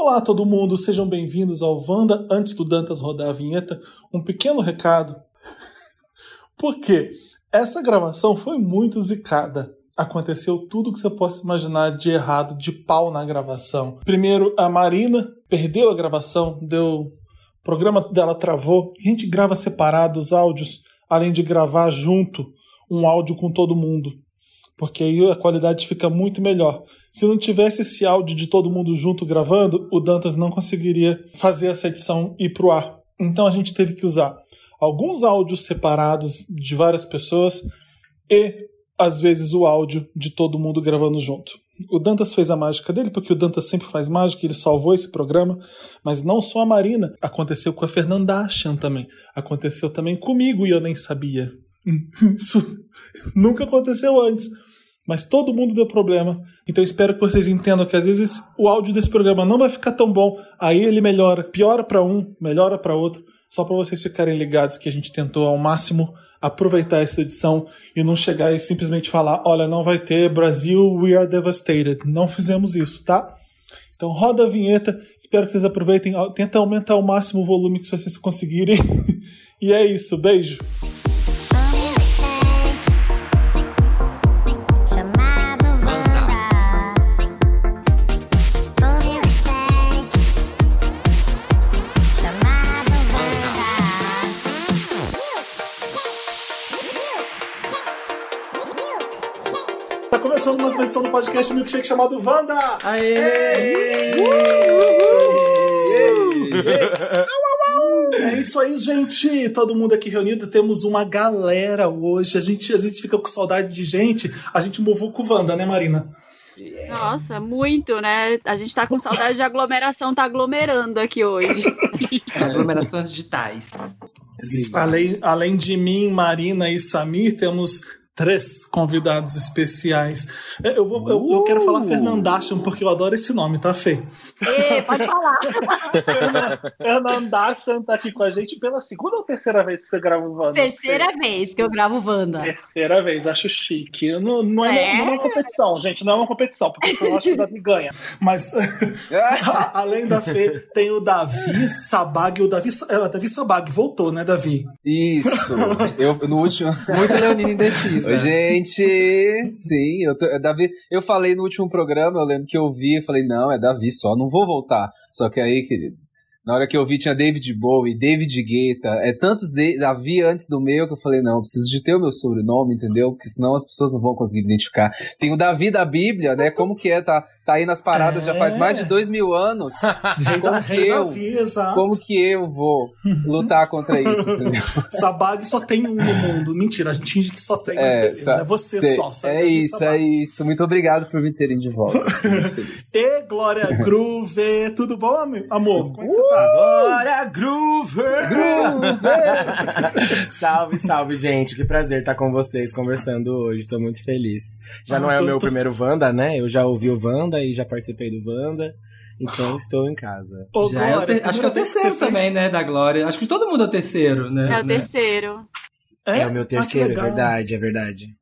Olá todo mundo, sejam bem-vindos ao Wanda. Antes do Dantas rodar a vinheta, um pequeno recado. Porque essa gravação foi muito zicada. Aconteceu tudo que você possa imaginar de errado, de pau na gravação. Primeiro, a Marina perdeu a gravação, o programa dela travou. A gente grava separado os áudios, além de gravar junto um áudio com todo mundo. Porque aí a qualidade fica muito melhor. Se não tivesse esse áudio de todo mundo junto gravando, o Dantas não conseguiria fazer essa edição ir pro ar. Então a gente teve que usar alguns áudios separados de várias pessoas e, às vezes, o áudio de todo mundo gravando junto. O Dantas fez a mágica dele, porque o Dantas sempre faz mágica, ele salvou esse programa, mas não só a Marina. Aconteceu com a Fernanda Achan também. Aconteceu também comigo e eu nem sabia. Isso nunca aconteceu antes. Mas todo mundo deu problema. Então eu espero que vocês entendam que às vezes o áudio desse programa não vai ficar tão bom. Aí ele melhora. Piora para um, melhora para outro. Só para vocês ficarem ligados que a gente tentou ao máximo aproveitar essa edição e não chegar e simplesmente falar: olha, não vai ter Brasil, we are devastated. Não fizemos isso, tá? Então roda a vinheta. Espero que vocês aproveitem. Tenta aumentar ao máximo o volume que vocês conseguirem. E é isso. Beijo. Mais uma edição do podcast Milkshake chamado Wanda! Aê! É isso aí, gente! Todo mundo aqui reunido, temos uma galera hoje. A gente fica com saudade de gente. A gente movou com o Wanda, né, Marina? Nossa, muito, né? A gente tá com saudade de aglomeração, tá aglomerando aqui hoje. Aglomerações digitais. Além de mim, Marina e Samir, temos 3 convidados especiais. Eu quero falar Fernandachan, porque eu adoro esse nome, tá, Fê? Pode falar. Fernandachan tá aqui com a gente pela segunda ou terceira vez que você grava o Wanda? Terceira vez que eu gravo o Wanda. Terceira vez, acho chique. Não é uma competição, gente, não é uma competição, porque eu acho que o Davi ganha. Mas, além da Fê, tem o Davi Sabag. O Davi Sabag voltou, né, Davi? Isso. No último... Muito leonino indeciso. Oi, gente! Sim, Davi, eu falei no último programa, eu lembro que eu vi, eu falei, não, é Davi só, não vou voltar. Só que aí, querido, na hora que eu vi tinha David Bowie, David Guetta, tantos Davi antes do meu que eu falei, não, eu preciso de ter o meu sobrenome, entendeu? Porque senão as pessoas não vão conseguir me identificar. Tem o Davi da Bíblia, né? Como que é? Tá aí nas paradas já faz mais de 2.000 anos. Como que eu vou lutar contra isso, entendeu? Sabag só tem um no mundo. Mentira, a gente finge que só segue os deles. É você só. É isso. Muito obrigado por me terem de volta. E Glória Groove, tudo bom, amor? Como é que você tá? Bora, Groover! Salve, gente. Que prazer estar com vocês conversando hoje. Tô muito feliz. Já não é o meu primeiro Wanda, né? Eu já ouvi o Wanda e já participei do Wanda. Então estou em casa. Acho que é o terceiro também, né, da Glória. Acho que todo mundo é o terceiro, né? É o terceiro. É o meu terceiro, é verdade.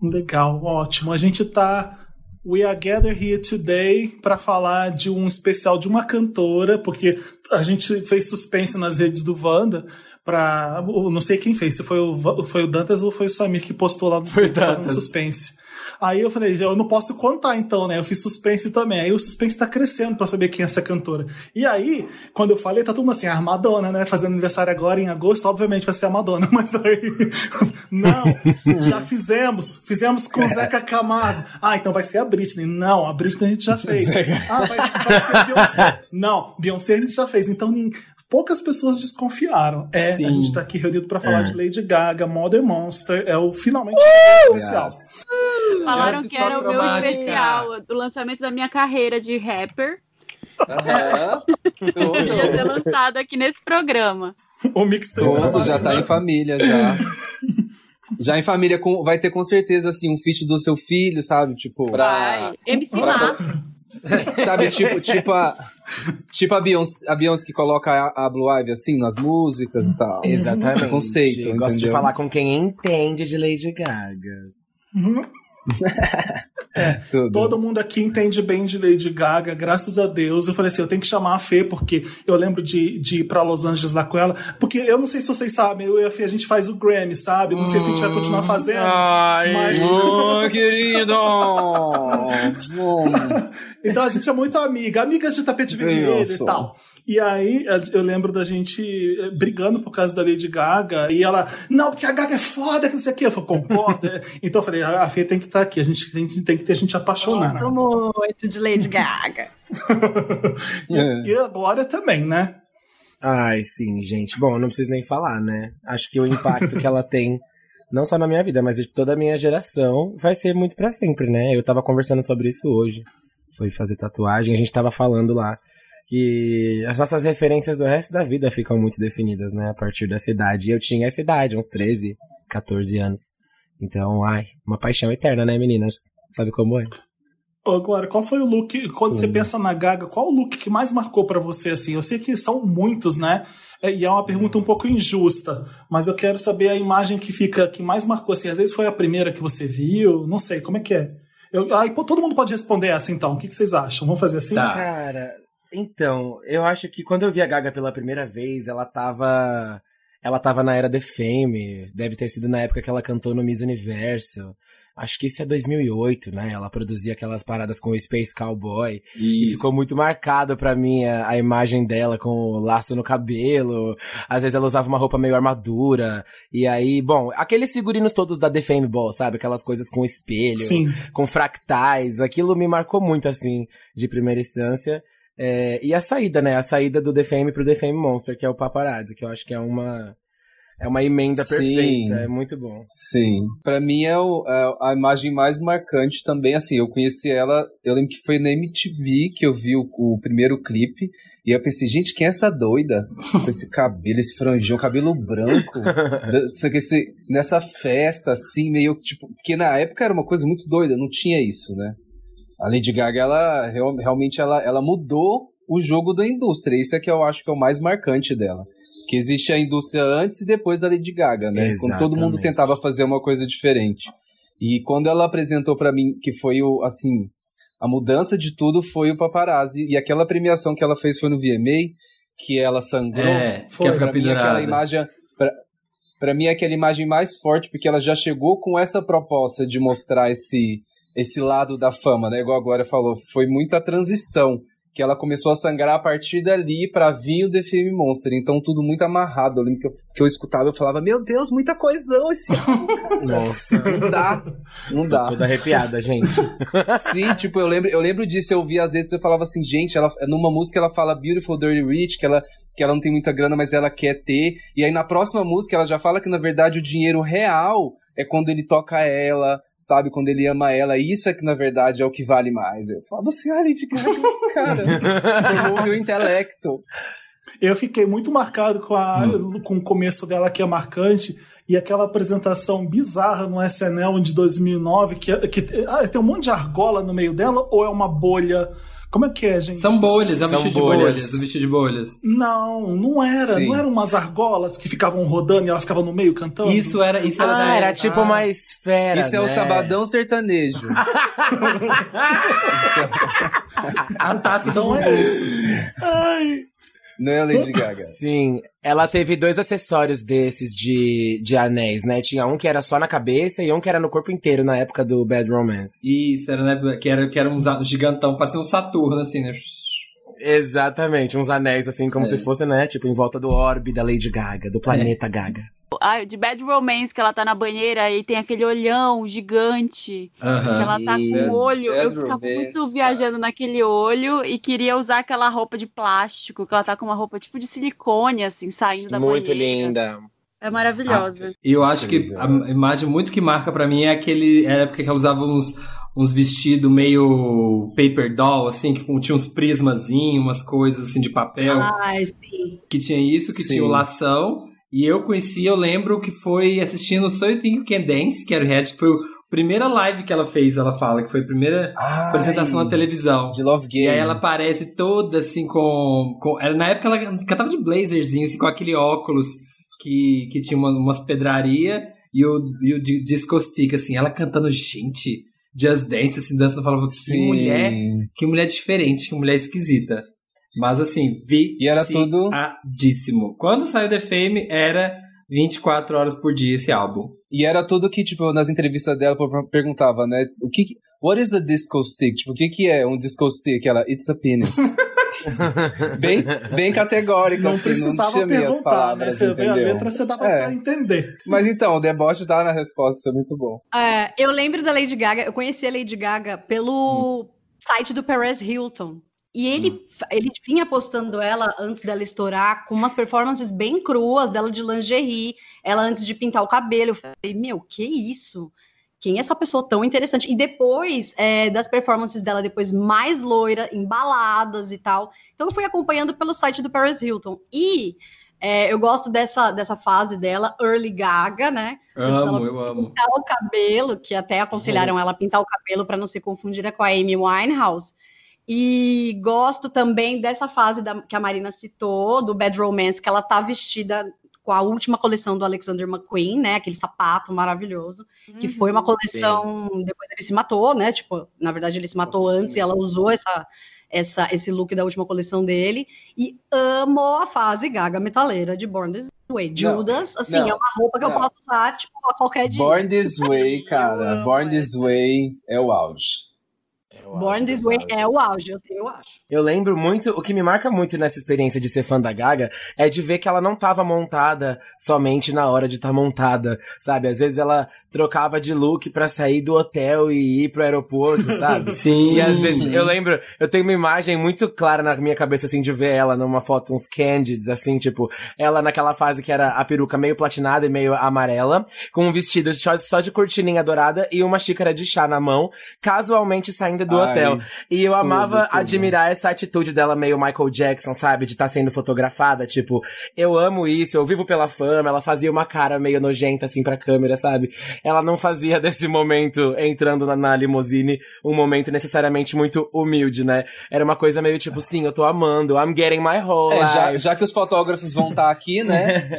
Legal, ótimo. A gente tá... We are gathered here today para falar de um especial de uma cantora, porque a gente fez suspense nas redes do Wanda para... Não sei quem fez, se foi o Dantas ou foi o Samir que postou lá no fazendo suspense. Aí eu falei, eu não posso contar então, né? Eu fiz suspense também. Aí o suspense tá crescendo pra saber quem é essa cantora. E aí, quando eu falei, tá todo mundo assim, a Madonna, né? Fazendo aniversário agora em agosto, obviamente vai ser a Madonna. Mas aí, não, já fizemos com o Zeca Camargo. Ah, então vai ser a Britney. Não, a Britney a gente já fez. Ah, vai ser a Beyoncé. Não, Beyoncé a gente já fez. Então, poucas pessoas desconfiaram. Sim. A gente tá aqui reunido pra falar de Lady Gaga, Mother Monster, o finalmente especial. Falaram que era o meu especial do lançamento da minha carreira de rapper. Podia ser lançado aqui nesse programa. O mixtape já tá em família, já. Já em família, vai ter com certeza assim, um feat do seu filho, sabe? Tipo, vai. MC Mar. Sabe, tipo a Beyoncé que coloca a Blue Ivy assim nas músicas e tal. Exatamente. Conceito, eu gosto de falar com quem entende de Lady Gaga. É, todo mundo aqui entende bem de Lady Gaga, graças a Deus. Eu falei assim, eu tenho que chamar a Fê, porque eu lembro de ir pra Los Angeles lá com ela, porque eu não sei se vocês sabem, eu e a Fê, a gente faz o Grammy, sabe? Não sei se a gente vai continuar fazendo. Ai, mas... oh, querido! Então a gente é muito amiga, amigas de tapete vermelho e tal. E aí, eu lembro da gente brigando por causa da Lady Gaga, e ela, não, porque a Gaga é foda, que não sei o quê. Eu falei, concordo. Então eu falei, a Fê tem que estar aqui, a gente tem que ter gente apaixonada. Eu gosto muito de Lady Gaga. E agora também, né? Ai, sim, gente. Bom, eu não preciso nem falar, né? Acho que o impacto que ela tem, não só na minha vida, mas de toda a minha geração, vai ser muito pra sempre, né? Eu tava conversando sobre isso hoje. Foi fazer tatuagem, a gente tava falando lá que as nossas referências do resto da vida ficam muito definidas, né? A partir dessa idade. E eu tinha essa idade, uns 13, 14 anos. Então, ai, uma paixão eterna, né, meninas? Sabe como é? Agora, qual foi o look, quando você pensa na Gaga, qual o look que mais marcou pra você, assim? Eu sei que são muitos, né? E é uma pergunta um pouco injusta, mas eu quero saber a imagem que mais marcou, assim. Às vezes foi a primeira que você viu, não sei, como é que é? Todo mundo pode responder essa, então. O que vocês acham? Vamos fazer assim? Tá. Cara... Então, eu acho que quando eu vi a Gaga pela primeira vez, ela tava na era The Fame, deve ter sido na época que ela cantou no Miss Universo, acho que isso é 2008, né, ela produzia aquelas paradas com o Space Cowboy, isso. E ficou muito marcado pra mim a imagem dela com o laço no cabelo, às vezes ela usava uma roupa meio armadura, e aí, bom, aqueles figurinos todos da The Fame Ball, sabe, aquelas coisas com espelho, sim, com fractais, aquilo me marcou muito, assim, de primeira instância. É, e a saída, né? A saída do The Fame pro The Fame Monster, que é o Paparazzi, que eu acho que é uma emenda, sim, perfeita, é muito bom. Sim. Pra mim é a imagem mais marcante também, assim, eu conheci ela, eu lembro que foi na MTV que eu vi o primeiro clipe, e eu pensei, gente, quem é essa doida? Com esse cabelo, esse franjão, cabelo branco, nessa festa, assim, meio tipo, porque na época era uma coisa muito doida, não tinha isso, né? A Lady Gaga, ela realmente ela mudou o jogo da indústria. Isso é que eu acho que é o mais marcante dela. Que existe a indústria antes e depois da Lady Gaga, né? Exatamente. Quando todo mundo tentava fazer uma coisa diferente. E quando ela apresentou pra mim, que foi assim, a mudança de tudo foi o Paparazzi. E aquela premiação que ela fez foi no VMA, que ela sangrou. Foi pra mim aquela imagem... Pra mim é aquela imagem mais forte, porque ela já chegou com essa proposta de mostrar esse lado da fama, né? Igual a Glória falou, foi muita transição, que ela começou a sangrar a partir dali pra vir o The Fame Monster, então tudo muito amarrado. Eu lembro que eu escutava, eu falava, meu Deus, muita coesão esse álbum. Nossa. Não dá. Tô toda arrepiada, gente. Sim, tipo, eu lembro disso, eu via as letras, eu falava assim, gente, ela, numa música ela fala Beautiful, Dirty, Rich, que ela não tem muita grana, mas ela quer ter, e aí na próxima música ela já fala que na verdade o dinheiro real é quando ele toca ela, sabe? Quando ele ama ela. Isso é que, na verdade, é o que vale mais. Eu falava assim, ah, Lady Gaga, cara, formou meu intelecto. Eu fiquei muito marcado com o começo dela, que é marcante, e aquela apresentação bizarra no SNL de 2009, que tem um monte de argola no meio dela, ou é uma bolha... Como é que é, gente? São bolhas, é um vestido de bolhas. Um vestido de bolhas. Não era. Sim. Não eram umas argolas que ficavam rodando e ela ficava no meio cantando? Isso era tipo uma esfera, isso, né? É o Sabadão sertanejo. A taça então é isso. Ai... Não é a Lady Gaga. Sim, ela teve dois acessórios desses de anéis, né? Tinha um que era só na cabeça e um que era no corpo inteiro, na época do Bad Romance. Isso, era na época que era um gigantão, parecia um Saturno, assim, né? Exatamente, uns anéis, assim, como se fosse, né? Tipo, em volta do orbe da Lady Gaga, do planeta Gaga. Ah, de Bad Romance, que ela tá na banheira e tem aquele olhão gigante. Que ela tá com o olho. Eu ficava muito viajando naquele olho e queria usar aquela roupa de plástico, que ela tá com uma roupa tipo de silicone, assim, saindo da banheira. Muito linda. É maravilhosa. E eu acho que a imagem muito que marca pra mim é a época que ela usava uns vestidos meio paper doll, assim, que tinha uns prismazinhos, umas coisas assim de papel. Ah, sim. Que tinha isso, que tinha o lação. E eu conheci, eu lembro que foi assistindo So You Think You Can Dance, que era o Red, que foi a primeira live que ela fez, ela fala, que foi a primeira apresentação na televisão. De Love Game. E aí ela aparece toda assim na época ela cantava de blazerzinho, assim, com aquele óculos que tinha umas pedrarias e o disco stick, assim, ela cantando, gente... Just Dance, assim, dançando, falava assim, que mulher diferente, que mulher esquisita. Mas assim, e era tudo adíssimo. Quando saiu The Fame, era 24 horas por dia esse álbum. E era tudo que, tipo, nas entrevistas dela, perguntava, né? What is a disco stick? Tipo, o que que é um disco stick? Ela, it's a penis. bem categórico, não assim, não tinha minhas palavras, né? Você vê a letra, você dava pra entender. Mas então, o deboche tá na resposta, isso é muito bom. É, eu lembro da Lady Gaga, eu conheci a Lady Gaga pelo site do Perez Hilton. E ele vinha postando ela antes dela estourar, com umas performances bem cruas dela de lingerie, ela antes de pintar o cabelo. Eu falei, meu, que isso? Quem é essa pessoa tão interessante? E depois das performances dela, depois mais loira, em baladas e tal. Então eu fui acompanhando pelo site do Paris Hilton. E eu gosto dessa fase dela, Early Gaga, né? Eu amo. Pintar o cabelo, que até aconselharam ela a pintar o cabelo para não ser confundida com a Amy Winehouse. E gosto também dessa fase que a Marina citou, do Bad Romance, que ela tá vestida com a última coleção do Alexander McQueen, né? Aquele sapato maravilhoso, que foi uma coleção... Bem. Depois ele se matou, né? Tipo, na verdade, ele se matou antes e ela usou esse look da última coleção dele. E amo a fase Gaga metaleira de Born This Way. Judas, é uma roupa que eu posso usar, tipo, a qualquer dia. Born This Way, cara. Born This Way é o auge. Born This Way é o auge, eu acho. Eu lembro muito, o que me marca muito nessa experiência de ser fã da Gaga é de ver que ela não tava montada somente na hora de estar montada, sabe? Às vezes ela trocava de look pra sair do hotel e ir pro aeroporto, sabe? Sim. E às vezes, eu lembro, eu tenho uma imagem muito clara na minha cabeça, assim, de ver ela numa foto, uns candids, assim, tipo, ela naquela fase que era a peruca meio platinada e meio amarela, com um vestido só de cortininha dourada e uma xícara de chá na mão, casualmente saindo do hotel. E eu amava admirar essa atitude dela meio Michael Jackson, sabe? De estar sendo fotografada, tipo, eu amo isso, eu vivo pela fama. Ela fazia uma cara meio nojenta, assim, pra câmera, sabe? Ela não fazia desse momento, entrando na limousine, um momento necessariamente muito humilde, né? Era uma coisa meio tipo, sim, eu tô amando, I'm getting my whole life. Já que os fotógrafos vão estar aqui, né?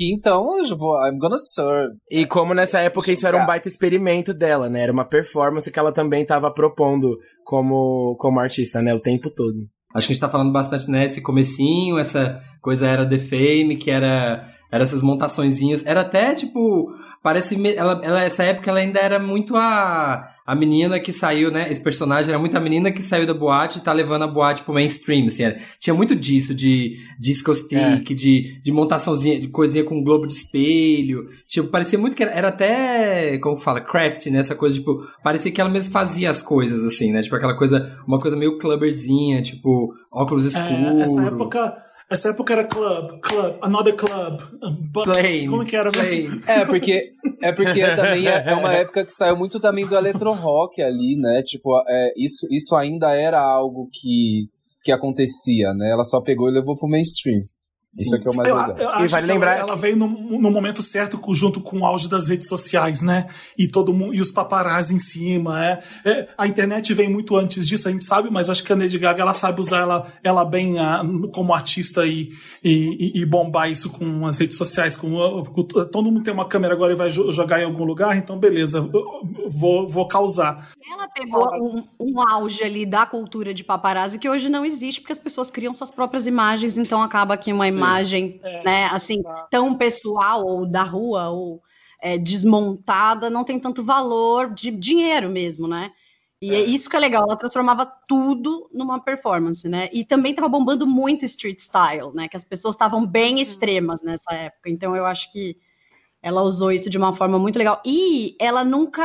Então, eu vou, I'm gonna serve. E como nessa época isso era um baita experimento dela, né? Era uma performance que ela também estava propondo como artista, né, o tempo todo. Acho que a gente tá falando bastante, né, esse comecinho, essa coisa era The Fame, que era essas montaçõezinhas, era até, tipo, parece, ela essa época ela ainda era muito a menina que saiu, né, esse personagem era muito a menina que saiu da boate e tá levando a boate pro mainstream, assim, tinha muito disso, de disco stick, de montaçãozinha, de coisinha com um globo de espelho, tipo, parecia muito que era até, como fala, craft, né, essa coisa, tipo, parecia que ela mesma fazia as coisas, assim, né, tipo, aquela coisa, uma coisa meio clubberzinha, tipo, óculos escuros. Essa época era club, another club. Plain. Como que era? Plain. É porque também é uma época que saiu muito também do eletro-rock ali, né? Tipo, isso ainda era algo que acontecia, né? Ela só pegou e levou pro mainstream. Sim. Isso aqui é o mais legal. Eu acho vale que lembrar ela veio no momento certo, junto com o auge das redes sociais, né? E todo mundo, e os paparazzi em cima. A internet vem muito antes disso, a gente sabe, mas acho que a Lady Gaga ela sabe usar ela bem como artista e bombar isso com as redes sociais. Todo mundo tem uma câmera agora e vai jogar em algum lugar, então beleza, vou causar. Ela pegou um auge ali da cultura de paparazzi que hoje não existe, porque as pessoas criam suas próprias imagens, então acaba que uma imagem, né, assim, tão pessoal, ou da rua, ou desmontada, não tem tanto valor de dinheiro mesmo, né? E é isso que é legal, ela transformava tudo numa performance, né? E também estava bombando muito street style, né? Que as pessoas estavam bem extremas nessa época, então eu acho que ela usou isso de uma forma muito legal. E ela nunca...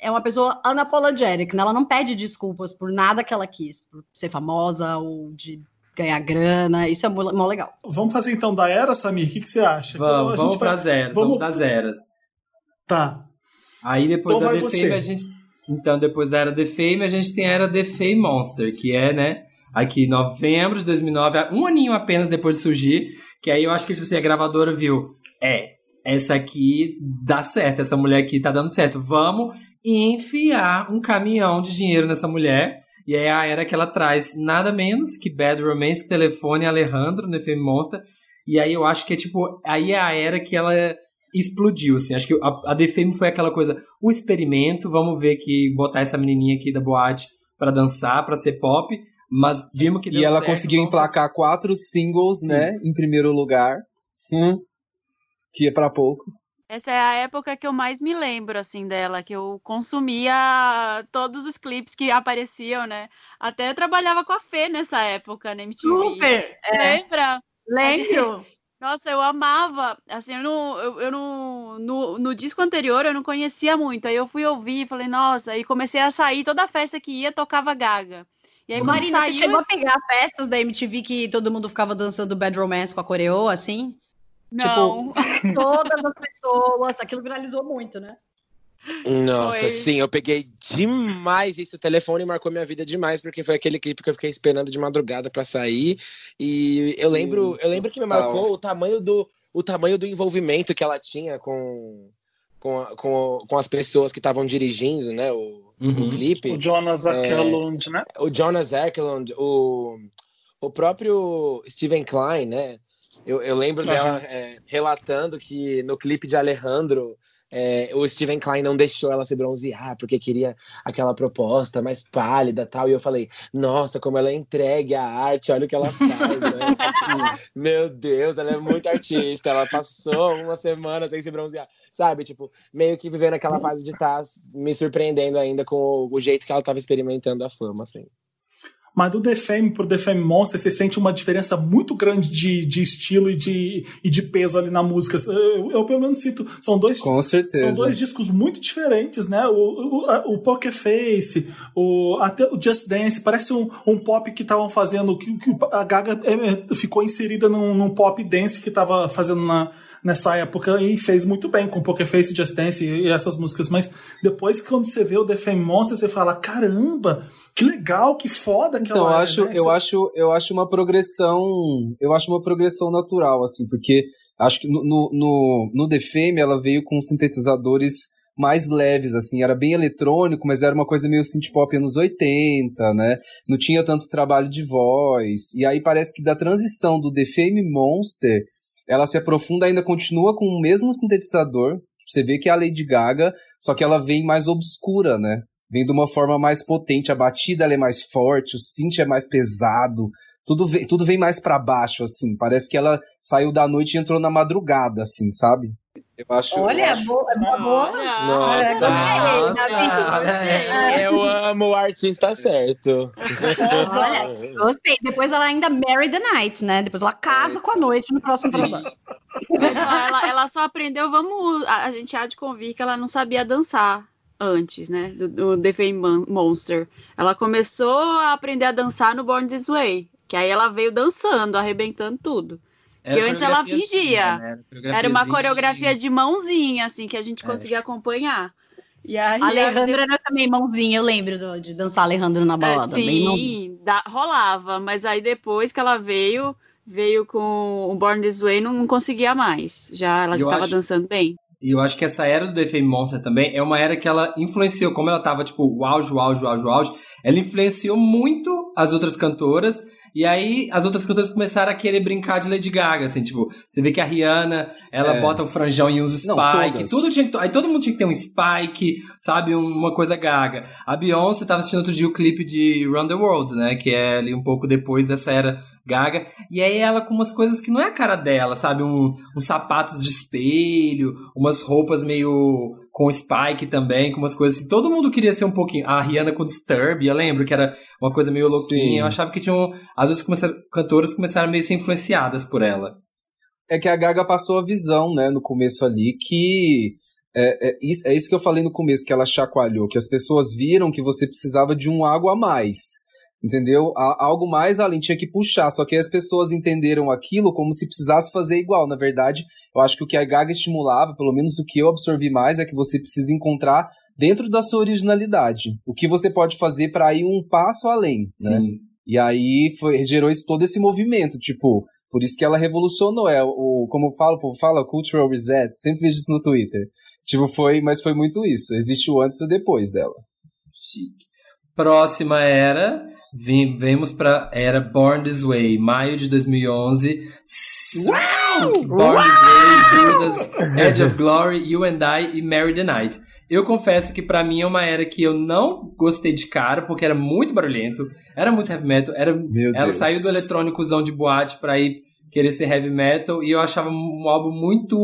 É uma pessoa unapologética, né? Ela não pede desculpas por nada que ela quis, por ser famosa ou de ganhar grana, isso é mó legal. Vamos fazer então da era, Samir? O que você acha? Vamos pras eras, vamos das eras. Tá. Aí depois então da The Fame, então, depois da era The Fame, a gente tem a era The Fame Monster, que é, né, aqui em novembro de 2009, um aninho apenas depois de surgir, que aí eu acho que, tipo assim, a gravadora viu, essa aqui dá certo, essa mulher aqui tá dando certo, vamos enfiar um caminhão de dinheiro nessa mulher. E aí a era que ela traz nada menos que Bad Romance, Telephone, Alejandro, The Fame Monster. E aí eu acho que é tipo, aí é a era que ela explodiu, assim. Acho que a The Fame foi aquela coisa, o experimento, vamos ver que botar essa menininha aqui da boate pra dançar, pra ser pop, mas vimos que deu certo. E ela conseguiu emplacar 4 singles, né, em primeiro lugar, que é pra poucos. Essa é a época que eu mais me lembro, assim, dela, que eu consumia todos os clipes que apareciam, né? Até eu trabalhava com a Fê nessa época, né, MTV. Super! Lembra? Lembro! Nossa, eu amava, assim, no disco anterior eu não conhecia muito, aí eu fui ouvir e falei, nossa, e comecei a sair, toda festa que ia tocava Gaga. E aí, Marina, você chegou a pegar festas da MTV que todo mundo ficava dançando Bad Romance com a coreô, assim? Não. Tipo, todas as pessoas, aquilo viralizou muito, né? Nossa, foi. Sim, eu peguei demais isso, o telefone marcou minha vida demais, porque foi aquele clipe que eu fiquei esperando de madrugada pra sair, e eu lembro que me marcou o tamanho do envolvimento que ela tinha com as pessoas que estavam dirigindo, né, o clipe. O Jonas Akerlund, né? O Jonas Akerlund, o próprio Steven Klein, né? Eu lembro dela relatando que no clipe de Alejandro, o Steven Klein não deixou ela se bronzear porque queria aquela proposta mais pálida e tal. E eu falei, nossa, como ela é entregue à arte, olha o que ela faz, né? Tipo, meu Deus, ela é muito artista. Ela passou uma semana sem se bronzear, sabe? Tipo, meio que vivendo aquela fase de estar me surpreendendo ainda com o jeito que ela estava experimentando a fama, assim. Mas do The Fame pro The Fame Monster, você sente uma diferença muito grande de estilo e de peso ali na música. Eu pelo menos sinto. São dois discos muito diferentes, né? O Poker Face, até o Just Dance, parece um pop que estavam fazendo, que a Gaga ficou inserida num pop dance que estava fazendo nessa época e fez muito bem com Poker Face, Just Dance e essas músicas. Mas depois, quando você vê o The Fame Monster, você fala, caramba, que legal, que foda que então, eu acho uma progressão natural, assim, porque acho que no The Fame ela veio com sintetizadores mais leves, assim, era bem eletrônico, mas era uma coisa meio synth-pop anos 80, né, não tinha tanto trabalho de voz, e aí parece que da transição do The Fame Monster ela se aprofunda, ainda continua com o mesmo sintetizador, você vê que é a Lady Gaga, só que ela vem mais obscura, né, vem de uma forma mais potente, a batida ela é mais forte, o synth é mais pesado, tudo vem mais pra baixo, assim, parece que ela saiu da noite e entrou na madrugada, assim, sabe? Eu acho. Olha, é uma boa. Nossa. Eu amo o artista certo. Olha, gostei. Depois ela ainda marry the night, né? Depois ela casa com a noite no próximo trabalho. Ela só aprendeu, a gente há de convir que ela não sabia dançar antes, né, do The Fame Monster. Ela começou a aprender a dançar no Born This Way, que aí ela veio dançando, arrebentando tudo. E antes ela fingia. Né? Era uma coreografia de mãozinha, assim, que a gente conseguia acompanhar. E aí, Alejandro era também mãozinha, eu lembro de dançar Alejandro na balada. Sim, rolava, mas aí depois que ela veio com o Born This Way, não conseguia mais. Ela já estava dançando bem. E eu acho que essa era do The Fame Monster também é uma era que ela influenciou, como ela tava, tipo, o auge, ela influenciou muito as outras cantoras, e aí as outras cantoras começaram a querer brincar de Lady Gaga, assim, tipo, você vê que a Rihanna, ela bota o franjão e usa spike, aí todo mundo tinha que ter um spike, sabe, uma coisa Gaga. A Beyoncé tava assistindo outro dia o clipe de Run the World, né, que é ali um pouco depois dessa era Gaga, e aí ela com umas coisas que não é a cara dela, sabe, uns sapatos de espelho, umas roupas meio com spike também, com umas coisas assim, todo mundo queria ser um pouquinho, a Rihanna com Disturb, eu lembro que era uma coisa meio louquinha. Sim. Eu achava que as outras cantoras começaram a meio ser influenciadas por ela. É que a Gaga passou a visão, né, no começo ali, que é isso que eu falei no começo, que ela chacoalhou, que as pessoas viram que você precisava de um algo a mais, entendeu? Algo mais além, tinha que puxar, só que as pessoas entenderam aquilo como se precisasse fazer igual. Na verdade, eu acho que o que a Gaga estimulava, pelo menos o que eu absorvi mais, é que você precisa encontrar dentro da sua originalidade o que você pode fazer para ir um passo além, né? Sim. E aí gerou todo esse movimento, tipo, por isso que ela revolucionou, como eu falo, o povo fala, cultural reset, sempre vejo isso no Twitter, tipo, mas foi muito isso, existe o antes e o depois dela. Chique. Próxima era, vemos para era Born This Way, maio de 2011, Wow! Born This Way, Judas, Edge of Glory, You and I e Marry the Night. Eu confesso que pra mim é uma era que eu não gostei de cara, porque era muito barulhento, era muito heavy metal, ela saiu do eletrônicozão de boate pra ir querer ser heavy metal, e eu achava um álbum muito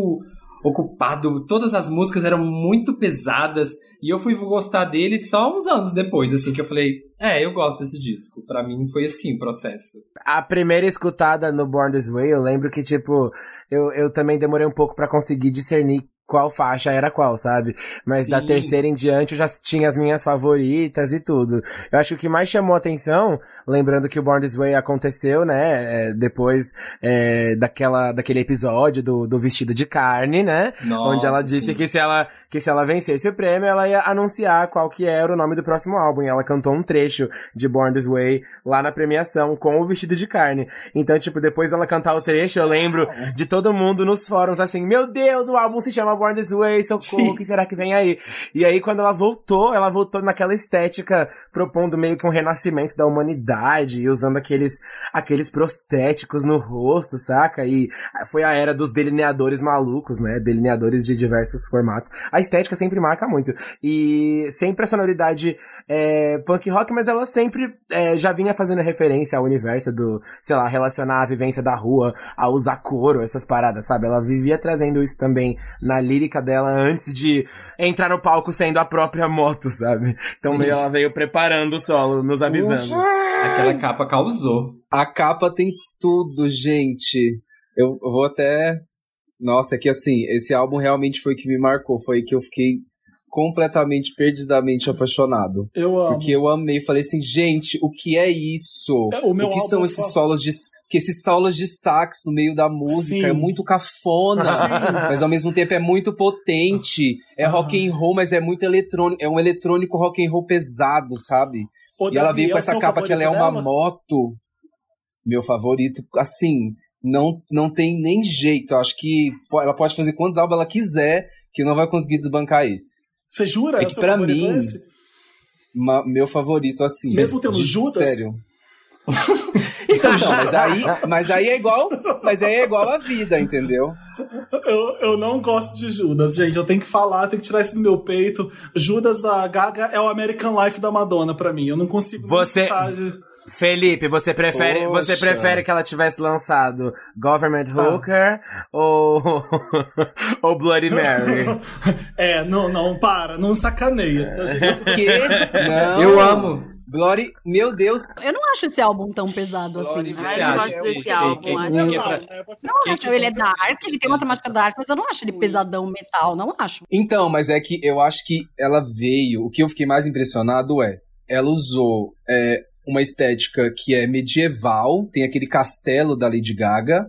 ocupado, todas as músicas eram muito pesadas, e eu fui gostar dele só uns anos depois, assim, que eu falei, eu gosto desse disco. Pra mim foi assim o processo. A primeira escutada no Born This Way, eu lembro que, tipo, eu também demorei um pouco pra conseguir discernir qual faixa era qual, sabe? Mas sim, da terceira em diante eu já tinha as minhas favoritas e tudo. Eu acho que o que mais chamou atenção, lembrando que o Born This Way aconteceu, né? Depois daquele episódio do vestido de carne, né? Nossa, onde ela disse que se ela vencesse o prêmio, ela ia anunciar qual que era o nome do próximo álbum. E ela cantou um trecho de Born This Way lá na premiação com o vestido de carne. Então, tipo, depois dela cantar o trecho, eu lembro de todo mundo nos fóruns assim, meu Deus, o álbum se chama Born This Way, socorro, o que será que vem aí? E aí, quando ela voltou naquela estética, propondo meio que um renascimento da humanidade, e usando aqueles prostéticos no rosto, saca? E foi a era dos delineadores malucos, né? Delineadores de diversos formatos. A estética sempre marca muito. E sempre a sonoridade punk rock, mas ela sempre já vinha fazendo referência ao universo do, sei lá, relacionar a vivência da rua, a usar couro, essas paradas, sabe? Ela vivia trazendo isso também na lírica dela antes de entrar no palco sendo a própria moto, sabe? Então meio ela veio preparando o solo, nos avisando. Aquela capa causou. A capa tem tudo, gente. Eu vou até... Nossa, é que assim, esse álbum realmente foi o que me marcou, foi que eu fiquei completamente, perdidamente apaixonado. Eu amo. Porque eu amei, falei assim, gente, o que é isso? O que são esses solos de... Que esses solos de sax no meio da música, sim, é muito cafona, sim, mas ao mesmo tempo é muito potente, é rock and roll, mas é muito eletrônico, é um eletrônico rock and roll pesado, sabe? E ela veio com essa capa que ela é uma moto, meu favorito, assim, não tem nem jeito, eu acho que ela pode fazer quantos álbuns ela quiser, que não vai conseguir desbancar esse. Você jura? É que pra mim, meu favorito, assim... Mesmo tendo Judas? Sério. Então, não, mas aí é igual a vida, entendeu? Eu não gosto de Judas, gente. Eu tenho que falar, tenho que tirar isso do meu peito. Judas da Gaga é o American Life da Madonna pra mim. Eu não consigo... Felipe, você prefere que ela tivesse lançado Government Hooker ou Bloody Mary? Não sacaneia. Que? Não. Eu amo. Glory, meu Deus. Eu não acho esse álbum tão pesado Glory, assim. Eu não gosto desse álbum. Ele é dark, ele tem uma temática dark, mas eu não acho ele pesadão metal, não acho. Então, mas é que eu acho que ela veio... O que eu fiquei mais impressionado ela usou uma estética que é medieval, tem aquele castelo da Lady Gaga.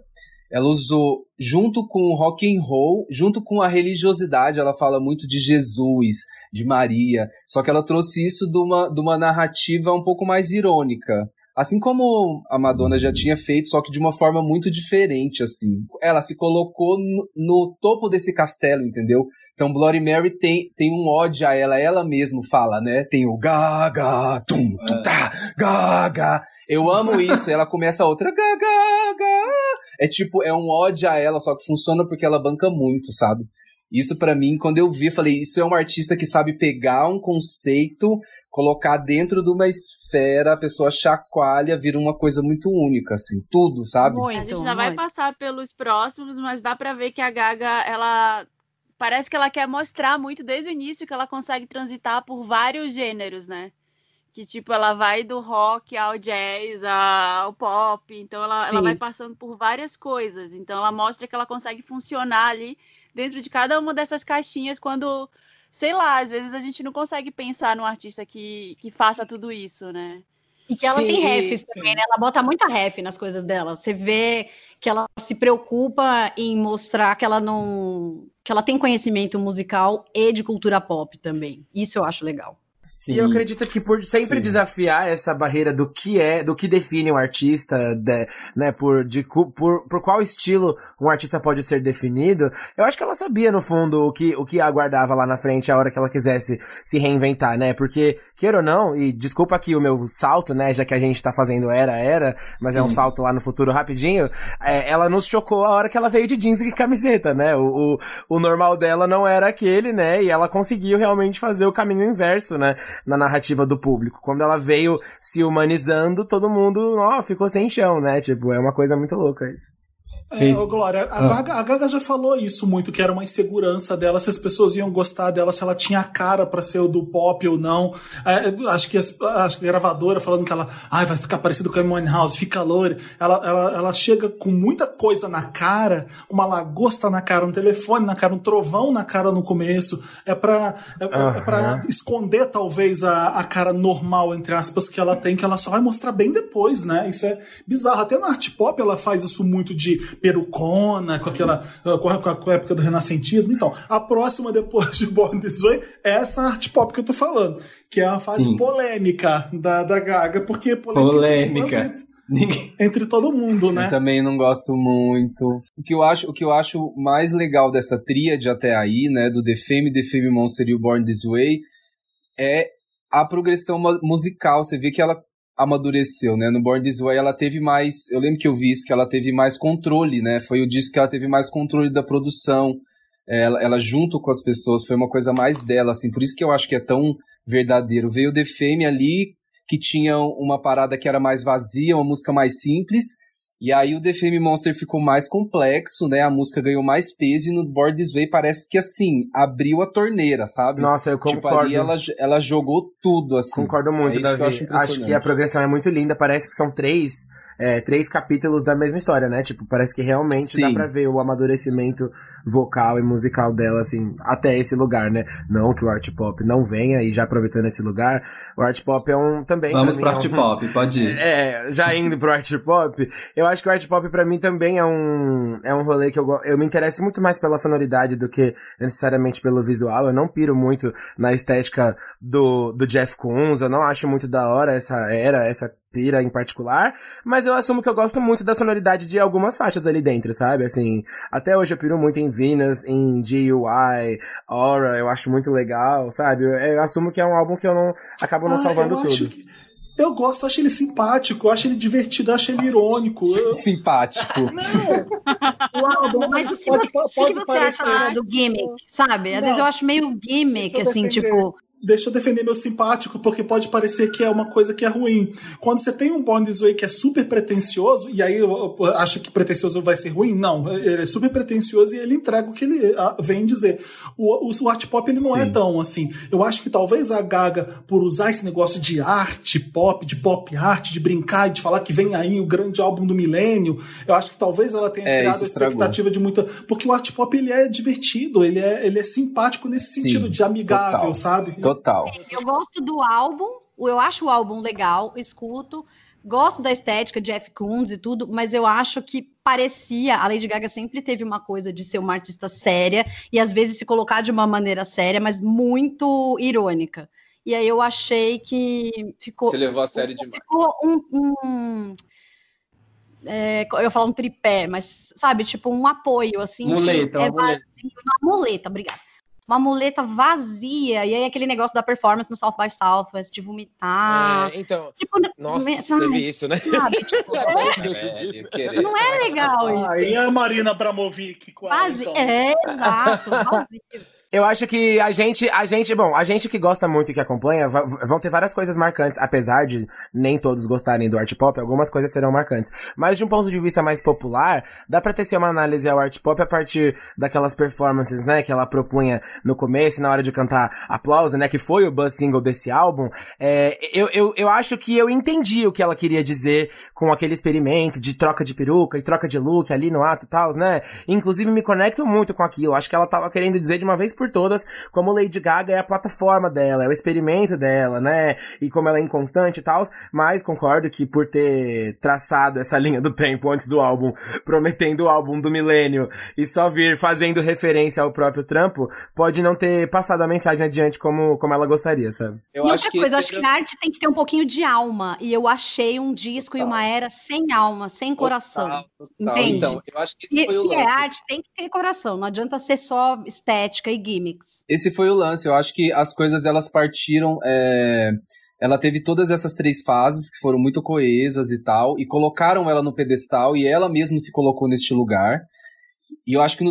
Ela usou, junto com o rock and roll, junto com a religiosidade, ela fala muito de Jesus, de Maria, só que ela trouxe isso de uma narrativa um pouco mais irônica. Assim como a Madonna já tinha feito, só que de uma forma muito diferente, assim. Ela se colocou no topo desse castelo, entendeu? Então, Bloody Mary tem um ódio a ela. Ela mesma fala, né? Tem o Gaga, tum, tum, tá, Gaga. Eu amo isso. Ela começa a outra, Gaga, Gaga. É tipo, é um ódio a ela, só que funciona porque ela banca muito, sabe? Isso pra mim, quando eu vi, eu falei, isso é uma artista que sabe pegar um conceito, colocar dentro de uma esfera, a pessoa chacoalha, vira uma coisa muito única, assim, tudo, sabe? Muito, a gente ainda vai passar pelos próximos, mas dá pra ver que a Gaga, ela... Parece que ela quer mostrar muito desde o início que ela consegue transitar por vários gêneros, né? Que, tipo, ela vai do rock ao jazz, ao pop, então ela vai passando por várias coisas. Então ela mostra que ela consegue funcionar ali dentro de cada uma dessas caixinhas, quando, sei lá, às vezes a gente não consegue pensar num artista que faça tudo isso, né? E que ela tem refs também, né? Ela bota muita ref nas coisas dela. Você vê que ela se preocupa em mostrar que ela não... que ela tem conhecimento musical e de cultura pop também. Isso eu acho legal. Sim. E eu acredito que por sempre Sim. desafiar essa barreira do que é, do que define um artista, né, por qual estilo um artista pode ser definido, eu acho que ela sabia, no fundo, o que aguardava lá na frente a hora que ela quisesse se reinventar, né? Porque, queira ou não, e desculpa aqui o meu salto, né, já que a gente tá fazendo era, mas Sim. é um salto lá no futuro rapidinho, ela nos chocou a hora que ela veio de jeans e camiseta, né? O normal dela não era aquele, né? E ela conseguiu realmente fazer o caminho inverso, né? Na narrativa do público. Quando ela veio se humanizando, todo mundo, ficou sem chão, né? Tipo, é uma coisa muito louca isso. Glória, a Gaga já falou isso muito, que era uma insegurança dela, se as pessoas iam gostar dela, se ela tinha a cara pra ser o do pop ou não. Acho que a gravadora falando que ela vai ficar parecida com a Amy Winehouse, fica loira. Ela chega com muita coisa na cara, uma lagosta na cara, um telefone na cara, um trovão na cara no começo. É pra esconder, talvez, a cara normal, entre aspas, que ela tem, que ela só vai mostrar bem depois, né? Isso é bizarro. Até na art pop ela faz isso muito de perucona, com a época do renascentismo. Então, a próxima depois de Born This Way é essa art pop que eu tô falando, que é a fase Sim. polêmica da Gaga, porque polêmica. Entre todo mundo, né? Eu também não gosto muito. O que eu acho mais legal dessa tríade até aí, né, do The Fame Monster e o Born This Way, é a progressão musical. Você vê que ela amadureceu, né? No Born This Way ela teve mais... Eu lembro que eu vi isso, que ela teve mais controle, né? Foi o disco que ela teve mais controle da produção. Ela junto com as pessoas, foi uma coisa mais dela, assim. Por isso que eu acho que é tão verdadeiro. Veio The Fame ali, que tinha uma parada que era mais vazia, uma música mais simples. E aí o The Fame Monster ficou mais complexo, né? A música ganhou mais peso e no Born This Way parece que, assim, abriu a torneira, sabe? Nossa, eu concordo. Tipo, ali ela jogou tudo, assim. Concordo muito, Davi. Que eu acho que a progressão é muito linda. Parece que são três capítulos da mesma história, né? Tipo, parece que realmente Sim. dá pra ver o amadurecimento vocal e musical dela, assim, até esse lugar, né? Não que o Art Pop não venha, e já aproveitando esse lugar, o Art Pop é um também... Vamos pro Art Pop, pode ir. Já indo pro Art Pop, eu acho que o Art Pop pra mim também é um rolê que eu me interesso muito mais pela sonoridade do que necessariamente pelo visual. Eu não piro muito na estética do Jeff Koons, eu não acho muito da hora essa pira em particular, mas eu assumo que eu gosto muito da sonoridade de algumas faixas ali dentro, sabe? Assim, até hoje eu piro muito em Venus, em DUI, Aura, eu acho muito legal, sabe? Eu assumo que é um álbum que eu não acabo não salvando tudo. Eu gosto, acho ele simpático, acho ele divertido, acho ele irônico. Simpático. Não. Uau, mas o que você acha do gimmick, sabe? Às vezes eu acho meio gimmick, assim, tipo... Deixa eu defender meu simpático, porque pode parecer que é uma coisa que é ruim. Quando você tem um Born This Way que é super pretencioso, e aí eu acho que pretencioso vai ser ruim, não. Ele é super pretencioso e ele entrega o que ele vem dizer. O art pop, ele não Sim. é tão assim. Eu acho que talvez a Gaga, por usar esse negócio de arte pop, de pop art, de brincar e de falar que vem aí o grande álbum do milênio, eu acho que talvez ela tenha criado a expectativa de muita... Porque o art pop, ele é divertido, ele é simpático nesse Sim, sentido de amigável, total. Sabe? Total. Eu gosto do álbum, eu acho o álbum legal, escuto, gosto da estética de Jeff Koons e tudo, mas eu acho que parecia, a Lady Gaga sempre teve uma coisa de ser uma artista séria e às vezes se colocar de uma maneira séria, mas muito irônica. E aí eu achei que ficou... Se levou a sério demais. Ficou eu ia falar um tripé, mas sabe, tipo um apoio, assim. Muleta, uma muleta, obrigada. Uma muleta vazia, e aí aquele negócio da performance no South by Southwest, de vomitar... então... Tipo, nossa, teve isso, né? Sabe, tipo, não é legal isso. Aí a Marina Abramovic quase... Então. Exato, vazio. Eu acho que a gente que gosta muito e que acompanha, vão ter várias coisas marcantes, apesar de nem todos gostarem do art pop, algumas coisas serão marcantes. Mas de um ponto de vista mais popular, dá pra ter uma análise ao art pop a partir daquelas performances, né, que ela propunha no começo, na hora de cantar Aplauso, né, que foi o buzz single desse álbum. Eu acho que eu entendi o que ela queria dizer com aquele experimento de troca de peruca e troca de look ali no ato e tal, né. Inclusive me conecto muito com aquilo, acho que ela tava querendo dizer de uma vez por todas, como Lady Gaga é a plataforma dela, é o experimento dela, né? E como ela é inconstante e tal, mas concordo que por ter traçado essa linha do tempo antes do álbum, prometendo o álbum do milênio e só vir fazendo referência ao próprio trampo, pode não ter passado a mensagem adiante como ela gostaria, sabe? Eu e acho outra que coisa, eu acho que a arte tem que ter um pouquinho de alma, e eu achei um disco e uma era sem alma, sem coração, total. Entende? Então, eu acho que esse foi o lance. Se é arte, tem que ter coração, não adianta ser só estética e gimmicks. Esse foi o lance, eu acho que as coisas, elas partiram... Ela teve todas essas três fases que foram muito coesas e tal, e colocaram ela no pedestal, e ela mesma se colocou neste lugar. E eu acho que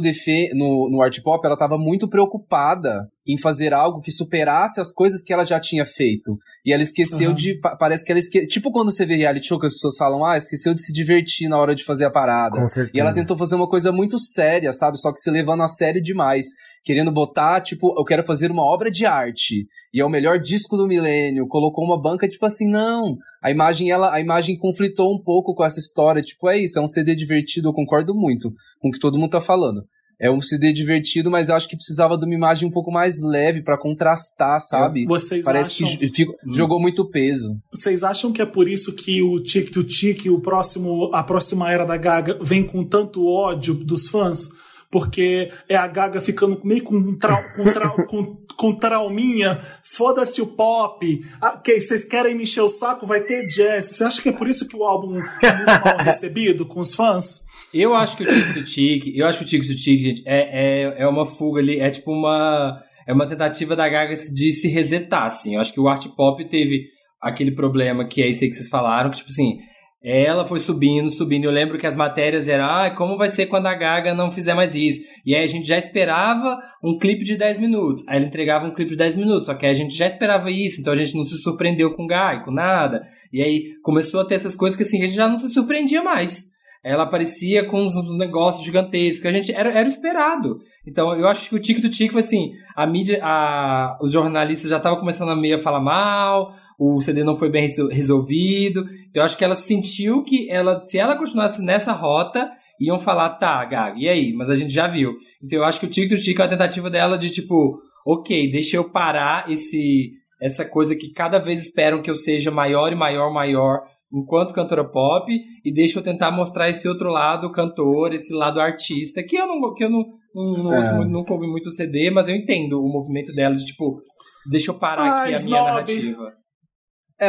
no Art Pop ela estava muito preocupada em fazer algo que superasse as coisas que ela já tinha feito. E ela esqueceu de... Parece que ela esqueceu... Tipo quando você vê reality show que as pessoas falam, esqueceu de se divertir na hora de fazer a parada. Com certeza. E ela tentou fazer uma coisa muito séria, sabe? Só que se levando a sério demais. Querendo botar, tipo, eu quero fazer uma obra de arte. E é o melhor disco do milênio. Colocou uma banca, tipo assim, não. A imagem conflitou um pouco com essa história. Tipo, é isso, é um CD divertido. Eu concordo muito com o que todo mundo tá falando. É um CD divertido, mas eu acho que precisava de uma imagem um pouco mais leve pra contrastar, sabe? Vocês parece acham... que jogou muito peso. Vocês acham que é por isso que o Tic to Tic, a próxima era da Gaga, vem com tanto ódio dos fãs? Porque é a Gaga ficando meio com trauminha, foda-se o pop, ok, vocês querem me encher o saco, vai ter jazz. Você acha que é por isso que o álbum é muito mal recebido com os fãs? Eu acho que o Tic-to-Tic, gente, é uma fuga ali, é tipo uma tentativa da Gaga de se resetar, assim. Eu acho que o Art Pop teve aquele problema que é isso aí que vocês falaram, que tipo assim, ela foi subindo. Eu lembro que as matérias eram, como vai ser quando a Gaga não fizer mais isso? E aí a gente já esperava um clipe de 10 minutos, aí ela entregava um clipe de 10 minutos, só que a gente já esperava isso, então a gente não se surpreendeu com Gaga, com nada. E aí começou a ter essas coisas que assim, a gente já não se surpreendia mais. Ela aparecia com uns negócios gigantescos, que a gente era esperado. Então, eu acho que o Tic-to-Tic foi assim, a mídia, os jornalistas já estavam começando a meio falar mal, o CD não foi bem resolvido. Então, eu acho que ela sentiu que se ela continuasse nessa rota, iam falar, tá, Gaga, e aí? Mas a gente já viu. Então, eu acho que o Tic-to-Tic é uma tentativa dela de, tipo, ok, deixa eu parar essa coisa que cada vez esperam que eu seja maior e maior, enquanto cantora pop, e deixa eu tentar mostrar esse outro lado cantor, esse lado artista, que eu não ouço muito, nunca ouvi muito o CD, mas eu entendo o movimento dela de, tipo, deixa eu parar aqui a minha narrativa.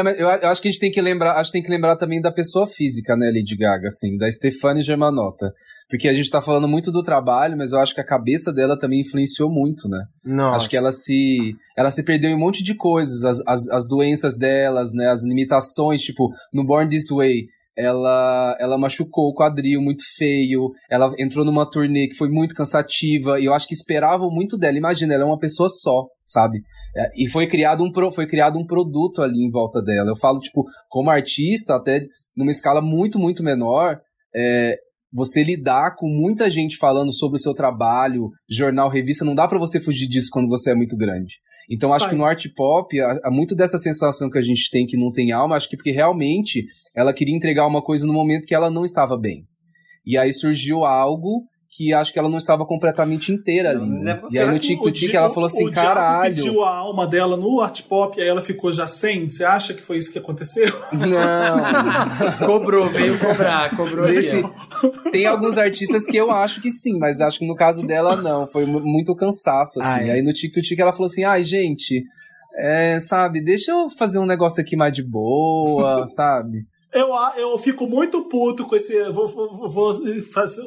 Mas eu acho que a gente tem que lembrar, também da pessoa física, né, Lady Gaga, assim, da Stefani Germanotta, porque a gente tá falando muito do trabalho, mas eu acho que a cabeça dela também influenciou muito, né? Nossa. Acho que ela se perdeu em um monte de coisas, as doenças delas, né, as limitações, tipo, no Born This Way, ela machucou o quadril muito feio, ela entrou numa turnê que foi muito cansativa, e eu acho que esperavam muito dela. Imagina, ela é uma pessoa só, sabe? E foi criado um produto ali em volta dela. Eu falo, tipo, como artista, até numa escala muito, muito menor, você lidar com muita gente falando sobre o seu trabalho, jornal, revista, não dá pra você fugir disso quando você é muito grande. Então, acho que no Art Pop, há muito dessa sensação que a gente tem que não tem alma, acho que porque realmente ela queria entregar uma coisa no momento que ela não estava bem. E aí surgiu algo que acho que ela não estava completamente inteira ali. Né? E aí no Tic-to-Tic ela falou assim, caralho... O diabo pediu a alma dela no Art Pop e aí ela ficou já sem? Você acha que foi isso que aconteceu? Não. Veio cobrar. Tem alguns artistas que eu acho que sim, mas acho que no caso dela não. Foi muito cansaço, assim. Aí no Tic-to-Tic ela falou assim, gente, sabe, deixa eu fazer um negócio aqui mais de boa, sabe? Eu fico muito puto com esse... Vou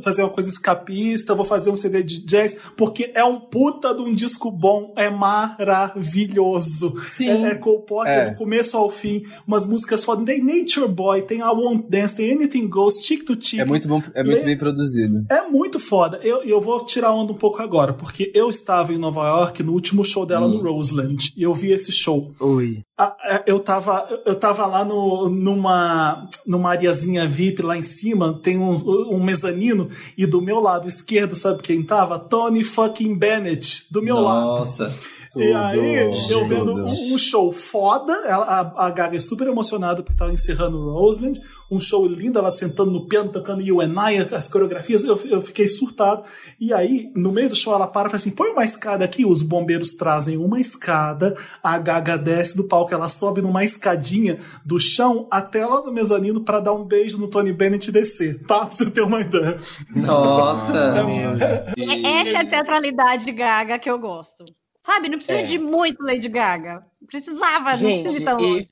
fazer uma coisa escapista, vou fazer um CD de jazz, porque é um puta de um disco bom, é maravilhoso. Sim. É composta do começo ao fim, umas músicas fodas. Tem Nature Boy, tem I Won't Dance, tem Anything Goes, Tic to Tic. É muito bom, é muito bem produzido. É muito foda. Eu vou tirar onda um pouco agora, porque eu estava em Nova York no último show dela no Roseland, e eu vi esse show. Oi. Eu tava lá numa areazinha VIP lá em cima, tem um mezanino, e do meu lado esquerdo, sabe quem tava? Tony fucking Bennett, do meu lado. E aí, eu vendo um show foda, a Gaga é super emocionada porque tava encerrando o Roseland, um show lindo, ela sentando no piano, tocando You and I, as coreografias, eu fiquei surtado. E aí, no meio do show, ela para e fala assim, põe uma escada aqui, os bombeiros trazem uma escada, a Gaga desce do palco, ela sobe numa escadinha do chão até lá no mezanino pra dar um beijo no Tony Bennett e descer, tá? Pra você ter uma ideia. Nossa! Essa é a teatralidade Gaga que eu gosto. Sabe, não precisa de muito Lady Gaga. Precisava, gente, não precisa de tão longe.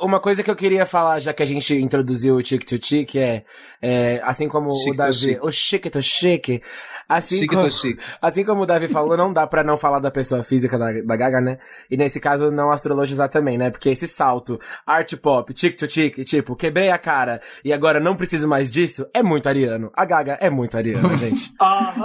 Uma coisa que eu queria falar, já que a gente introduziu o Chique to Chique, é assim como chique o Davi... O Chique to Chique. Assim como o Davi falou, não dá pra não falar da pessoa física da Gaga, né? E nesse caso, não astrologizar também, né? Porque esse salto, Art Pop, Chique to Chique, tipo, quebrei a cara e agora não preciso mais disso, é muito ariano. A Gaga é muito ariana, gente.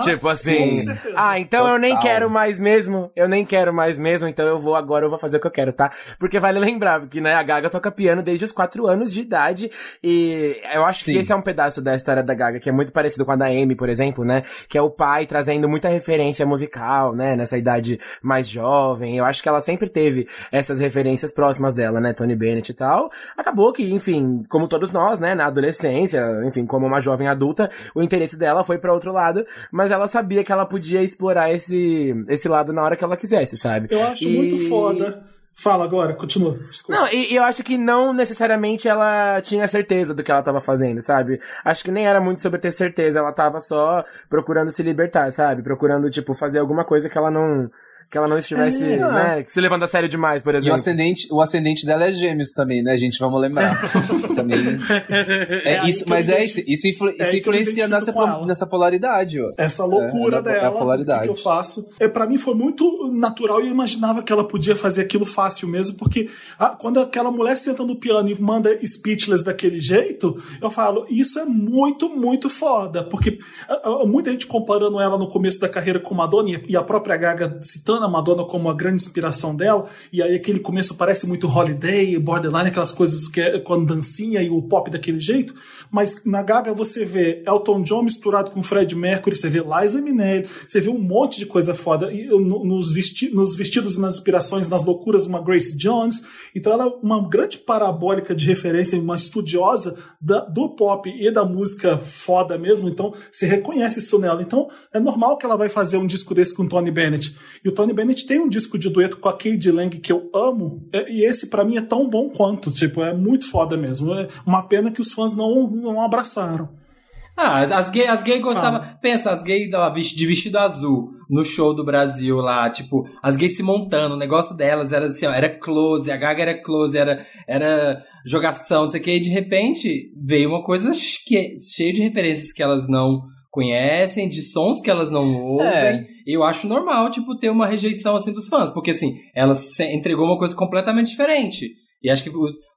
Tipo assim... Sim. Ah, então total. Eu nem quero mais mesmo... Eu nem quero mais mesmo, então eu vou fazer o que eu quero, tá? Porque vale lembrar que, né, a Gaga toca piano desde os 4 anos de idade e eu acho que esse é um pedaço da história da Gaga que é muito parecido com a da Amy, por exemplo, né? Que é o pai trazendo muita referência musical, né? Nessa idade mais jovem. Eu acho que ela sempre teve essas referências próximas dela, né? Tony Bennett e tal. Acabou que, enfim, como todos nós, né? Na adolescência, enfim, como uma jovem adulta, o interesse dela foi pra outro lado, mas ela sabia que ela podia explorar esse lado na hora que ela quisesse, sabe? Eu acho muito foda. Fala agora, continua. Desculpa. Não, e eu acho que não necessariamente ela tinha certeza do que ela tava fazendo, sabe? Acho que nem era muito sobre ter certeza, ela tava só procurando se libertar, sabe? Procurando, tipo, fazer alguma coisa que ela não estivesse, né, se levando a sério demais, por exemplo. E o ascendente dela é gêmeos também, né, gente? Vamos lembrar. Também. Isso, mas isso influencia nessa polaridade, ó. Essa loucura dela, polaridade. Que eu faço. Pra mim foi muito natural e eu imaginava que ela podia fazer aquilo fácil mesmo, porque quando aquela mulher senta no piano e manda Speechless daquele jeito, eu falo, isso é muito, muito foda, porque muita gente comparando ela no começo da carreira com Madonna e a própria Gaga citando a Madonna como a grande inspiração dela, e aí aquele começo parece muito Holiday, Borderline, aquelas coisas que é com a dancinha e o pop daquele jeito, mas na Gaga você vê Elton John misturado com Fred Mercury, você vê Liza Minnelli, você vê um monte de coisa foda, e nos vestidos e nas inspirações, nas loucuras, uma Grace Jones, então ela é uma grande parabólica de referência, uma estudiosa do pop e da música foda mesmo, então se reconhece isso nela, então é normal que ela vai fazer um disco desse com Tony Bennett, e o Tony Bennett tem um disco de dueto com a Cady Lang que eu amo, e esse pra mim é tão bom quanto, tipo, é muito foda mesmo. É uma pena que os fãs não abraçaram. As gays gostavam... Pensa, as gays de vestido azul no show do Brasil lá, tipo, as gays se montando, o negócio delas era assim, ó, era close, a Gaga era close, era jogação, não sei o que, e de repente veio uma coisa cheia de referências que elas não conhecem, de sons que elas não ouvem. Eu acho normal, tipo, ter uma rejeição, assim, dos fãs. Porque, assim, ela entregou uma coisa completamente diferente. E acho que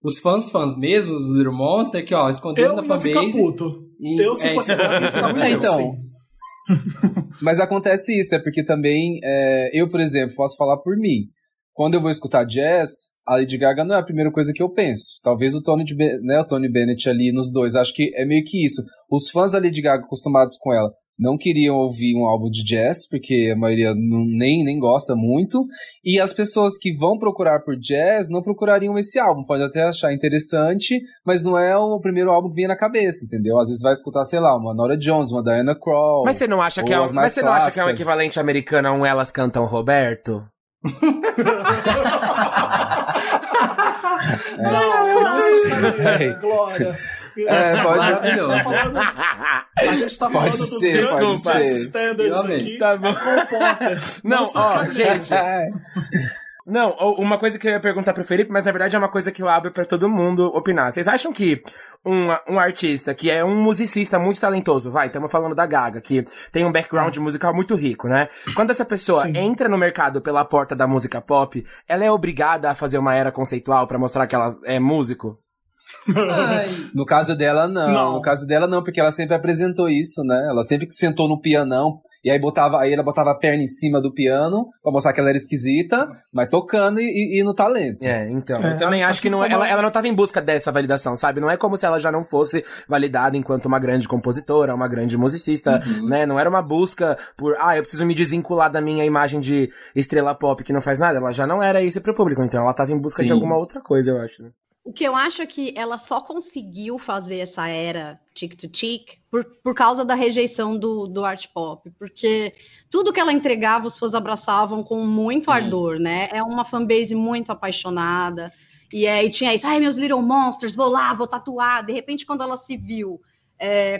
os fãs mesmo, os Little Monster, que, ó, esconderam na fanbase... Eu ia ficar puto. Eu, se fosse nada, ia ficar muito então. Mas acontece isso, é porque também... eu, por exemplo, posso falar por mim. Quando eu vou escutar jazz, a Lady Gaga não é a primeira coisa que eu penso. Talvez o Tony Bennett ali nos dois. Acho que é meio que isso. Os fãs da Lady Gaga, acostumados com ela, não queriam ouvir um álbum de jazz, porque a maioria nem gosta muito. E as pessoas que vão procurar por jazz não procurariam esse álbum. Pode até achar interessante, mas não é o primeiro álbum que vem na cabeça, entendeu? Às vezes vai escutar, sei lá, uma Nora Jones, uma Diana Krall. Mas você não acha que é um equivalente americano a um Elas Cantam Roberto? Glória. A gente tá falando dos standards aqui. Tá bom. Não, ó, gente. Não, uma coisa que eu ia perguntar pro Felipe, mas na verdade é uma coisa que eu abro pra todo mundo opinar. Vocês acham que um artista que é um musicista muito talentoso, estamos falando da Gaga, que tem um background musical muito rico, né? Quando essa pessoa entra no mercado pela porta da música pop, ela é obrigada a fazer uma era conceitual pra mostrar que ela é músico? No caso dela, não. No caso dela, não, porque ela sempre apresentou isso, né? Ela sempre sentou no pianão. E aí, ela botava a perna em cima do piano pra mostrar que ela era esquisita, mas tocando e no talento. Eu também acho que não, ela não tava em busca dessa validação, sabe? Não é como se ela já não fosse validada enquanto uma grande compositora, uma grande musicista, né? Não era uma busca por, eu preciso me desvincular da minha imagem de estrela pop que não faz nada. Ela já não era isso pro público, então ela tava em busca de alguma outra coisa, eu acho. O que eu acho é que ela só conseguiu fazer essa era Chick to Chick por causa da rejeição do Art Pop, porque tudo que ela entregava, os fãs abraçavam com muito ardor, né? É uma fanbase muito apaixonada, e aí tinha isso, ai, meus Little Monsters, vou lá, vou tatuar. De repente, quando ela se viu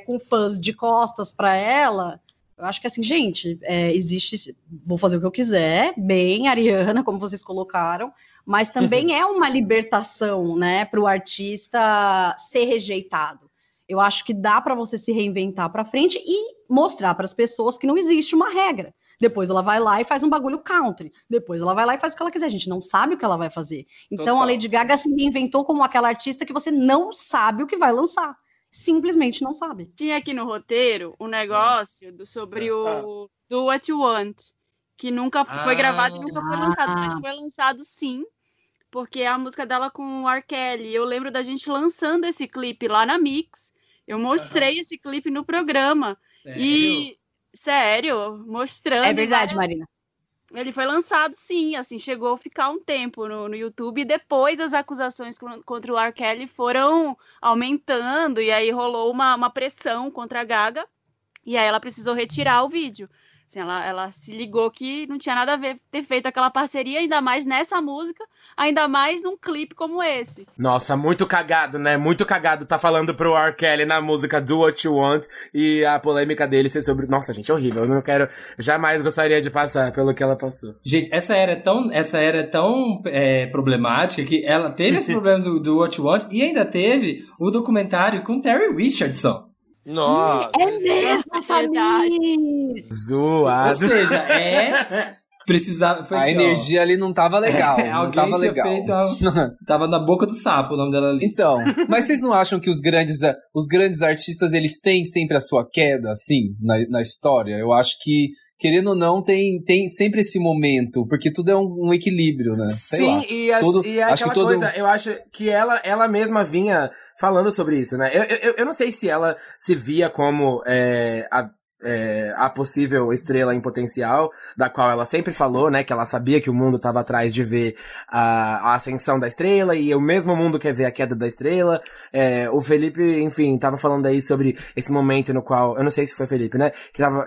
com fãs de costas para ela, eu acho que assim, gente, existe, vou fazer o que eu quiser, bem, Ariana, como vocês colocaram, mas também é uma libertação, né, para o artista ser rejeitado. Eu acho que dá para você se reinventar para frente e mostrar para as pessoas que não existe uma regra. Depois ela vai lá e faz um bagulho country, depois ela vai lá e faz o que ela quiser, a gente não sabe o que ela vai fazer. Então Total. A Lady Gaga se reinventou como aquela artista que você não sabe o que vai lançar. Simplesmente não sabe. Tinha aqui no roteiro o negócio sobre o Do What You Want, que nunca foi gravado e nunca foi lançado, mas foi lançado sim, porque é a música dela com o R. Kelly. Eu lembro da gente lançando esse clipe lá na Mix, eu mostrei esse clipe no programa. Sério? Mostrando. É verdade, Marina. Ele foi lançado sim, assim, chegou a ficar um tempo no YouTube, e depois as acusações contra o R. Kelly foram aumentando, e aí rolou uma pressão contra a Gaga, e aí ela precisou retirar o vídeo. Assim, ela se ligou que não tinha nada a ver ter feito aquela parceria, ainda mais nessa música, ainda mais num clipe como esse. Nossa, muito cagado, né? Muito cagado. Tá falando pro R. Kelly na música Do What You Want e a polêmica dele ser sobre... Nossa, gente, é horrível. Eu não quero... Jamais gostaria de passar pelo que ela passou. Gente, essa era tão problemática que ela teve esse problema do What You Want e ainda teve o documentário com Terry Richardson. Nossa! É mesmo, Samir! Zoado! Ou seja, precisava. Foi a aqui, energia ali não tava legal. Não tava legal. Tava na boca do sapo o nome dela ali. Então, mas vocês não acham que os grandes artistas, eles têm sempre a sua queda, assim, na história? Eu acho que, querendo ou não, tem sempre esse momento, porque tudo é um equilíbrio, né? Sim, e aquela coisa, eu acho que ela mesma vinha falando sobre isso, né? Eu não sei se ela se via como a possível estrela em potencial, da qual ela sempre falou, né, que ela sabia que o mundo estava atrás de ver a ascensão da estrela, e o mesmo mundo quer ver a queda da estrela. O Felipe, enfim, tava falando aí sobre esse momento no qual, eu não sei se foi Felipe, né,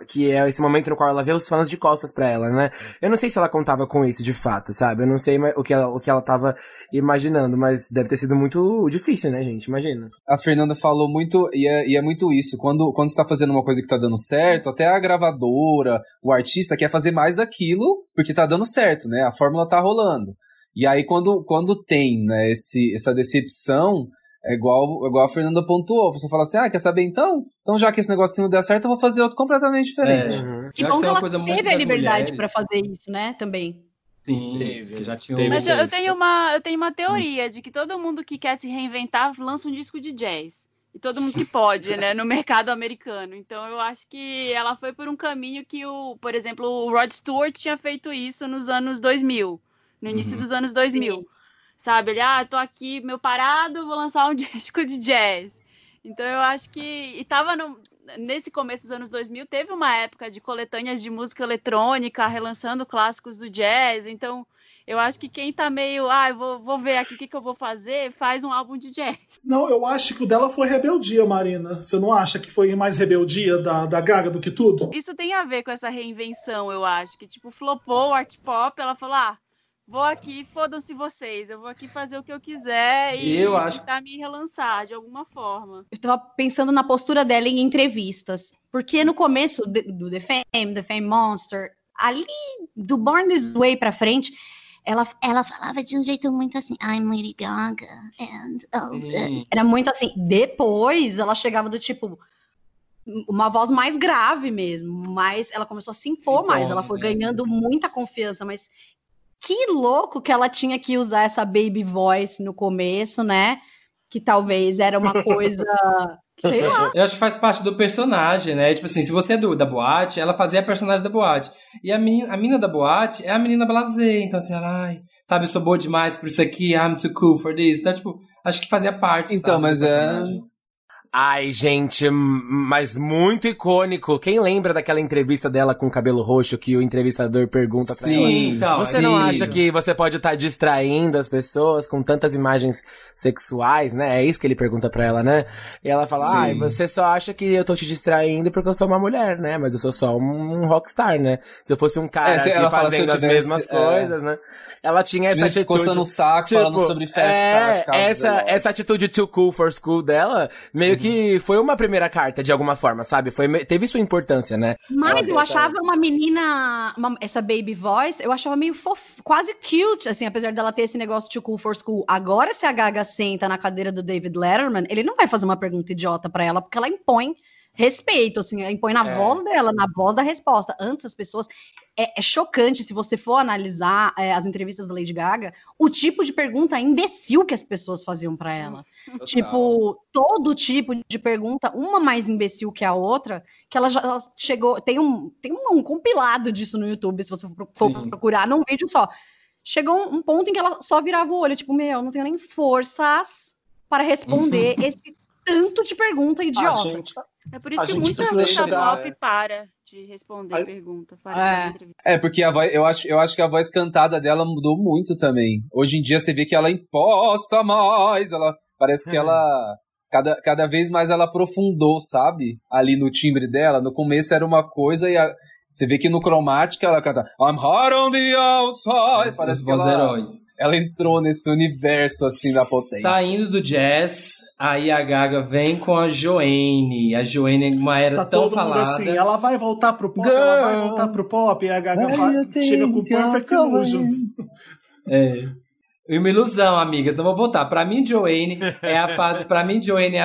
que é esse momento no qual ela vê os fãs de costas pra ela, né, eu não sei se ela contava com isso de fato, sabe, eu não sei o que ela tava imaginando, mas deve ter sido muito difícil, né, gente, imagina. A Fernanda falou muito, e é muito isso, quando você tá fazendo uma coisa que tá dando certo, até a gravadora, o artista quer fazer mais daquilo, porque tá dando certo, né? A fórmula tá rolando. E aí, quando tem, né, essa decepção, é igual a Fernanda pontuou, a pessoa fala assim, quer saber então? Então, já que esse negócio aqui não der certo, eu vou fazer outro completamente diferente. Que bom que ela teve a liberdade pra fazer isso, né, também. Sim, teve, já tinha. Mas eu tenho uma teoria de que todo mundo que quer se reinventar lança um disco de jazz. E todo mundo que pode, né? No mercado americano. Então, eu acho que ela foi por um caminho que, por exemplo, o Rod Stewart tinha feito isso nos anos 2000. No início dos anos 2000. Sim. Sabe? Ele, tô aqui, meu parado, vou lançar um disco de jazz. Então, eu acho que... E tava nesse começo dos anos 2000, teve uma época de coletâneas de música eletrônica, relançando clássicos do jazz. Então... Eu acho que quem tá meio, vou ver aqui o que eu vou fazer, faz um álbum de jazz. Não, eu acho que o dela foi rebeldia, Marina. Você não acha que foi mais rebeldia da Gaga do que tudo? Isso tem a ver com essa reinvenção, eu acho. Que, tipo, flopou o Art Pop, ela falou, vou aqui, fodam-se vocês, eu vou aqui fazer o que eu quiser e eu tentar me relançar de alguma forma. Eu tava pensando na postura dela em entrevistas. Porque no começo do The Fame Monster, ali do Born This Way pra frente... Ela falava de um jeito muito assim, I'm Lady Gaga, and... Era muito assim. Depois, ela chegava do tipo... Uma voz mais grave mesmo, mas ela começou a se impor mais. Ela foi ganhando muita confiança, mas... Que louco que ela tinha que usar essa baby voice no começo, né? Que talvez era uma coisa... Sei lá. Eu acho que faz parte do personagem, né? Tipo assim, se você é da boate, ela fazia a personagem da boate. E a menina da boate é a menina blasé. Então, assim, ela, sabe, eu sou boa demais por isso aqui, I'm too cool for this. Então, tipo, acho que fazia parte, então, sabe, mas é... Ai, gente, mas muito icônico. Quem lembra daquela entrevista dela com o cabelo roxo que o entrevistador pergunta pra ela? Então, você não acha que você pode estar distraindo as pessoas com tantas imagens sexuais, né? É isso que ele pergunta pra ela, né? E ela fala, ai, você só acha que eu tô te distraindo porque eu sou uma mulher, né? Mas eu sou só um rockstar, né? Se eu fosse um cara fazendo as mesmas coisas, né? Ela tinha essa atitude... coçando o saco, tipo, falando sobre festas. Essa atitude too cool for school dela, meio que foi uma primeira carta, de alguma forma, sabe? Teve sua importância, né? Mas eu achava uma menina, essa baby voice, eu achava meio quase cute, assim, apesar dela ter esse negócio de cool for school. Agora, se a Gaga senta na cadeira do David Letterman, ele não vai fazer uma pergunta idiota pra ela, porque ela impõe respeito, assim, ela impõe na voz dela, na voz da resposta. Antes, as pessoas... É chocante, se você for analisar as entrevistas da Lady Gaga, o tipo de pergunta imbecil que as pessoas faziam pra ela. Total. Tipo, todo tipo de pergunta, uma mais imbecil que a outra, que ela chegou... Tem um compilado disso no YouTube, se você for procurar, num vídeo só. Chegou um ponto em que ela só virava o olho, tipo, meu, não tenho nem forças para responder esse tanto de pergunta idiota. Gente, é por isso que muita música pop para... de responder a pergunta. Porque a voz, eu acho que a voz cantada dela mudou muito também. Hoje em dia você vê que ela imposta mais. Ela, parece que ela... Cada vez mais ela aprofundou, sabe? Ali no timbre dela. No começo era uma coisa e você vê que no Chromatica ela canta I'm hot on the outside. Parece que ela entrou nesse universo assim da potência. Saindo do jazz... Aí a Gaga vem com a Joanne. A Joanne é uma era tá tão falada. Assim, ela vai voltar pro pop, ela vai voltar pro pop. E a Gaga chega com Perfect Illusion. É. Uma ilusão, amigas. Não vou voltar. Pra mim, Joanne é a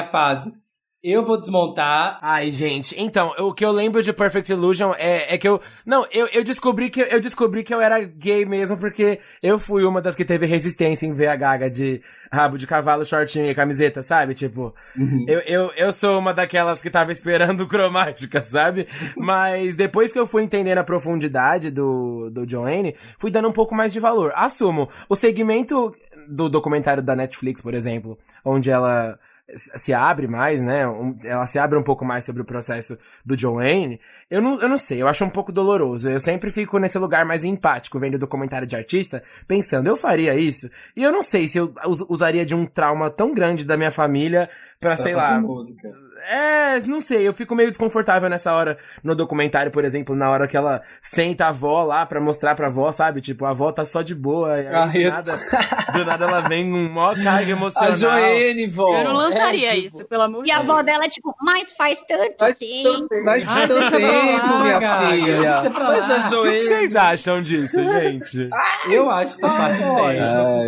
fase... Eu vou desmontar. Ai, gente. Então, o que eu lembro de Perfect Illusion é que eu... Não, eu descobri que eu era gay mesmo, porque eu fui uma das que teve resistência em ver a Gaga de rabo de cavalo, shortinho e camiseta, sabe? Tipo, eu sou uma daquelas que tava esperando Chromatica, sabe? Mas depois que eu fui entendendo a profundidade do Joanne, fui dando um pouco mais de valor. Assumo, o segmento do documentário da Netflix, por exemplo, onde ela... se abre mais, né? Ela se abre um pouco mais sobre o processo do Joanne. Eu não sei, eu acho um pouco doloroso. Eu sempre fico nesse lugar mais empático, vendo documentário de artista, pensando, eu faria isso? E eu não sei se eu usaria de um trauma tão grande da minha família pra sei lá... música. Não sei, eu fico meio desconfortável nessa hora no documentário, por exemplo, na hora que ela senta a avó lá pra mostrar pra avó, sabe? Tipo, a avó tá só de boa, e aí do nada ela vem com maior carga emocional. A Joanne, vó. Eu não lançaria isso, pelo amor de Deus. E a avó dela é tipo, mas faz tanto tempo. Mas faz tanto tempo, minha filha. Mas a Joanne... O que vocês acham disso, gente? Eu acho essa parte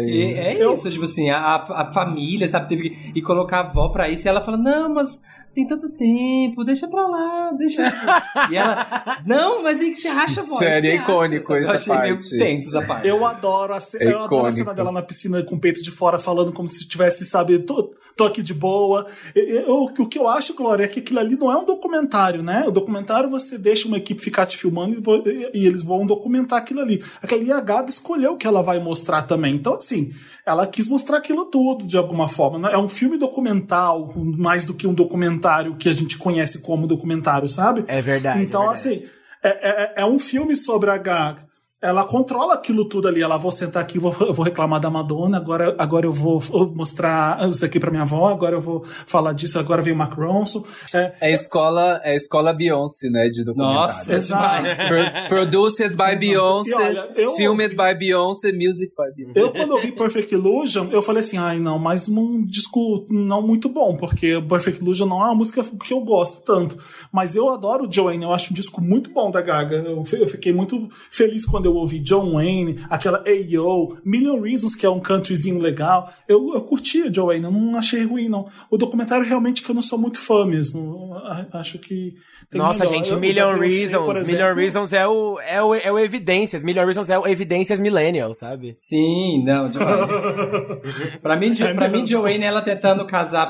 bem. É isso, tipo assim, a família, sabe, teve que ir colocar a avó pra isso, e ela fala, não, mas... tem tanto tempo, deixa pra lá, deixa... E ela, não, mas aí que você racha a voz. Sério, é icônico essa parte. Eu achei meio tenso essa parte. Eu adoro a cena dela na piscina com o peito de fora, falando como se tivesse, sabe, tô aqui de boa. O que eu acho, Glória, é que aquilo ali não é um documentário, né? O documentário você deixa uma equipe ficar te filmando e eles vão documentar aquilo ali. Aquela ali a Gaga escolheu o que ela vai mostrar também. Então, assim, ela quis mostrar aquilo tudo, de alguma forma. É um filme documental, mais do que um documentário que a gente conhece como documentário, sabe? É verdade. Então, assim, é um filme sobre a Gaga. Ela controla aquilo tudo ali. Ela, vou sentar aqui, eu vou reclamar da Madonna, agora eu vou mostrar isso aqui pra minha avó, agora eu vou falar disso, agora vem o Macronson. É a escola Beyoncé, né, de documentário. Nossa, exato. Produced by Beyoncé, filmed by Beyoncé, music by Beyoncé. Eu, quando ouvi Perfect Illusion, eu falei assim, ai não, mas um disco não muito bom, porque Perfect Illusion não é uma música que eu gosto tanto. Mas eu adoro Joanne, eu acho um disco muito bom da Gaga. Eu fiquei muito feliz quando eu ouvi John Wayne, aquela A.O., Million Reasons, que é um countryzinho legal. Eu curti a Joanne, eu não achei ruim, não. O documentário, realmente, que eu não sou muito fã mesmo. Acho que... Nossa, melhor. Gente, Million Reasons. Million Reasons é o Evidências. Million Reasons é o Evidências Millennial, sabe? Sim, não, demais. pra mim, Joanne, ela tentando casar,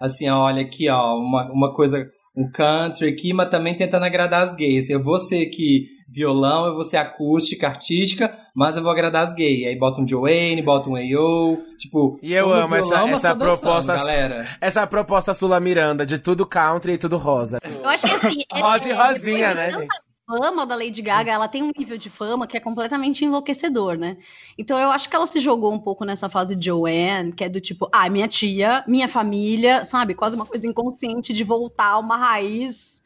assim, olha aqui, ó, uma coisa... um country aqui, mas também tentando agradar as gays. Eu vou ser aqui violão, eu vou ser acústica, artística, mas eu vou agradar as gays. Aí bota um Joanne, bota um A.O., tipo... E eu amo violão, essa proposta, galera. Essa proposta Sula Miranda, de tudo country e tudo rosa. Eu acho que assim... rosa e rosinha, né, gente? A fama da Lady Gaga, ela tem um nível de fama que é completamente enlouquecedor, né? Então eu acho que ela se jogou um pouco nessa fase de Joanne, que é do tipo, ah, minha tia, minha família, sabe? Quase uma coisa inconsciente de voltar a uma raiz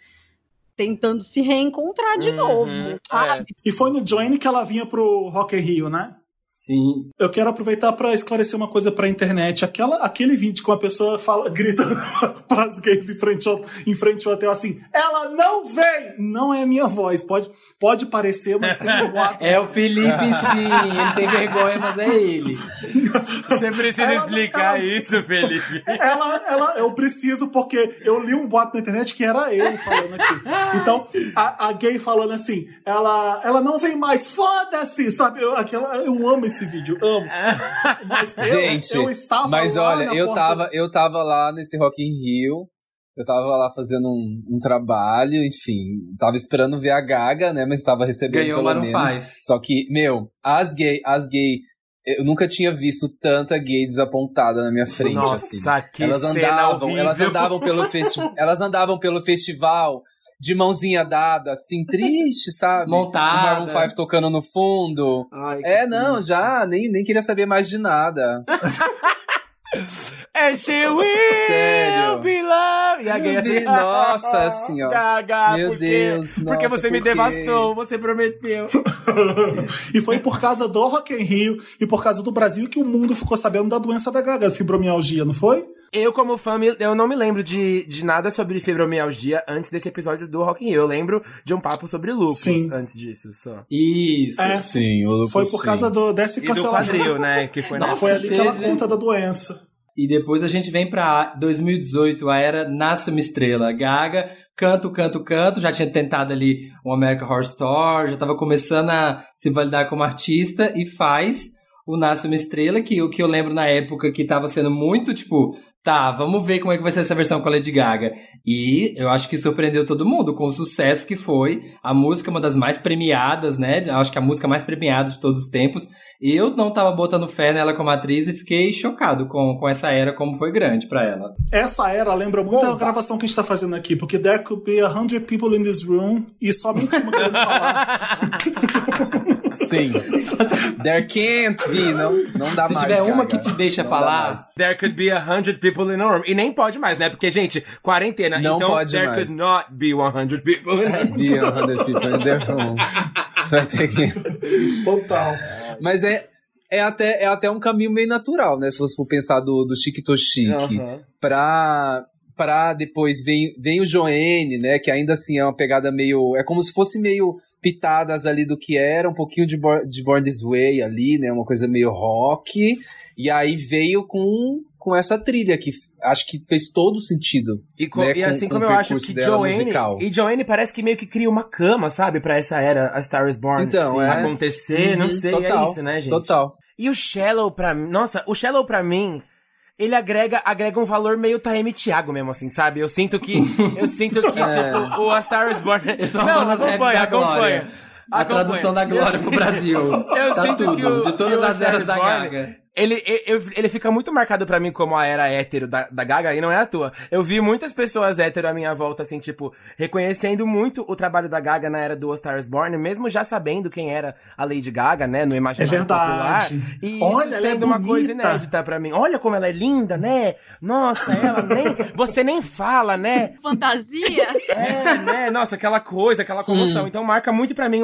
tentando se reencontrar de novo, sabe? É. E foi no Joanne que ela vinha pro Rock in Rio, né? Sim. Eu quero aproveitar para esclarecer uma coisa para a internet. Aquele vídeo com a pessoa fala, grita para as gays em frente ao hotel assim, ela não vem! Não é a minha voz. Pode parecer, mas tem um ato. É o Felipe, sim. Ele tem vergonha, mas é ele. Você precisa explicar isso, Felipe. Eu preciso, porque eu li um boato na internet que era eu falando aqui. Então, a gay falando assim, ela não vem mais, foda-se! Sabe? Eu amo esse vídeo, amo. Mas gente, eu estava mas lá olha, na eu porta. Eu tava lá nesse Rock in Rio, eu tava lá fazendo um trabalho, enfim, tava esperando ver a Gaga, né, mas tava recebendo ganhou pelo menos. Só que, meu, as gay, eu nunca tinha visto tanta gay desapontada na minha frente. Nossa, assim. Que elas andavam pelo festival de mãozinha dada, assim, triste, sabe? Montada. O Maroon 5 tocando no fundo. Ai, não, triste. Já nem queria saber mais de nada. And she will sério. Be loved. E a gay assim, nossa, assim, ó. Gaga, meu Deus, nossa. Porque você me devastou, você prometeu. E foi por causa do Rock in Rio e por causa do Brasil que o mundo ficou sabendo da doença da Gaga, fibromialgia, não foi? Eu, como fã, eu não me lembro de nada sobre fibromialgia antes desse episódio do Rock in Rio. Eu lembro de um papo sobre lúpus antes disso, só. Isso, sim. O lúpus, foi por causa desse cancelamento. Do quadril, né? Que foi, foi ali que ela conta da doença. E depois a gente vem pra 2018, a era Nasce Uma Estrela. Gaga, canto. Já tinha tentado ali um American Horror Story, já tava começando a se validar como artista e faz o Nasce Uma Estrela, que o que eu lembro na época que tava sendo muito, tipo... Tá, vamos ver como é que vai ser essa versão com a Lady Gaga. E eu acho que surpreendeu todo mundo com o sucesso que foi. A música é uma das mais premiadas, né? Acho que a música mais premiada de todos os tempos. Eu não tava botando fé nela como atriz e fiquei chocado com essa era, como foi grande pra ela. Essa era lembra muito a gravação que a gente tá fazendo aqui, porque there could be 100 people in this room e só me querendo falar. Sim. There can't be, não dá mais. Se tiver uma Gaga, que te deixa não falar. There could be 100 people in a room. E nem pode mais, né? Porque, gente, quarentena. Não então, pode there mais. Could not be 100 people in a room. Be 100 people in the room. Você vai ter que... Total. Mas é até um caminho meio natural, né? Se você for pensar do Chique to Chique. Uhum. Pra depois vem o Joanne, né? Que ainda assim é uma pegada meio... É como se fosse meio... pitadas ali do que era, um pouquinho de Born This Way ali, né, uma coisa meio rock, e aí veio com essa trilha que acho que fez todo sentido. E, né, e assim como eu acho que Joanne parece que meio que cria uma cama, sabe, pra essa era A Star Is Born então, assim, acontecer, não sei, total, é isso, né, gente? Total. E o Shallow pra mim, nossa, ele agrega um valor meio Taeme Thiago mesmo, assim, sabe? Eu sinto que tipo, o A Star Is Born... Não, acompanha. A tradução da Glória pro Brasil. Eu tá sinto tudo, que o... De todas as eras da Gaga. Ele fica muito marcado pra mim como a era hétero da Gaga, e não é à toa. Eu vi muitas pessoas hétero à minha volta, assim, tipo, reconhecendo muito o trabalho da Gaga na era do A Star Is Born, mesmo já sabendo quem era a Lady Gaga, né, no imaginário popular. É verdade. E olha, isso sendo uma coisa inédita pra mim. Olha como ela é linda, né? Nossa, ela nem... Você nem fala, né? Fantasia. É, né? Nossa, aquela coisa, aquela comoção. Sim. Então marca muito pra mim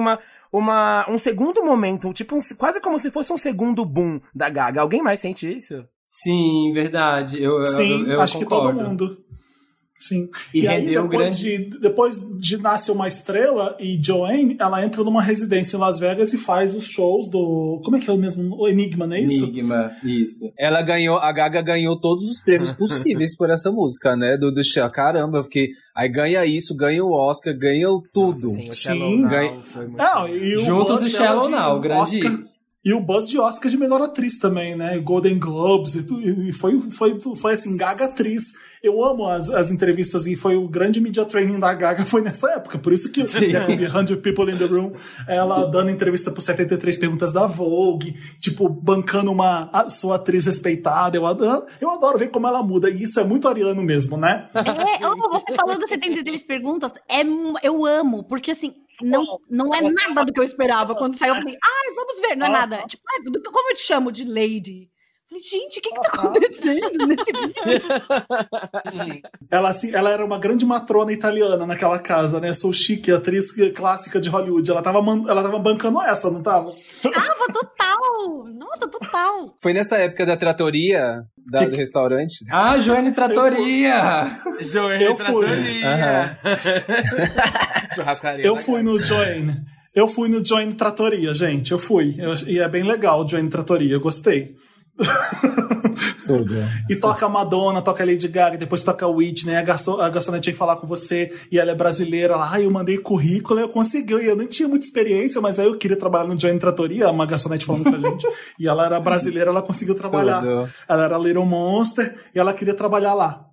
um segundo momento, tipo quase como se fosse um segundo boom da Gaga. Alguém mais sente isso? Sim, verdade. Eu acho concordo. Que todo mundo. Sim. E aí depois de Nasce Uma Estrela e Joanne, ela entra numa residência em Las Vegas e faz os shows do... Como é que é o mesmo? O Enigma, não é isso? Enigma, isso. Ela ganhou, a Gaga ganhou todos os prêmios possíveis por essa música, né? Do caramba, porque aí ganha isso, ganha o Oscar, ganha tudo. Nossa, sim, o Shallow Now. Juntos do Shallow Now, grande... Oscar. E o buzz de Oscar de melhor atriz também, né? Golden Globes, e foi assim, Gaga atriz. Eu amo as entrevistas, e foi o grande media training da Gaga, foi nessa época. Por isso que 100 People in the Room, ela dando entrevista por 73 perguntas da Vogue, tipo, bancando sua atriz respeitada. Eu adoro ver como ela muda, e isso é muito ariano mesmo, né? Você falou das 73 perguntas, eu amo, porque assim... Não é nada do que eu esperava. Quando saiu, eu falei, vamos ver, não é nada. Tipo, como eu te chamo de Lady? Falei, gente, o que tá acontecendo nesse vídeo? Ela era uma grande matrona italiana naquela casa, né? Sou chique, atriz clássica de Hollywood. Ela tava bancando essa, não tava? Tava, total! Nossa, total! Foi nessa época da tratoria... do restaurante. Joanne Trattoria! Joanne Trattoria! Churrascaria. Eu fui no Joanne Trattoria, gente. E é bem legal o Joanne Trattoria. Eu gostei. E toca a Madonna, toca a Lady Gaga, depois toca a Whitney, a garçonete veio falar com você, e ela é brasileira, eu mandei currículo, eu consegui, eu nem tinha muita experiência, mas aí eu queria trabalhar no Joanne Trattoria, uma garçonete falando pra gente, e ela era brasileira, ela conseguiu trabalhar, ela era Little Monster, e ela queria trabalhar lá.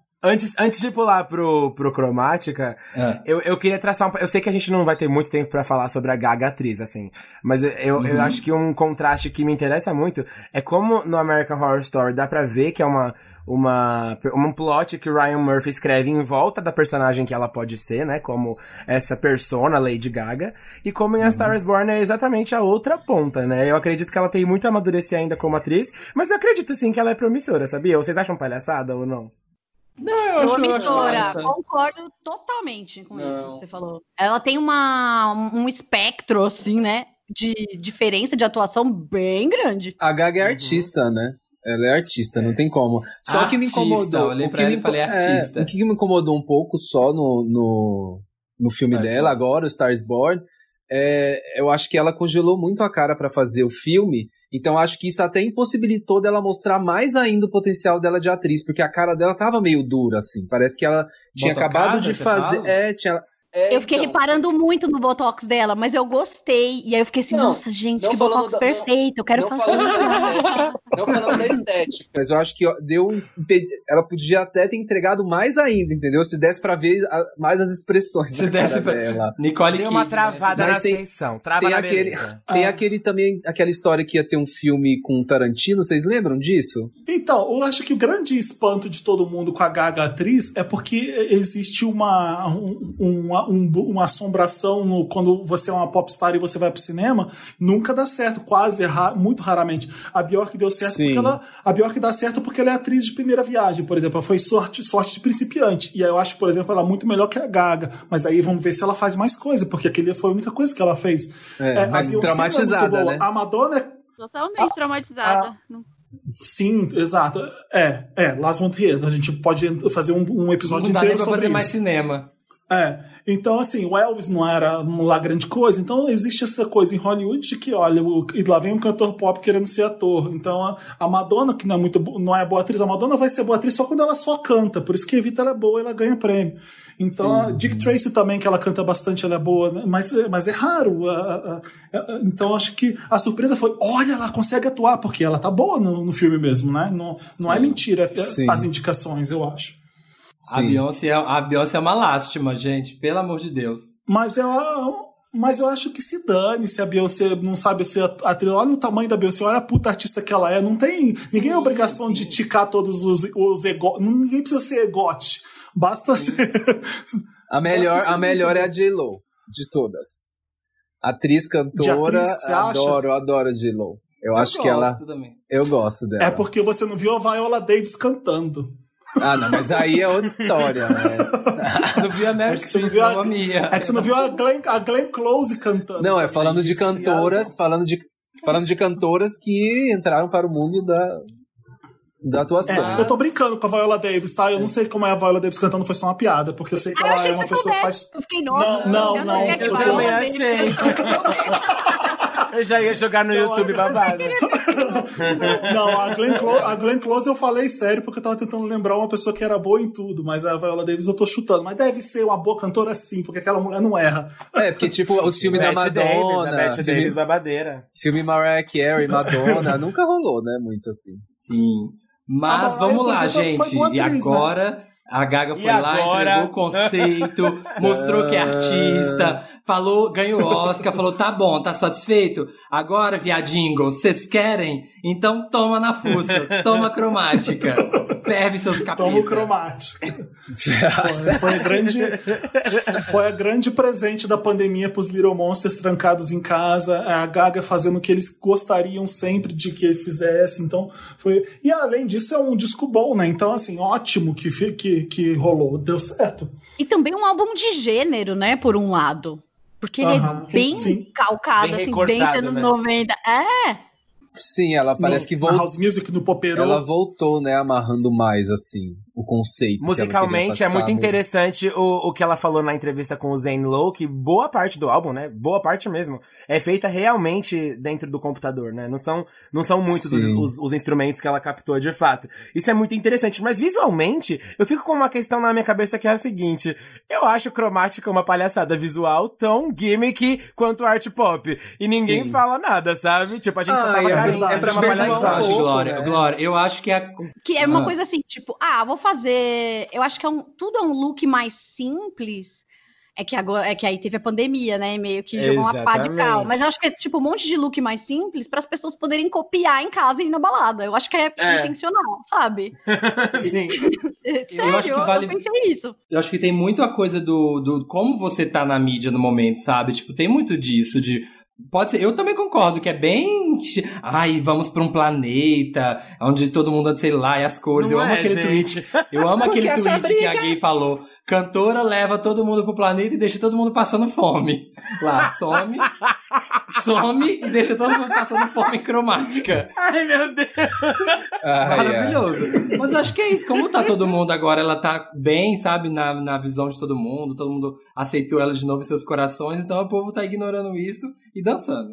Antes de pular pro Chromatica, eu queria traçar eu sei que a gente não vai ter muito tempo pra falar sobre a Gaga atriz, assim, mas eu acho que um contraste que me interessa muito é como no American Horror Story dá pra ver que é um plot que o Ryan Murphy escreve em volta da personagem que ela pode ser, né, como essa persona Lady Gaga, e como em A Star Is Born é exatamente a outra ponta, né, eu acredito que ela tem muito a amadurecer ainda como atriz, mas eu acredito sim que ela é promissora, sabia? Vocês acham palhaçada ou não? Não, eu concordo totalmente com isso que você falou. Ela tem um espectro, assim, né? De diferença de atuação bem grande. A Gaga é artista, né? Ela é artista, não tem como. Só artista, que me incomodou. Eu olhei pra ela e falei artista. O que me incomodou um pouco só no filme Stars dela, Born. Agora, o Star Is Born, eu acho que ela congelou muito a cara pra fazer o filme. Então acho que isso até impossibilitou dela mostrar mais ainda o potencial dela de atriz, porque a cara dela tava meio dura, assim. Parece que ela tinha acabado de fazer... eu fiquei reparando muito no botox dela, mas eu gostei. E aí eu fiquei assim, nossa, gente, que botox perfeito, eu quero fazer. Não falando da estética. Mas eu acho que ela podia até ter entregado mais ainda, entendeu? Se desse pra ver mais as expressões dela. Nicole Kidman. Uma travada na ascensão. Tem aquele também, aquela história que ia ter um filme com o Tarantino, vocês lembram disso? Então, eu acho que o grande espanto de todo mundo com a Gaga atriz é porque existe uma assombração quando você é uma popstar e você vai pro cinema, nunca dá certo, muito raramente. A Bjork deu certo porque ela é atriz de primeira viagem, por exemplo. Ela foi sorte de principiante. E aí eu acho, por exemplo, ela muito melhor que a Gaga. Mas aí vamos ver se ela faz mais coisa, porque aquele foi a única coisa que ela fez. Mas traumatizada, né? A Madonna é... Totalmente traumatizada. Sim, exato. Lars von Trier. A gente pode fazer um episódio inteiro sobre isso. Não dá nem pra fazer mais cinema. Então assim, o Elvis não era uma grande coisa, então existe essa coisa em Hollywood de que, olha, e lá vem um cantor pop querendo ser ator, então a Madonna, que não é boa atriz, a Madonna vai ser boa atriz só quando ela só canta, por isso que Evita ela é boa, ela ganha prêmio. Então Dick Tracy também, que ela canta bastante, ela é boa, né? mas é raro. Então acho que a surpresa foi, olha, ela consegue atuar, porque ela tá boa no filme mesmo, né? Não é mentira as indicações, eu acho. A Beyoncé é uma lástima, gente, pelo amor de Deus. Mas eu acho que se dane se a Beyoncé não sabe ser atriz. Olha o tamanho da Beyoncé, olha a puta artista que ela é. Não tem ninguém é obrigação de ticar todos os egotes. Ninguém precisa ser egote. Basta ser. A melhor é a J-Lo de todas. Atriz, cantora, adoro a J-Lo. Eu acho que ela. Também. Eu gosto dela. É porque você não viu a Viola Davis cantando. Não, mas aí é outra história, né? Não viu a Meryl Streep, não minha. É que você não viu a Glenn Close cantando. Não, é falando de cantoras, falando de cantoras que entraram para o mundo da atuação. Eu tô brincando com a Viola Davis, tá? Eu não sei como é a Viola Davis cantando, foi só uma piada, porque eu sei que ela é uma pessoa que faz... Eu fiquei nossa. Não, eu também achei. Eu já ia jogar no YouTube babado. Não, a Glenn Close eu falei sério porque eu tava tentando lembrar uma pessoa que era boa em tudo, mas a Viola Davis eu tô chutando. Mas deve ser uma boa cantora sim, porque aquela mulher não erra. É, porque tipo, os filmes da Madonna... Bette Davis, babadeira. Filme Mariah Carey, Madonna, nunca rolou, né? Muito assim. Sim. Mas vamos lá, gente. Atriz, e agora... Né? A Gaga foi lá, entregou o conceito, mostrou que é artista, falou, ganhou o Oscar, falou, tá bom, tá satisfeito? Agora, viadinho, vocês querem? Então toma na fuça, toma cromática, serve seus capitas. Toma o cromática. Foi a grande presente da pandemia pros Little Monsters trancados em casa, a Gaga fazendo o que eles gostariam sempre de que ele fizesse, então foi... E além disso, é um disco bom, né? Então, assim, ótimo que rolou, deu certo. E também um álbum de gênero, né, por um lado. Porque ele é bem calcado, bem assim, bem anos 90. É! Sim, ela parece que voltou. House Music no Popero. Ela voltou, né, amarrando mais, assim, o conceito. Musicalmente, que ela é muito interessante o que ela falou na entrevista com o Zane Lowe, que boa parte do álbum, né, boa parte mesmo, é feita realmente dentro do computador, né, não são muitos os instrumentos que ela captou de fato. Isso é muito interessante, mas visualmente, eu fico com uma questão na minha cabeça que é a seguinte, eu acho cromática uma palhaçada visual tão gimmick quanto art pop, e ninguém fala nada, sabe? Tipo, a gente só fala é pra trabalhar isso, Glória. Eu acho que é... Que é uma coisa assim, tipo, vou fazer... Eu acho que tudo é um look mais simples. É que aí teve a pandemia, né? Meio que jogou uma pá de cal. Mas eu acho que é tipo um monte de look mais simples para as pessoas poderem copiar em casa e ir na balada. Eu acho que é intencional, sabe? Sim. Sério, eu acho que eu pensei isso. Eu acho que tem muito a coisa do como você tá na mídia no momento, sabe? Tipo, tem muito disso, Pode ser, eu também concordo que é bem. Ai, vamos pra um planeta onde todo mundo, sei lá, e as cores. Não, eu amo aquele tweet. Eu amo aquele tweet que a Gay falou. Cantora leva todo mundo pro planeta e deixa todo mundo passando fome. Lá, some e deixa todo mundo passando fome cromática. Ai, meu Deus. Maravilhoso. Mas eu acho que é isso. Como tá todo mundo agora, ela tá bem, sabe, na visão de todo mundo aceitou ela de novo em seus corações, então o povo tá ignorando isso e dançando.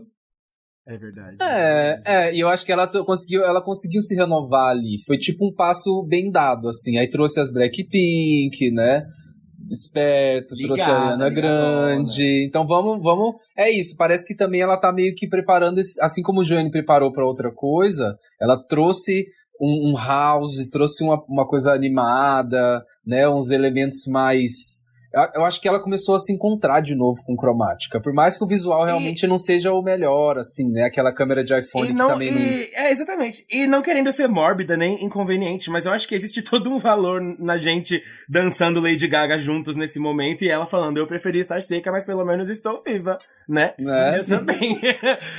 É verdade. E eu acho que ela conseguiu se renovar ali. Foi tipo um passo bem dado, assim. Aí trouxe as Blackpink, né? Esperto, trouxe a Ariana Grande. Então vamos. É isso, parece que também ela tá meio que preparando, assim como o Joanne preparou pra outra coisa, ela trouxe um house, trouxe uma coisa animada, né? Uns elementos mais... Eu acho que ela começou a se encontrar de novo com cromática. Por mais que o visual realmente não seja o melhor, assim, né? Aquela câmera de iPhone que também não... É, exatamente. E não querendo ser mórbida nem inconveniente, mas eu acho que existe todo um valor na gente dançando Lady Gaga juntos nesse momento e ela falando, eu preferi estar seca, mas pelo menos estou viva, né? Eu também.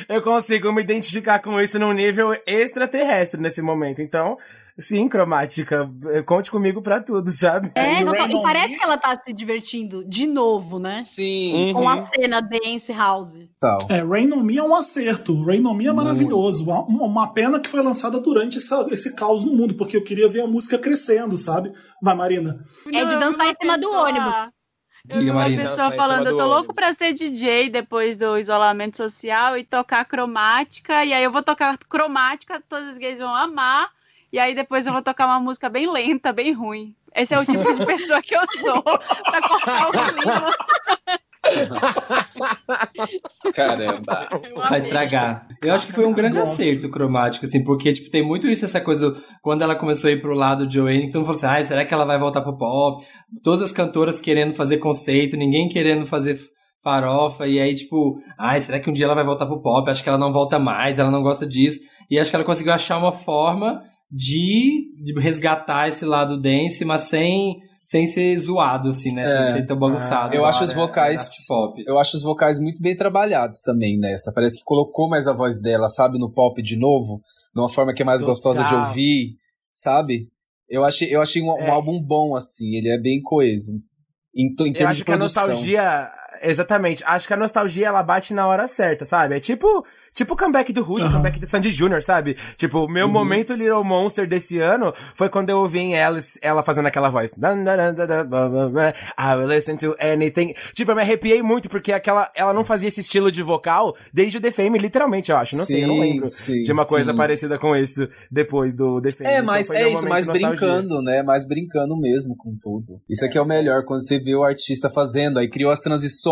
Eu consigo me identificar com isso num nível extraterrestre nesse momento. Então... Sim, cromática. Conte comigo pra tudo, sabe? E parece que ela tá se divertindo de novo, né? Sim. Com a cena Dance House. Rain on Me é um acerto. Rain on Me é maravilhoso. Uma pena que foi lançada durante esse caos no mundo, porque eu queria ver a música crescendo, sabe? Vai, Marina. É de dançar em cima do ônibus. Uma pessoa falando, eu tô louco pra ser DJ depois do isolamento social e tocar cromática, e aí eu vou tocar cromática, todas as gays vão amar. E aí depois eu vou tocar uma música bem lenta, bem ruim. Esse é o tipo de pessoa que eu sou, pra cortar o clima. Caramba. Vai estragar. Eu acho que foi um grande acerto cromático, assim, porque tipo, tem muito isso, essa coisa do... Quando ela começou a ir pro lado de Joanne, todo mundo falou assim, será que ela vai voltar pro pop? Todas as cantoras querendo fazer conceito, ninguém querendo fazer... farofa, e aí tipo, será que um dia ela vai voltar pro pop? Acho que ela não volta mais, ela não gosta disso, e acho que ela conseguiu achar uma forma de resgatar esse lado dance, mas sem ser zoado, assim, né? Sem ser tão bagunçado. Eu acho os vocais. Pop. Eu acho os vocais muito bem trabalhados também nessa. Parece que colocou mais a voz dela, sabe, no pop de novo, de uma forma que é mais gostosa de ouvir, sabe? Eu achei um álbum bom, assim, ele é bem coeso. Eu acho que a nostalgia Exatamente. Acho que a nostalgia, ela bate na hora certa, sabe? É tipo o comeback do Rush, o comeback do Sandy Jr., sabe? Tipo, o meu momento Little Monster desse ano foi quando eu ouvi em Alice, ela fazendo aquela voz. I will listen to anything. Tipo, eu me arrepiei muito, porque ela não fazia esse estilo de vocal desde o The Fame, literalmente, eu acho. Não sei, eu não lembro de uma coisa parecida com isso depois do The Fame. É, mas então, é isso, mas brincando, né? Mas brincando mesmo com tudo. Isso aqui é o melhor, quando você vê o artista fazendo, aí criou as transições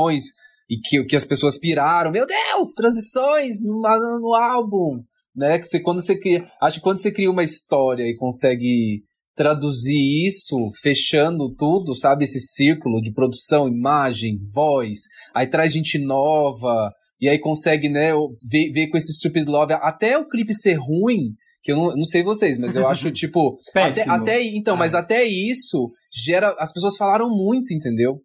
e que as pessoas piraram. Meu Deus, transições no álbum, né? Que quando você cria, acho que quando você cria uma história e consegue traduzir isso, fechando tudo, sabe? Esse círculo de produção, imagem, voz, aí traz gente nova, e aí consegue, né, ver com esse Stupid Love, até o clipe ser ruim, que eu não sei vocês, mas eu acho, tipo... Péssimo. Mas até isso gera... As pessoas falaram muito, entendeu?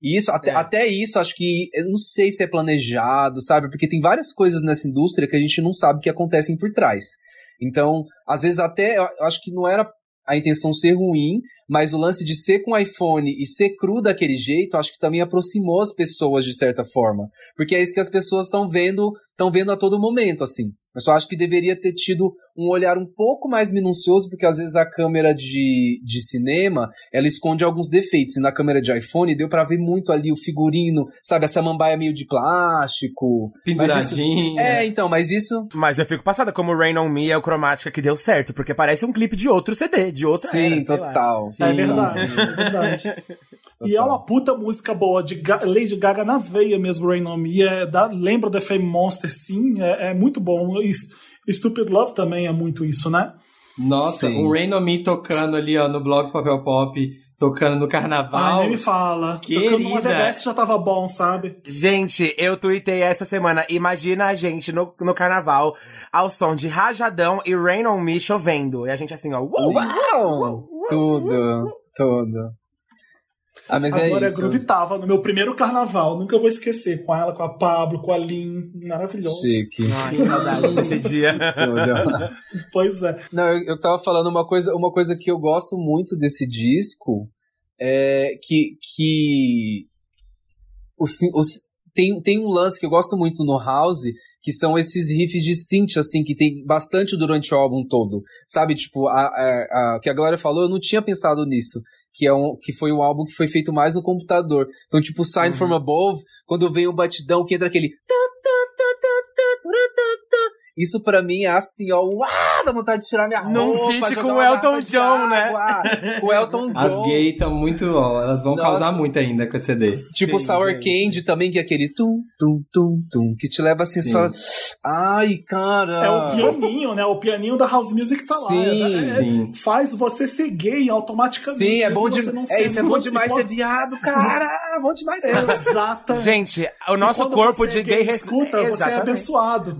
E isso, até isso, acho que... Eu não sei se é planejado, sabe? Porque tem várias coisas nessa indústria que a gente não sabe que acontecem por trás. Então, às vezes até... Eu acho que não era a intenção ser ruim, mas o lance de ser com iPhone e ser cru daquele jeito, acho que também aproximou as pessoas de certa forma. Porque é isso que as pessoas estão vendo a todo momento, assim. Eu só acho que deveria ter tido um olhar um pouco mais minucioso, porque às vezes a câmera de cinema, ela esconde alguns defeitos. E na câmera de iPhone deu pra ver muito ali o figurino, sabe? Essa samambaia meio de plástico. Penduradinha. Isso... mas isso... Mas eu fico passada, como o Rain on Me é o Chromatica que deu certo, porque parece um clipe de outro CD, de outra era. Total. Sim, total. É verdade. E é uma puta música boa, de Lady Gaga na veia mesmo, Rain On Me. Lembra The Fame Monster, sim, é muito bom. Stupid Love também é muito isso, né? Nossa, sim. O Rain On Me tocando ali, ó, no blog do Papel Pop, tocando no carnaval. Ai, nem me fala. Querida. Tocando no AVS já tava bom, sabe? Gente, eu tuitei essa semana. Imagina a gente no carnaval ao som de Rajadão e Rain On Me chovendo. E a gente assim, ó... Uau! Tudo. Agora eu gravitava no meu primeiro carnaval, nunca vou esquecer, com ela, com a Pablo, com a Lin, maravilhoso. Chique. Ai, que saudade desse dia. Pois é. Não, eu tava falando uma coisa que eu gosto muito desse disco, é que tem um lance que eu gosto muito no house, que são esses riffs de synth, assim, que tem bastante durante o álbum todo, sabe? Tipo, a que a galera falou, eu não tinha pensado nisso. Que foi um álbum que foi feito mais no computador. Então, tipo, Sign From Above, quando vem o batidão, que entra aquele... Isso pra mim é assim, ó, uau, dá vontade de tirar minha roupa. Num feat com o Elton John, né? O Elton John. As gays estão muito, ó, elas vão causar muito ainda com esse CD. Tipo Sour Candy também, que é aquele tum, tum, tum, tum, que te leva assim, só... Ai, cara... É o pianinho, né? O pianinho da House Music tá lá. Sim. Faz você ser gay automaticamente. Sim, é bom demais. É isso, é bom demais ser viado, cara. Bom demais. Exata. Gente, o nosso corpo de gay... Escuta, você é abençoado.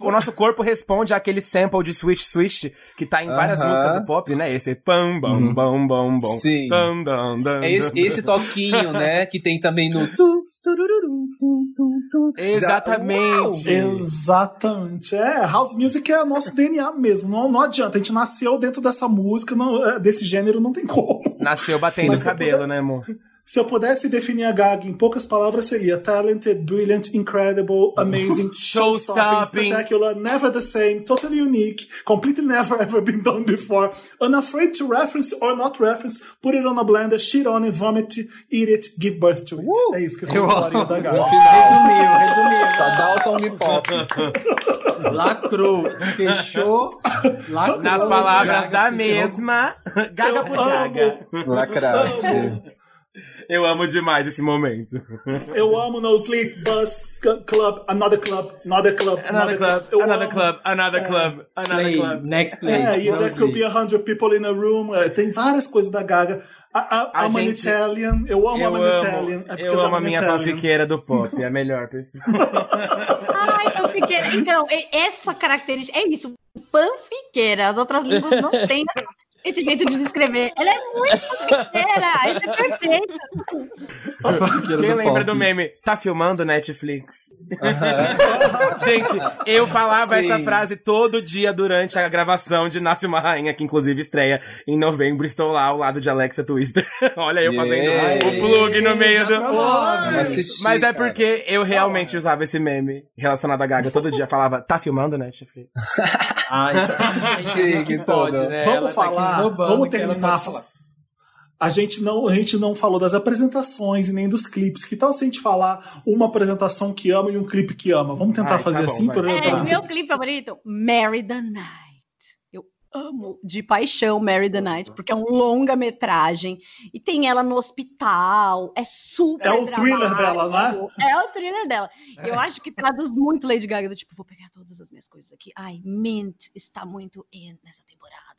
O nosso corpo responde àquele sample de Switch Switch que tá em várias músicas do pop, né? Esse pam, bam, bam, bam, bam. Sim. Dun, dun, dun, é esse toquinho, né? Que tem também no tu. Exatamente. Exatamente. House Music é nosso DNA mesmo. Não adianta, a gente nasceu dentro dessa música, desse gênero, não tem como. Nasceu batendo o cabelo, né, amor? Se eu pudesse definir a Gaga em poucas palavras, seria talented, brilliant, incredible, amazing, show-stopping, spectacular, never the same, totally unique, completely never ever been done before, unafraid to reference or not reference, put it on a blender, shit on it, vomit, eat it, give birth to it. É isso que eu falaria da Gaga. Resumiu. Só dá o Tony Pop. Lacrou. Fechou. Lacrou. Nas palavras da mesma Gaga por Gaga. Lacraste. Eu amo demais esse momento. Eu amo No Sleep, Bus, Club, Another Club. Next Play. E There Could Be 100 People in a Room. Tem várias coisas da Gaga. I'm an Italian. Eu amo an Italian. Eu amo a minha fanfiqueira do pop. É a melhor pessoa. Ai, fanfiqueira. Então, essa característica... É isso, fanfiqueira. As outras línguas não têm... Esse jeito de descrever. Ela é muito fofoqueira. Isso é perfeito. Quem lembra do meme? Tá filmando Netflix? Uhum. Gente, eu falava sim, essa frase todo dia durante a gravação de Nasce Uma Rainha, que inclusive estreia em novembro. Estou lá ao lado de Alexa Twister. Olha eu fazendo o plug no meio do... Mas é porque eu realmente usava esse meme relacionado à Gaga. Todo dia falava, tá filmando Netflix? Ah, então. Chique, pode, né? Vamos ela falar. Tá vamos terminar. A gente não falou das apresentações e nem dos clipes. Que tal se a gente falar uma apresentação que ama e um clipe que ama? Vamos tentar fazer assim? Bom, meu clipe favorito, Marry the Night. Eu amo de paixão Marry the Night, porque é um longa-metragem e tem ela no hospital. É super dramático. É o thriller dela, né? É o thriller dela. Eu acho que traduz muito Lady Gaga, do tipo, vou pegar todas as minhas coisas aqui. Ai, Mint está muito in nessa temporada.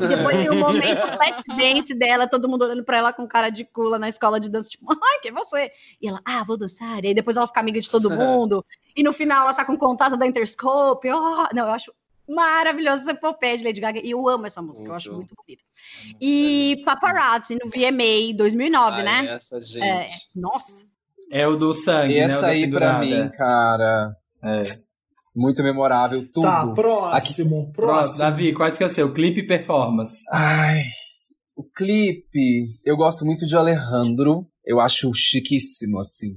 E depois tem o momento Let's Dance dela, todo mundo olhando pra ela com cara de cula na escola de dança, tipo, ai, que é você? E ela, vou dançar. E aí depois ela fica amiga de todo mundo. E no final ela tá com contato da Interscope. Não, eu acho maravilhosa essa epopeia de Lady Gaga. E eu amo essa música, eu acho muito bonita. E Paparazzi, no VMA 2009, né? Essa, gente. Nossa. É o do sangue, essa, né? Essa aí pra mim, cara... Muito memorável, tudo. Tá, próximo, próximo. Davi, quase que eu sei, o clipe e performance. Ai, o clipe... Eu gosto muito de Alejandro, eu acho chiquíssimo, assim.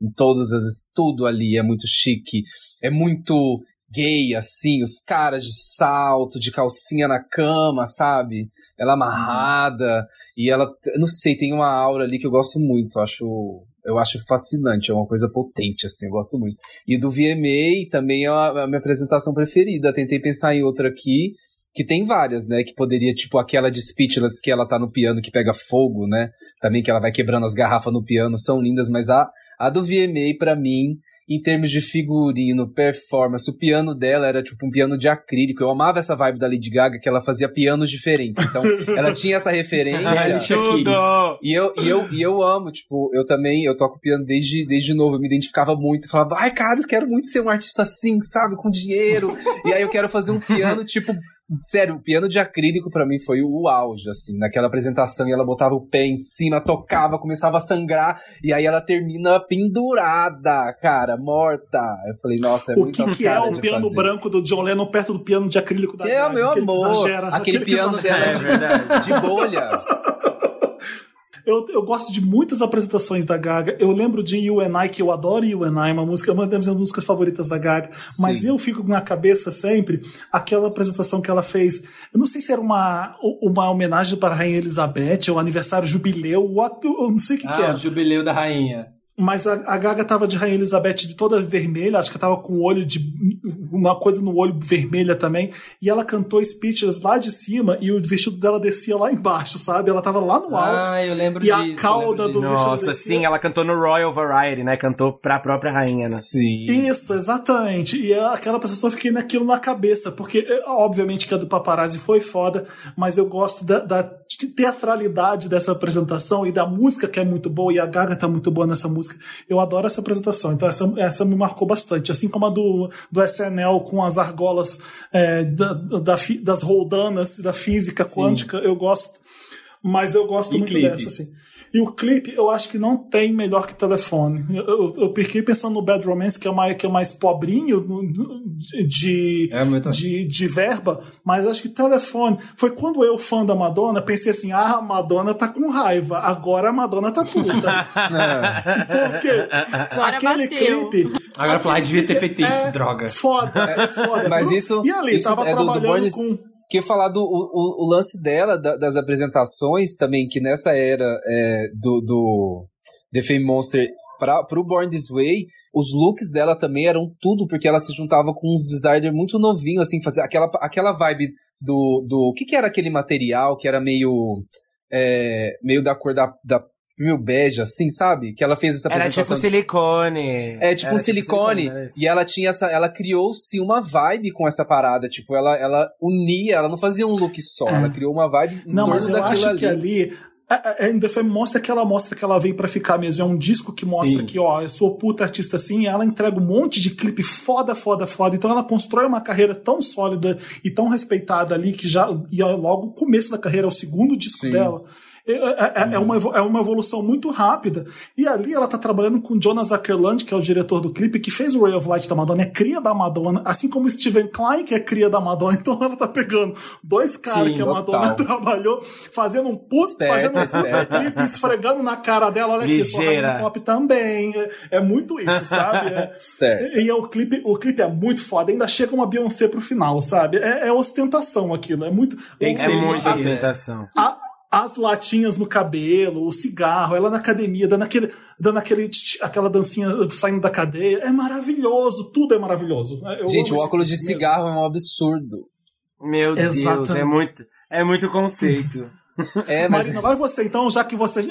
Em todas as... Tudo ali é muito chique, é muito gay, assim. Os caras de salto, de calcinha na cama, sabe? Ela amarrada, e ela... Não sei, tem uma aura ali que eu gosto muito, acho... Eu acho fascinante, é uma coisa potente, assim, eu gosto muito. E do VMA também é a minha apresentação preferida. Tentei pensar em outra aqui, que tem várias, né? Que poderia, tipo, aquela de Speechless, que ela tá no piano, que pega fogo, né? Também que ela vai quebrando as garrafas no piano, são lindas. Mas a do VMA, pra mim, em termos de figurino, performance, o piano dela era, tipo, um piano de acrílico. Eu amava essa vibe da Lady Gaga, que ela fazia pianos diferentes. Então, ela tinha essa referência. E eu amo, tipo, eu também, eu toco piano desde novo. Eu me identificava muito, falava, ai, cara, eu quero muito ser um artista assim, sabe, com dinheiro. E aí eu quero fazer um piano, tipo, sério, o piano de acrílico pra mim foi o auge, assim, naquela apresentação. E ela botava o pé em cima, tocava, começava a sangrar. E aí ela termina pendurada, cara, morta. Eu falei, nossa, é muito que é o piano fazer. Branco do John Lennon perto do piano de acrílico da Gaga. É, meu amor. Exagera, aquele piano dela é de bolha. Eu gosto de muitas apresentações da Gaga. Eu lembro de You and I, que eu adoro You and I, uma das minhas músicas favoritas da Gaga. Sim. Mas eu fico na cabeça sempre aquela apresentação que ela fez. Eu não sei se era uma homenagem para a Rainha Elizabeth, ou aniversário jubileu, eu não sei o que que é. O jubileu da Rainha. Mas a Gaga tava de Rainha Elizabeth de toda vermelha, acho que tava com o olho de... uma coisa no olho vermelha também, e ela cantou Speechless lá de cima, e o vestido dela descia lá embaixo, sabe? Ela tava lá no alto. Eu lembro disso. E a cauda do vestido descia. Nossa, sim, ela cantou no Royal Variety, né? Cantou pra própria rainha, né? Sim. Isso, exatamente. E aquela pessoa, fiquei naquilo na cabeça, porque, obviamente, que a do Paparazzi foi foda, mas eu gosto da teatralidade dessa apresentação, e da música, que é muito boa, e a Gaga tá muito boa nessa música. Eu adoro essa apresentação, então essa me marcou bastante, assim como a do SNL com as argolas das roldanas da física quântica. Sim. Eu gosto, mas eu gosto e muito clipe. Dessa, assim. E o clipe, eu acho que não tem melhor que Telefone. Eu fiquei pensando no Bad Romance, que é mais pobrinho de verba, mas acho que Telefone... Foi quando eu, fã da Madonna, pensei assim, a Madonna tá com raiva, agora a Madonna tá puta. Porque agora aquele bateu. Clipe... Agora falar, devia ter feito isso, droga. Foda. Mas isso, e ali, isso tava trabalhando do Born com... Que falar do o lance dela, das apresentações também, que nessa era do The Fame Monster pro Born This Way, os looks dela também eram tudo, porque ela se juntava com uns designers muito novinhos, assim, fazer aquela vibe do que era aquele material que era meio da cor da meio bege, assim, sabe? Que ela fez essa apresentação. Era tipo silicone. Era tipo um silicone. E ela tinha ela criou-se uma vibe com essa parada. Tipo, ela unia, ela não fazia um look só. Ela criou uma vibe em torno daquilo ali. Mas eu acho que ali The Fame Monster que ela mostra que ela veio pra ficar mesmo. É um disco que mostra que, ó, eu sou puta artista assim, e ela entrega um monte de clipe foda, foda, foda. Então ela constrói uma carreira tão sólida e tão respeitada ali que já. E logo o começo da carreira, é o segundo disco dela. É uma evolução muito rápida. E ali ela tá trabalhando com Jonas Ackerlund, que é o diretor do clipe, que fez o Ray of Light da Madonna, é cria da Madonna, assim como Steven Klein, que é cria da Madonna. Então ela tá pegando dois caras que a Madonna trabalhou, fazendo um puto clipe, esfregando na cara dela, olha aqui, sou Rainbow Pop também. É muito isso, sabe? E o clipe é muito foda, ainda chega uma Beyoncé pro final, sabe? É ostentação aquilo, é muito... É muita ostentação. As latinhas no cabelo, o cigarro, ela na academia, dando aquela dancinha saindo da cadeia. É maravilhoso, tudo é maravilhoso. Gente, o óculos de cigarro é um absurdo. Meu Deus, é muito conceito. Marina, vai você então, já que você...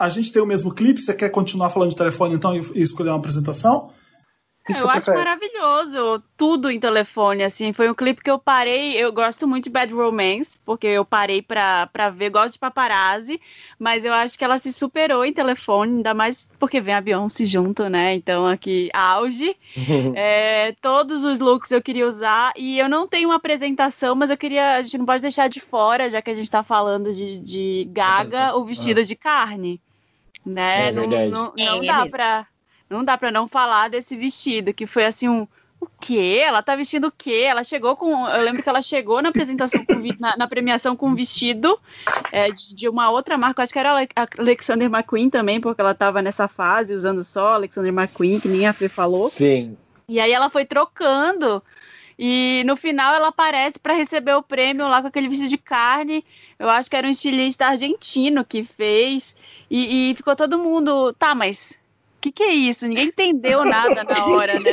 A gente tem o mesmo clipe, você quer continuar falando de telefone então e escolher uma apresentação? Eu acho maravilhoso tudo em telefone, assim, foi um clipe que eu parei, eu gosto muito de Bad Romance, porque eu parei pra ver, gosto de Paparazzi, mas eu acho que ela se superou em telefone, ainda mais porque vem a Beyoncé junto, né, então aqui, auge, todos os looks eu queria usar, e eu não tenho uma apresentação, mas eu queria, a gente não pode deixar de fora, já que a gente tá falando de Gaga, o vestido de carne, né, não dá pra... Não dá pra não falar desse vestido, que foi assim o quê? Ela tá vestindo o quê? Ela chegou com... Eu lembro que ela chegou na apresentação, na premiação com um vestido de uma outra marca. Acho que era Alexander McQueen também, porque ela tava nessa fase usando só Alexander McQueen, que nem a Fê falou. Sim. E aí ela foi trocando... E no final ela aparece para receber o prêmio lá com aquele vestido de carne. Eu acho que era um estilista argentino que fez. E ficou todo mundo... Tá, mas... O que é isso? Ninguém entendeu nada na hora, né?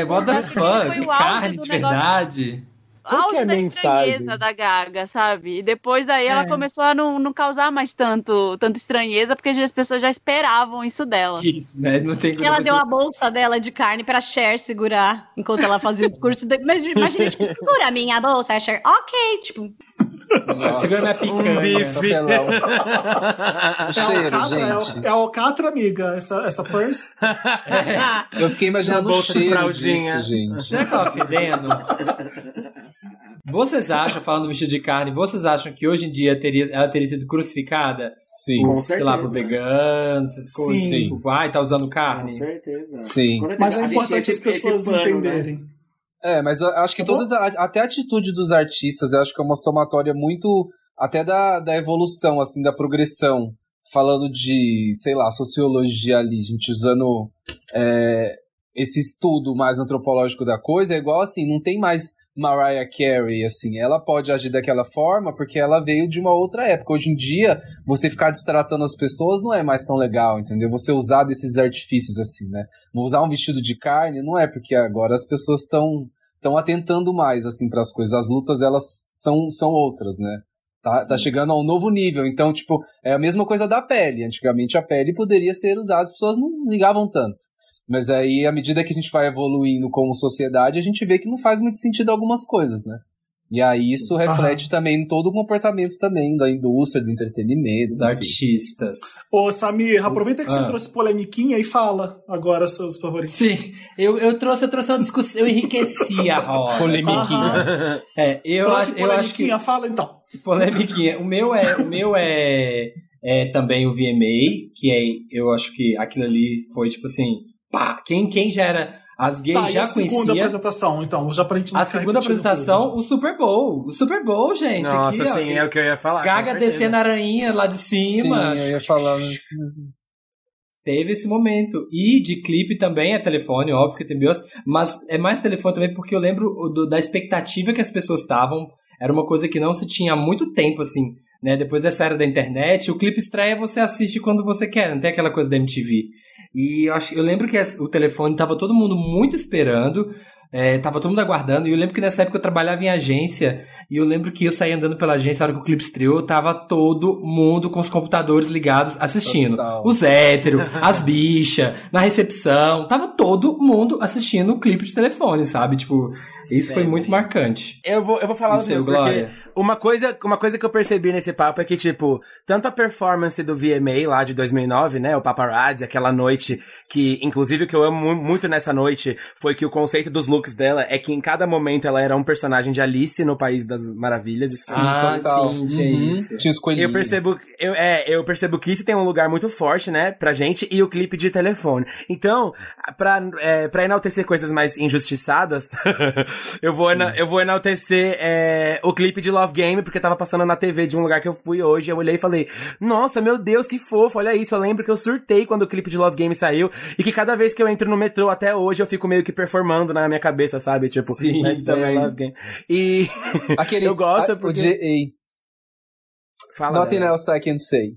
Igual das fãs, carne de verdade. Auge da estranheza da Gaga, sabe? E depois daí ela começou a não causar mais tanto estranheza, porque as pessoas já esperavam isso dela. Isso, né? Não tem e ela deu a bolsa dela de carne pra Cher segurar, enquanto ela fazia o discurso. Mas imagina, tipo, segura a minha bolsa, a Cher, ok, tipo... Segura minha picanha, bife. O cheiro, alcatra, gente. É alcatra, amiga, essa purse. Eu fiquei imaginando o cheiro disso, gente. Será que ela fedendo? Vocês acham, falando do vestido de carne, vocês acham que hoje em dia ela teria sido crucificada? Sim. Com certeza. Sei lá, por veganos, essas coisas. Sim. Tipo, tá usando carne? Com certeza. Sim. Mas é importante as pessoas entenderem. Né? Mas eu acho que até a atitude dos artistas, eu acho que é uma somatória muito, até da evolução, assim, da progressão, falando de, sei lá, sociologia ali, gente usando esse estudo mais antropológico da coisa, é igual assim, não tem mais Mariah Carey, assim, ela pode agir daquela forma porque ela veio de uma outra época. Hoje em dia, você ficar destratando as pessoas não é mais tão legal, entendeu? Você usar desses artifícios, assim, né? Vou usar um vestido de carne, não é porque agora as pessoas estão atentando mais, assim, para as coisas. As lutas, elas são outras, né? Tá chegando a um novo nível. Então, tipo, é a mesma coisa da pele. Antigamente, a pele poderia ser usada, as pessoas não ligavam tanto. Mas aí, à medida que a gente vai evoluindo como sociedade, a gente vê que não faz muito sentido algumas coisas, né? E aí isso reflete também em todo o comportamento também da indústria, do entretenimento, dos artistas. Ô, Samir, aproveita que você trouxe polemiquinha e fala agora seus favoritos. Sim, eu trouxe uma discussão, eu enriqueci a roda. Polemiquinha. Eu acho que fala então. Polemiquinha. O meu é também o VMA, que eu acho que aquilo ali foi tipo assim... Pá, quem já era... As gays já conheciam... A segunda apresentação, então, já pra gente não ficar repetindo. A segunda apresentação, o Super Bowl. O Super Bowl, gente. Nossa, aqui, é o que eu ia falar. Gaga descendo a aranha lá de cima. Sim, eu ia falar... Teve esse momento. E de clipe também, é telefone, óbvio que tem Beyoncé. Mas é mais telefone também, porque eu lembro da expectativa que as pessoas estavam. Era uma coisa que não se tinha há muito tempo, assim... Né? Depois dessa era da internet, o clipe estreia você assiste quando você quer, não tem aquela coisa da MTV. E eu lembro que o telefone tava todo mundo muito esperando, Tava todo mundo aguardando. E eu lembro que nessa época eu trabalhava em agência. E eu lembro que eu saí andando pela agência. A hora que o clipe estreou, tava todo mundo com os computadores ligados assistindo. Total. Os héteros, as bichas, na recepção. Tava todo mundo assistindo o clipe de Telefone, sabe? Tipo, isso foi muito marcante. Eu vou falar os meus, porque uma coisa que eu percebi nesse papo é que, tipo, tanto a performance do VMA lá de 2009, né? O Paparazzi, aquela noite que, inclusive, o que eu amo muito nessa noite foi que o conceito dos looks dela é que em cada momento ela era um personagem de Alice no País das Maravilhas. Sim, total. Sim, isso. Tinha os coelhinhos. Eu percebo que isso tem um lugar muito forte, né, pra gente, e o clipe de Telefone. Então, pra enaltecer coisas mais injustiçadas, eu vou enaltecer o clipe de Love Game, porque tava passando na TV de um lugar que eu fui hoje, eu olhei e falei, nossa, meu Deus, que fofo, olha isso. Eu lembro que eu surtei quando o clipe de Love Game saiu, e que cada vez que eu entro no metrô até hoje, eu fico meio que performando na minha cabeça, sabe? Tipo, sim, né, também. Love Game. E aquele, eu gosto porque... Fala, nothing else I can say.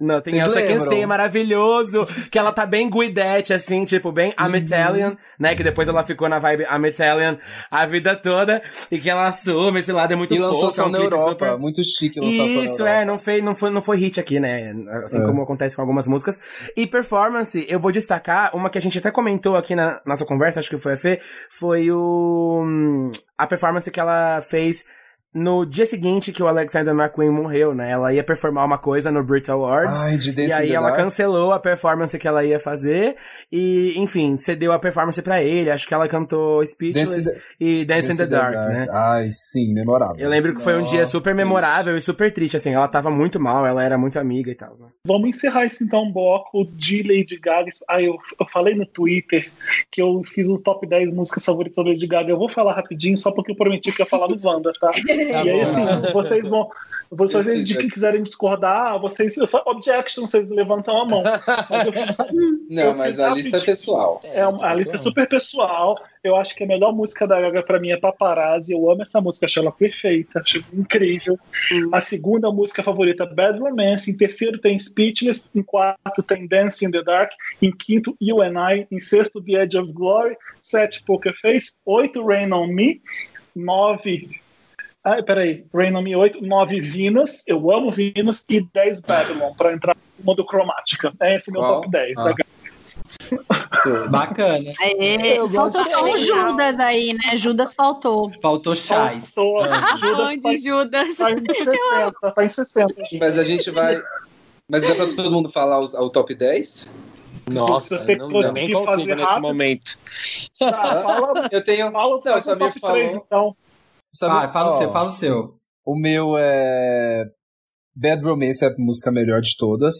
Nothing else I can say é maravilhoso. Que ela tá bem Guidette, assim, tipo, bem I'm Italian, né? Que depois ela ficou na vibe I'm Italian a vida toda. E que ela assume esse lado, é muito fofo. E lançou só na Europa, super... muito chique lançar só na Europa. Isso, não foi hit aqui, né? Assim como acontece com algumas músicas. E performance, eu vou destacar uma que a gente até comentou aqui na nossa conversa, acho que foi a Fê. Foi a performance que ela fez... No dia seguinte que o Alexander McQueen morreu, né? Ela ia performar uma coisa no Brit Awards. E aí ela cancelou a performance que ela ia fazer. E, enfim, cedeu a performance pra ele. Acho que ela cantou Speechless e Dance in the Dark, né? Ai, sim, memorável. Eu lembro que foi um dia super memorável e super triste, assim. Ela tava muito mal, ela era muito amiga e tal, né? Vamos encerrar esse, então, bloco de Lady Gaga. Eu falei no Twitter que eu fiz um top 10 músicas favoritas da Lady Gaga. Eu vou falar rapidinho, só porque eu prometi que ia falar do Wanda, tá? Tá, e aí, assim, vocês vão. Vocês de quem quiserem discordar, vocês. Objection, vocês levantam a mão. Mas eu fiz, não, mas a lista é pessoal. A lista é super pessoal. Eu acho que a melhor música da Gaga pra mim é Paparazzi. Eu amo essa música, acho ela perfeita, acho incrível. A segunda música favorita é Bad Romance. Em terceiro tem Speechless. Em quarto tem Dance in the Dark. Em quinto, You and I. Em sexto, The Edge of Glory. 7, Poker Face. 8, Rain on Me. 9. Rain on Me 8, 9 Venus, eu amo Venus, e 10 Babylon, pra entrar no modo Chromatica. Esse é meu top 10. Bacana. Faltou só o Judas aí, né? Judas faltou. Faltou Chais. Judas? Tá em 60. Mas a gente vai... Mas dá pra todo mundo falar o top 10? Nossa, eu nem consigo nesse momento. Tá, fala, não, só me falou. Então. Sabe, fala o seu. O meu é... Bad Romance é a música melhor de todas.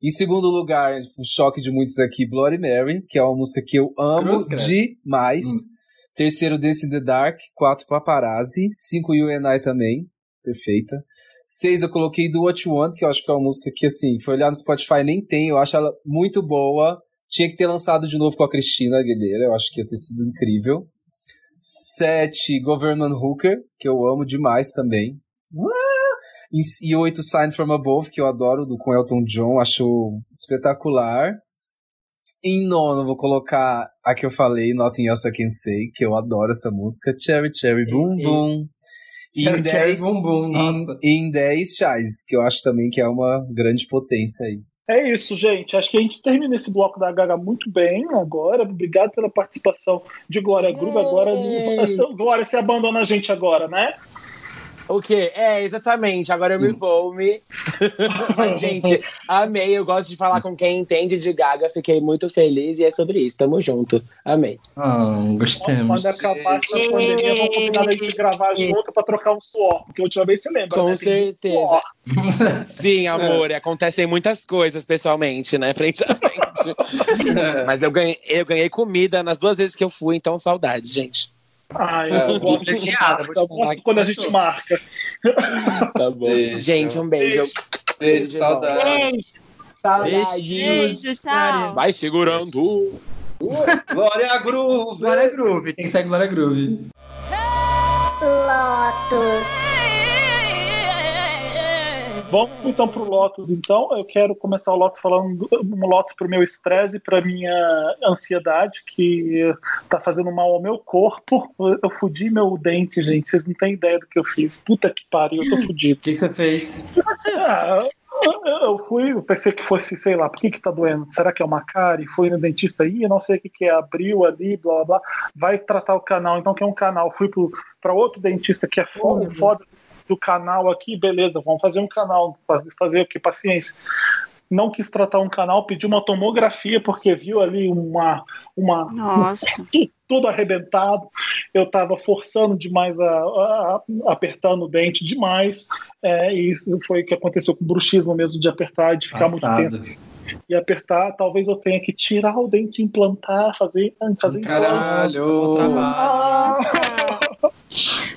Em segundo lugar, o choque de muitos aqui, Bloody Mary, que é uma música que eu amo demais. Terceiro, Dance in the Dark. 4, Paparazzi. 5, You and I também. Perfeita. 6, eu coloquei Do What You Want, que eu acho que é uma música que, assim, foi olhar no Spotify, nem tem. Eu acho ela muito boa. Tinha que ter lançado de novo com a Cristina Aguilera. Eu acho que ia ter sido incrível. 7, Government Hooker, que eu amo demais também. E 8, Sign From Above, que eu adoro, com Elton John, acho espetacular. Em nono, vou colocar a que eu falei, Nothing Else I Can Say, que eu adoro essa música. Cherry Cherry Boom Boom. Em 10, Chais, que eu acho também que é uma grande potência aí. É isso, gente. Acho que a gente termina esse bloco da Gaga muito bem agora. Obrigado pela participação de Glória Gruba. Agora, Glória, você abandona a gente agora, né? O quê? Exatamente. Agora eu me vou. Mas, gente, amei. Eu gosto de falar com quem entende de Gaga. Fiquei muito feliz e é sobre isso. Tamo junto. Amei. Gostamos. Quando acabar essa pandemia, vamos combinar a gente gravar junto pra trocar um suor. Porque a última vez você lembra, com certeza. Suor. Sim, amor. Acontecem muitas coisas pessoalmente, né? Frente a frente. Mas eu ganhei comida nas 2 vezes que eu fui. Então, saudades, gente. Eu gosto de marca, eu gosto quando a gente marca. Tá bom. Gente, um beijo. Beijo, saudade. Beijo, tchau. Vai segurando. Glória Groove. Glória Groove. Quem segue Glória Groove? Lotus. Vamos então pro Lotus, então. Eu quero começar o Lotus falando um Lotus pro meu estresse, pra minha ansiedade, que tá fazendo mal ao meu corpo. Eu fudi meu dente, gente. Vocês não têm ideia do que eu fiz. Puta que pariu, eu tô fudido. O que você fez? Eu fui, eu pensei que fosse, sei lá, por que que tá doendo? Será que é uma cárie? Fui no dentista aí, não sei o que que é, abriu ali, blá blá blá. Vai tratar o canal, então que é um canal. Fui pra outro dentista que é foda, foda do canal aqui, beleza, vamos fazer um canal, fazer o que? Paciência. Não quis tratar um canal, pediu uma tomografia porque viu ali uma Nossa. Todo arrebentado. Eu tava forçando demais, apertando o dente demais, e foi o que aconteceu com o bruxismo mesmo, de apertar e de ficar muito tenso e apertar. Talvez eu tenha que tirar o dente, implantar, fazer caralho!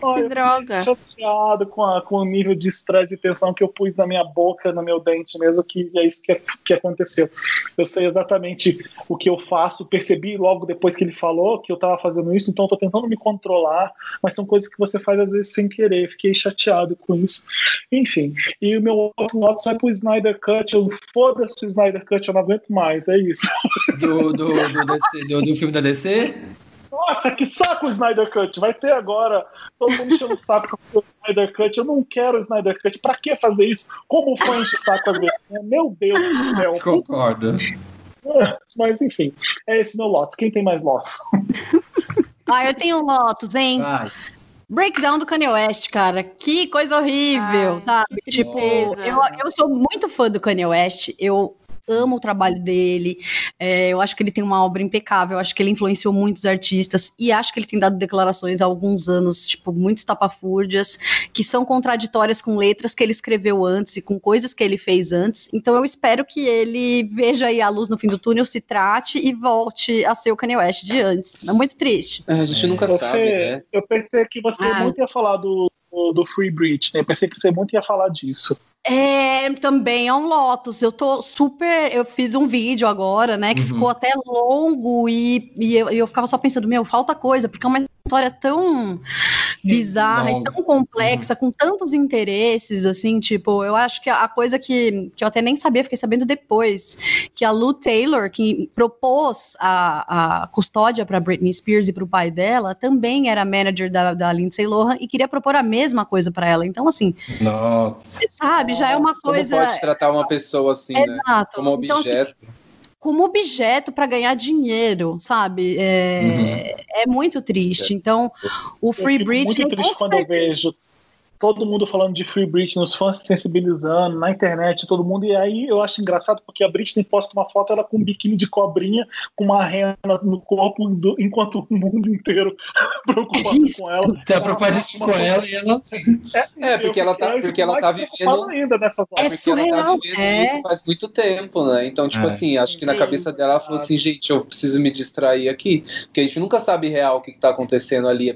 Olha, que droga. Eu fiquei chateado com o nível de estresse e tensão que eu pus na minha boca, no meu dente mesmo, que é isso que aconteceu. Eu sei exatamente o que eu faço, percebi logo depois que ele falou que eu tava fazendo isso, então eu tô tentando me controlar, mas são coisas que você faz às vezes sem querer. Fiquei chateado com isso. Enfim, e o meu outro lado sai pro Snyder Cut. Eu foda-se o Snyder Cut, eu não aguento mais, é isso. Do filme da DC? Nossa, que saco o Snyder Cut, vai ter agora, todo mundo enchendo o saco com o Snyder Cut, eu não quero o Snyder Cut, pra que fazer isso? Como fã enche o saco às vezes, meu Deus do céu. Concordo. Mas enfim, é esse meu Lotus. Quem tem mais Lotus? Eu tenho um Lotus, hein? Vai. Breakdown do Kanye West, cara, que coisa horrível, sabe? Tipo, eu sou muito fã do Kanye West, eu amo o trabalho dele, eu acho que ele tem uma obra impecável, eu acho que ele influenciou muitos artistas, e acho que ele tem dado declarações há alguns anos, tipo, muito estapafúrdias, que são contraditórias com letras que ele escreveu antes e com coisas que ele fez antes. Então eu espero que ele veja aí a luz no fim do túnel, se trate e volte a ser o Kanye West de antes. É muito triste. A gente nunca sabe, né? Eu pensei que você muito ia falar do Free Britney, né? Pensei que você muito ia falar disso. Também é um Lotus. Eu fiz um vídeo agora, né, que ficou até longo, e eu ficava só pensando, falta coisa, porque é uma história tão bizarra e tão complexa, com tantos interesses, assim, tipo, eu acho que a coisa que eu até nem sabia, fiquei sabendo depois, que a Lou Taylor, que propôs a custódia para Britney Spears e para o pai dela, também era manager da Lindsay Lohan e queria propor a mesma coisa para ela, então assim, você sabe, já é uma coisa... Você não pode tratar uma pessoa assim, né? Como objeto. Então, assim, como objeto para ganhar dinheiro, sabe? É muito triste. Então, o Free Britney... É muito triste quando eu vejo todo mundo falando de Free Britney, os fãs se sensibilizando, na internet, todo mundo. E aí eu acho engraçado, porque a Britney posta uma foto, ela com um biquíni de cobrinha, com uma rena no corpo, enquanto o mundo inteiro preocupado com ela. Tá preocupado com ela e ela... Porque ela tá vivendo... Ainda nessas horas, surreal, ela tá vivendo isso faz muito tempo, né? Então, tipo assim, acho que na cabeça dela ela falou assim, gente, eu preciso me distrair aqui, porque a gente nunca sabe real o que tá acontecendo ali.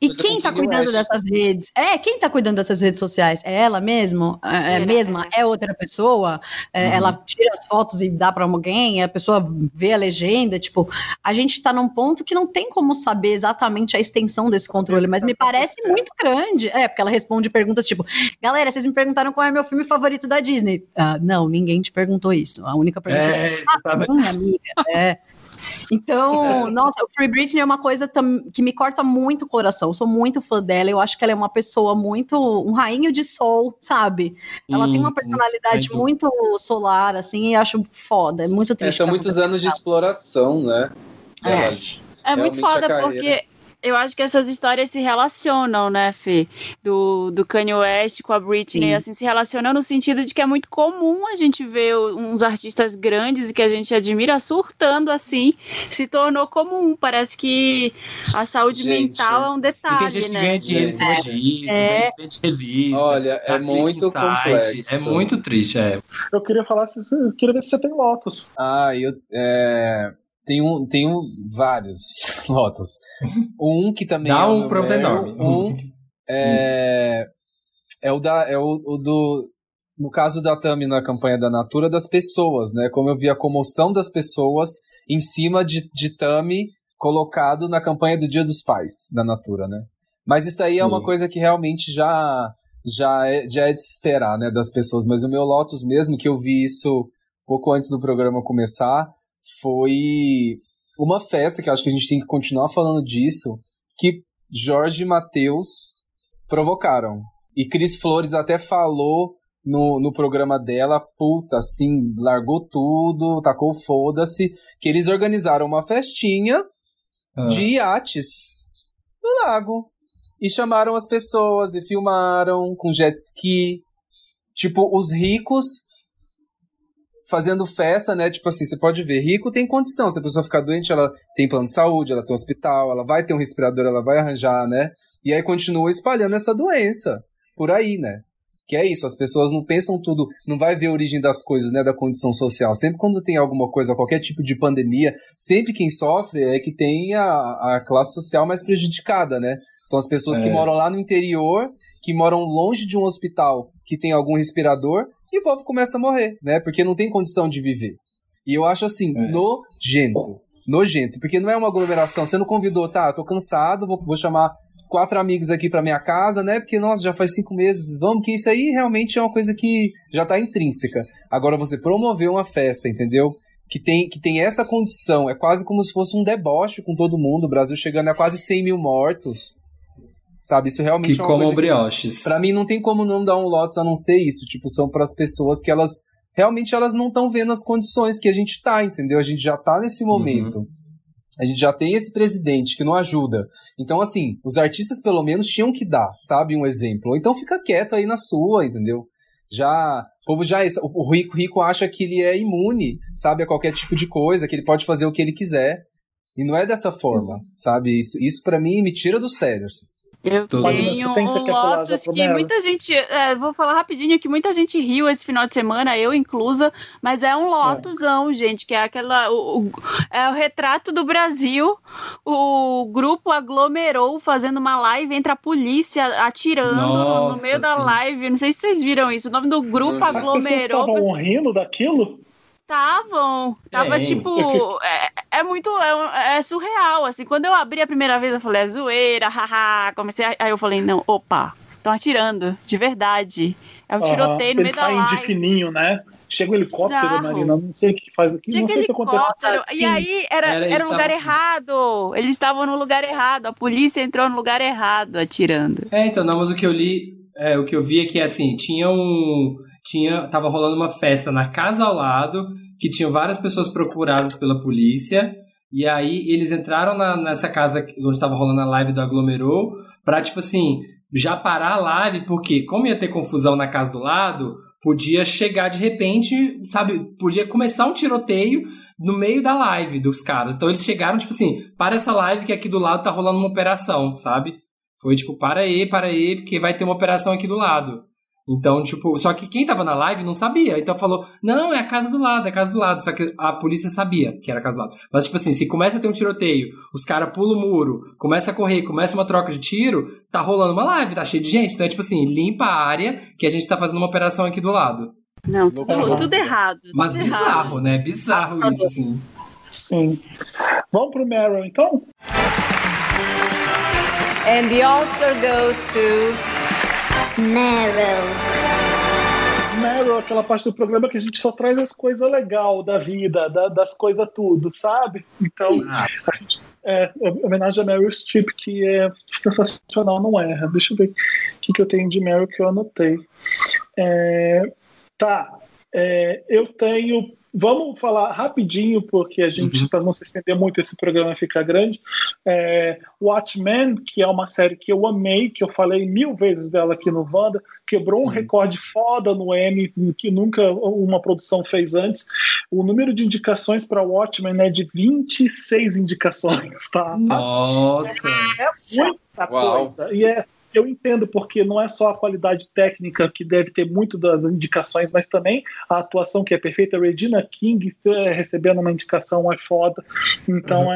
E quem tá cuidando dessas redes? Quem tá cuidando dessas redes sociais? É ela mesmo? É mesma? É outra pessoa? Ela tira as fotos e dá pra alguém? A pessoa vê a legenda? Tipo, a gente tá num ponto que não tem como saber exatamente a extensão desse controle, mas me parece muito grande. Porque ela responde perguntas tipo, galera, vocês me perguntaram qual é meu filme favorito da Disney. Não, ninguém te perguntou isso. A única pergunta minha amiga, Então, nossa, o Free Britney é uma coisa que me corta muito o coração. Eu sou muito fã dela, eu acho que ela é uma pessoa muito... um rainho de sol, sabe? Ela tem uma personalidade muito solar, assim, e acho foda, é muito triste. São muitos anos de exploração, né? É muito foda, porque... eu acho que essas histórias se relacionam, né, Fê? Do Kanye West com a Britney, assim, se relacionam no sentido de que é muito comum a gente ver uns artistas grandes e que a gente admira surtando, assim, se tornou comum. Parece que a saúde mental é um detalhe, né? Tem gente que ganha dinheiro em revista, tem gente que revista. Olha, é muito complexo. É muito triste, Eu queria falar, eu queria ver se você tem Lotus. Tenho vários Lotus. Um que também dá um problema enorme. No caso da Tami na campanha da Natura, das pessoas, né? Como eu vi a comoção das pessoas em cima de Tami colocado na campanha do Dia dos Pais da Natura, né? Mas isso aí é uma coisa que realmente já já é de se esperar, né, das pessoas. Mas o meu Lotus mesmo, que eu vi isso pouco antes do programa começar, foi uma festa, que eu acho que a gente tem que continuar falando disso, que Jorge e Matheus provocaram. E Cris Flores até falou no programa dela, puta, assim, largou tudo, tacou foda-se, que eles organizaram uma festinha de iates no lago. E chamaram as pessoas e filmaram com jet ski. Tipo, os ricos fazendo festa, né? Tipo assim, você pode ver, rico tem condição. Se a pessoa ficar doente, ela tem plano de saúde, ela tem um hospital, ela vai ter um respirador, ela vai arranjar, né? E aí continua espalhando essa doença por aí, né? Que é isso, as pessoas não pensam tudo, não vai ver a origem das coisas, né, da condição social. Sempre quando tem alguma coisa, qualquer tipo de pandemia, sempre quem sofre é que tem a classe social mais prejudicada, né? São as pessoas que moram lá no interior, que moram longe de um hospital, que tem algum respirador, e o povo começa a morrer, né? Porque não tem condição de viver. E eu acho assim, nojento, porque não é uma aglomeração, você não convidou, tá, tô cansado, vou chamar 4 amigos aqui pra minha casa, né? Porque, nossa, já faz 5 meses, vamos, que isso aí realmente é uma coisa que já tá intrínseca. Agora, você promover uma festa, entendeu? Que tem essa condição, é quase como se fosse um deboche com todo mundo, o Brasil chegando a quase 100 mil mortos, sabe? Isso realmente é uma coisa brioches. Que, pra mim, não tem como não dar um Lotus a não ser isso, tipo, são pras pessoas que elas, realmente, elas não estão vendo as condições que a gente tá, entendeu? A gente já tá nesse momento. A gente já tem esse presidente que não ajuda. Então, assim, os artistas pelo menos tinham que dar, sabe, um exemplo. Ou então fica quieto aí na sua, entendeu? Já, o povo já, o rico acha que ele é imune, sabe, a qualquer tipo de coisa, que ele pode fazer o que ele quiser. E não é dessa forma, sabe? Isso pra mim me tira do sério, assim. Eu tenho um Lotus que muita gente, vou falar rapidinho, que muita gente riu esse final de semana, eu inclusa, mas é um Lotusão, gente, que é aquela, é o retrato do Brasil, o grupo aglomerou fazendo uma live, entra a polícia atirando no meio da live, não sei se vocês viram isso, o nome do grupo aglomerou. As pessoas estavam rindo daquilo? Tava tipo, é muito, é surreal, assim, quando eu abri a primeira vez eu falei, é zoeira, haha, comecei, aí eu falei, não, opa, estão atirando, de verdade, é um tiroteio no meio da live. Eles saem de fininho, né? Chega um helicóptero, exato. Marina, não sei o que faz aqui, não sei o que acontece. E aí, era um lugar errado, eles estavam no lugar errado, a polícia entrou no lugar errado, atirando. Então, não, mas o que eu vi é que, assim, tava rolando uma festa na casa ao lado, que tinham várias pessoas procuradas pela polícia, e aí eles entraram nessa casa onde tava rolando a live do Aglomerou, pra, tipo assim, já parar a live, porque como ia ter confusão na casa do lado, podia chegar de repente, sabe, podia começar um tiroteio no meio da live dos caras. Então eles chegaram, tipo assim, para essa live que aqui do lado tá rolando uma operação, sabe? Foi tipo, para aí, porque vai ter uma operação aqui do lado. Então, tipo, só que quem tava na live não sabia, então falou, não, é a casa do lado, só que a polícia sabia que era a casa do lado, mas tipo assim, se começa a ter um tiroteio, os caras pulam o muro, começa a correr, começa uma troca de tiro, tá rolando uma live, tá cheio de gente, então é tipo assim, limpa a área que a gente tá fazendo uma operação aqui do lado. Não, tudo errado. Mas bizarro, né, bizarro isso, assim. Sim. Vamos pro Meryl, então? And the Oscar goes to... Meryl, aquela parte do programa que a gente só traz as coisas legais da vida, das coisas tudo, sabe? Então, homenagem a Meryl Streep, que é sensacional, não erra. Deixa eu ver o que eu tenho de Meryl que eu anotei. Eu tenho... Vamos falar rapidinho, porque a gente, para não se estender muito, esse programa ficar grande. Watchmen, que é uma série que eu amei, que eu falei 1000 vezes dela aqui no Wanda, quebrou um recorde foda no Emmy, que nunca uma produção fez antes. O número de indicações para Watchmen é de 26 indicações, tá? Nossa! É muita coisa. E eu entendo, porque não é só a qualidade técnica que deve ter muito das indicações, mas também a atuação que é perfeita. Regina King recebendo uma indicação é foda. Então,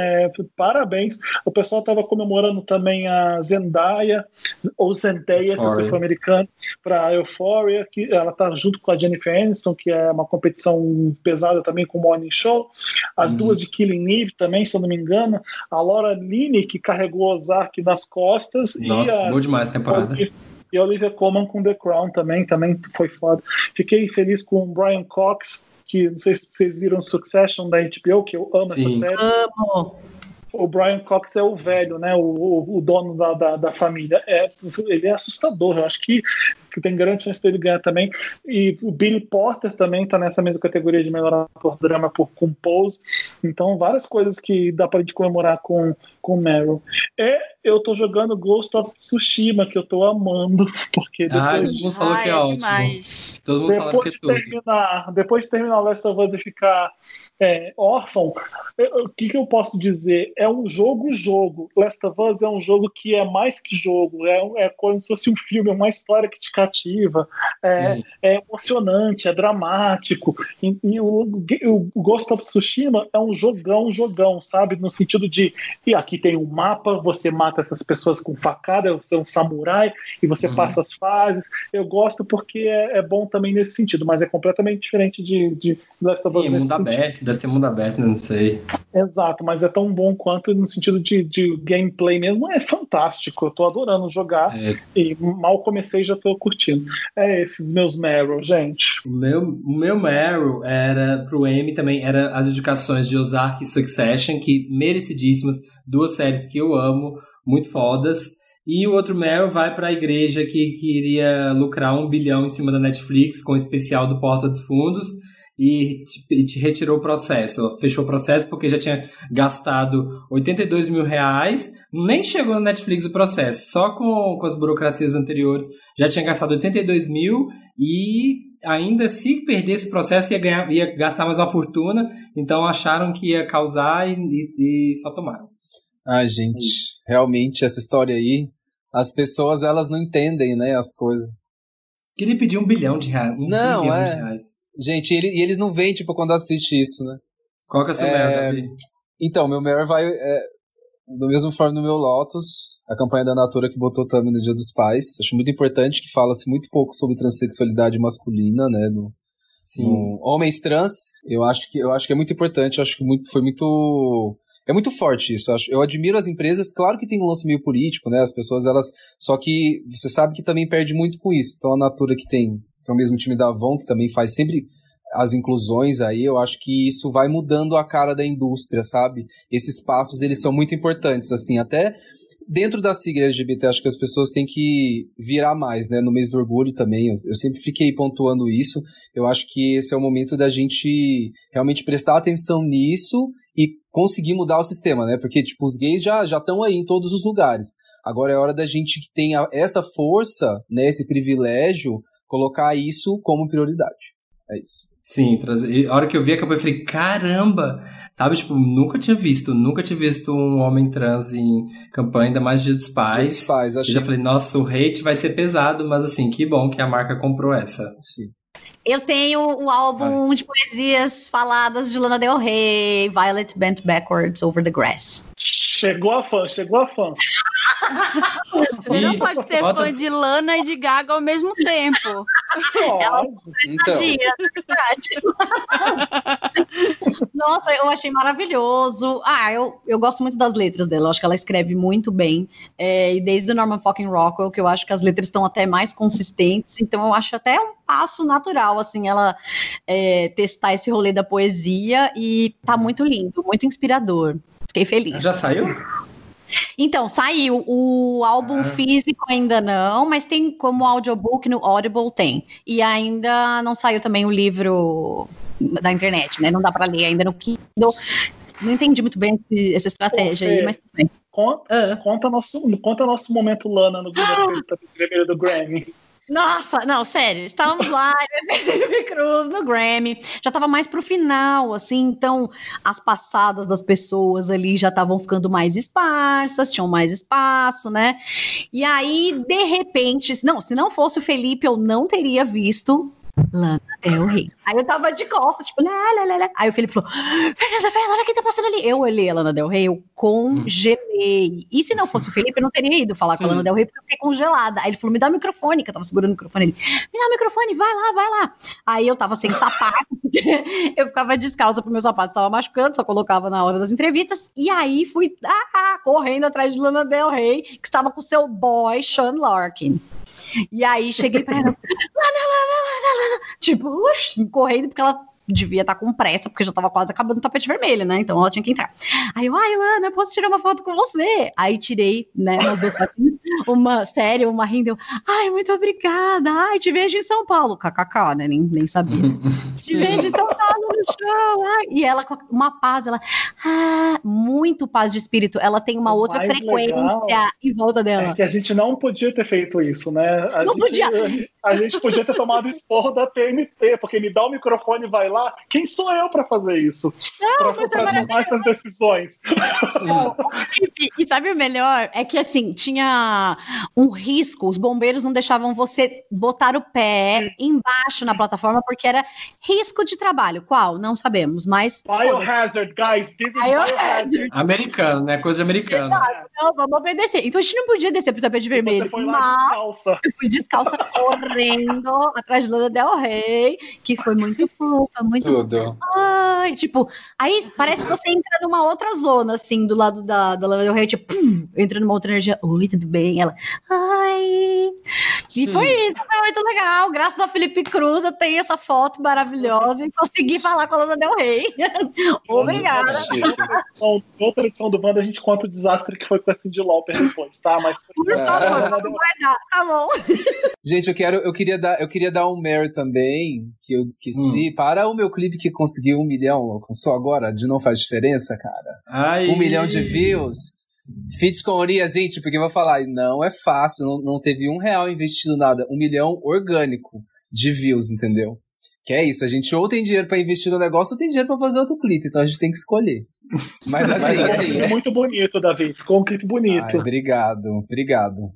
parabéns. O pessoal estava comemorando também a Zendaya, ou Zendaya, se você for americano, para Euphoria, que ela está junto com a Jennifer Aniston, que é uma competição pesada também com o Morning Show. As duas de Killing Eve também, se eu não me engano. A Laura Linney, que carregou o Ozark nas costas. Nossa, boa demais. Temporada. E a Olivia Colman com The Crown também foi foda. Fiquei feliz com o Brian Cox, que não sei se vocês viram Succession da HBO, que eu amo. Sim. Essa série. Amo! O Brian Cox é o velho, né? O dono da família. Ele é assustador. Eu acho que tem grande chance dele ganhar também. E o Billy Porter também está nessa mesma categoria de melhor ator drama por Compose. Então, várias coisas que dá para a gente comemorar com Meryl. Eu tô jogando Ghost of Tsushima, que eu tô amando. Porque depois... todo mundo falou que é ótimo. Todo mundo falou que é tudo. Depois de terminar o Last of Us e ficar... órfão, o que eu posso dizer? É um jogo. Last of Us é um jogo que é mais que jogo, é como se fosse um filme, é uma história que te cativa, é emocionante, é dramático. E o Ghost of Tsushima é um jogão, sabe? No sentido de, e aqui tem um mapa, você mata essas pessoas com facada, você é um samurai, e você passa as fases. Eu gosto porque é bom também nesse sentido, mas é completamente diferente de Last of Us. Sim, mundo aberto. Deve ser mundo aberto, não sei. Exato, mas é tão bom quanto no sentido de gameplay mesmo, é fantástico. Eu tô adorando jogar e mal comecei já tô curtindo. É esses meus Meryl, gente. O meu Meryl era pro Emmy também, era as indicações de Ozark e Succession, que merecidíssimas, duas séries que eu amo, muito fodas. E o outro Meryl vai pra igreja que queria lucrar 1 bilhão em cima da Netflix com o especial do Porta dos Fundos. E te retirou o processo, fechou o processo porque já tinha gastado R$82 mil, nem chegou na Netflix o processo, só com as burocracias anteriores, já tinha gastado 82 mil e ainda se perdesse o processo ia gastar mais uma fortuna, então acharam que ia causar e só tomaram. Ai, gente, realmente essa história aí, as pessoas elas não entendem, né, as coisas. Queria pedir R$1 bilhão. De reais. Gente, e eles não veem, tipo, quando assiste isso, né? Qual que é o seu Meryl, Davi? Então, meu Meryl vai... do mesmo forma do meu Lotus, a campanha da Natura que botou também no Dia dos Pais. Acho muito importante que fala-se muito pouco sobre transexualidade masculina, né? No homens trans. Eu acho que é muito importante, acho que foi muito... É muito forte isso, acho. Eu admiro as empresas, claro que tem um lance meio político, né? As pessoas, elas... Só que você sabe que também perde muito com isso. Então, a Natura que é o mesmo time da Avon, que também faz sempre as inclusões aí, eu acho que isso vai mudando a cara da indústria, sabe? Esses passos, eles são muito importantes, assim, até dentro da sigla LGBT, acho que as pessoas têm que virar mais, né? No mês do orgulho também, eu sempre fiquei pontuando isso, eu acho que esse é o momento da gente realmente prestar atenção nisso e conseguir mudar o sistema, né? Porque, tipo, os gays já estão aí em todos os lugares. Agora é hora da gente que tenha essa força, né? Esse privilégio, colocar isso como prioridade. É isso. Sim, a hora que eu vi a campanha, eu falei, caramba! Sabe, tipo, nunca tinha visto um homem trans em campanha, ainda mais Dia dos Pais. Dia dos Pais, achei. Eu já falei, nossa, o hate vai ser pesado, mas assim, que bom que a marca comprou essa. Sim. Eu tenho o álbum de poesias faladas de Lana Del Rey, Violet Bent Backwards Over the Grass. Chegou a fã. Você não pode ser fã de Lana e de Gaga ao mesmo tempo. Ela então. Verdade. Nossa, eu achei maravilhoso. Eu gosto muito das letras dela. Eu acho que ela escreve muito bem. E desde o Norman Fucking Rockwell, que eu acho que as letras estão até mais consistentes. Então eu acho até um passo natural, assim, ela testar esse rolê da poesia. E tá muito lindo, muito inspirador. Fiquei feliz. Já saiu? Então, saiu. O álbum físico ainda não, mas tem como audiobook no Audible, tem. E ainda não saiu também o livro da internet, né? Não dá pra ler ainda no Kindle. Não entendi muito bem essa estratégia aí, mas também. Conta nosso momento, Lana, no primeiro do Grammy. Nossa, não, sério, estávamos lá, Cruz, no Grammy, já estava mais pro final, assim, então as passadas das pessoas ali já estavam ficando mais esparsas, tinham mais espaço, né, e aí, de repente, se não fosse o Felipe, eu não teria visto Lana Del Rey. Aí eu tava de costas, tipo, lá. Aí o Felipe falou, Fernanda, olha quem tá passando ali. Eu olhei a Lana Del Rey, eu congelei. E se não fosse o Felipe, eu não teria ido falar com a Lana Del Rey, porque eu fiquei congelada. Aí ele falou, me dá o microfone, que eu tava segurando o microfone ali. Me dá o microfone, vai lá. Aí eu tava sem sapato, eu ficava descalça pro meu sapato, tava machucando, só colocava na hora das entrevistas. E aí fui correndo atrás de Lana Del Rey, que estava com o seu boy, Sean Larkin. E aí cheguei pra ela, Lana. Tipo, correndo, porque ela devia estar com pressa, porque já tava quase acabando o tapete vermelho, né? Então ela tinha que entrar. Aí eu, ai, Lana, posso tirar uma foto com você? Aí tirei, né, umas duas fotinhas, uma séria, uma rindo. Eu, ai, muito obrigada. Ai, te vejo em São Paulo. KKK, né? Nem sabia. Te vejo em São Paulo no show. Ai. E ela com uma paz, ela, ah, muito paz de espírito. Ela tem uma outra frequência legal em volta dela. É que a gente não podia ter feito isso, né? Não podia. A gente podia ter tomado esporro da TNT, porque me dá o microfone e vai lá. Quem sou eu pra fazer isso? Não, pra tomar essas decisões. Não. E sabe o melhor? É que assim, tinha um risco, os bombeiros não deixavam você botar o pé embaixo na plataforma, porque era risco de trabalho. Qual? Não sabemos, mas... Biohazard, guys, this is biohazard. Americano, né? Coisa americana. Exato. Então, vamos obedecer. Então a gente não podia descer pro tapete vermelho. Você foi lá descalça. Eu fui descalça correndo atrás de Lana Del Rey, que foi muito fofa, muito. Ai, tipo, aí parece que você entra numa outra zona, assim, do lado da Lana Del Rey, tipo, entra numa outra energia. Oi, tudo bem? Ela, ai. E foi isso, foi muito legal. Graças a Felipe Cruz, eu tenho essa foto maravilhosa e consegui falar com a Lana Del Rey. Obrigada. Outra edição do Wanda, a gente conta o desastre que foi com a Cyndi Lauper depois, tá? Mas... Por favor, não vai dar, tá bom. Gente, eu queria dar um Mary também, que eu esqueci, para o meu clipe que conseguiu 1 milhão, alcançou agora, de Não Faz Diferença, cara. Ai. 1 milhão de views. Feat com Ria, gente, porque eu vou falar, não é fácil, não teve R$1 investido nada, 1 milhão orgânico de views, entendeu? Que é isso, a gente ou tem dinheiro pra investir no negócio ou tem dinheiro pra fazer outro clipe, então a gente tem que escolher. Mas assim... Mas é muito bonito, Davi, ficou um clipe bonito. Ai, obrigado.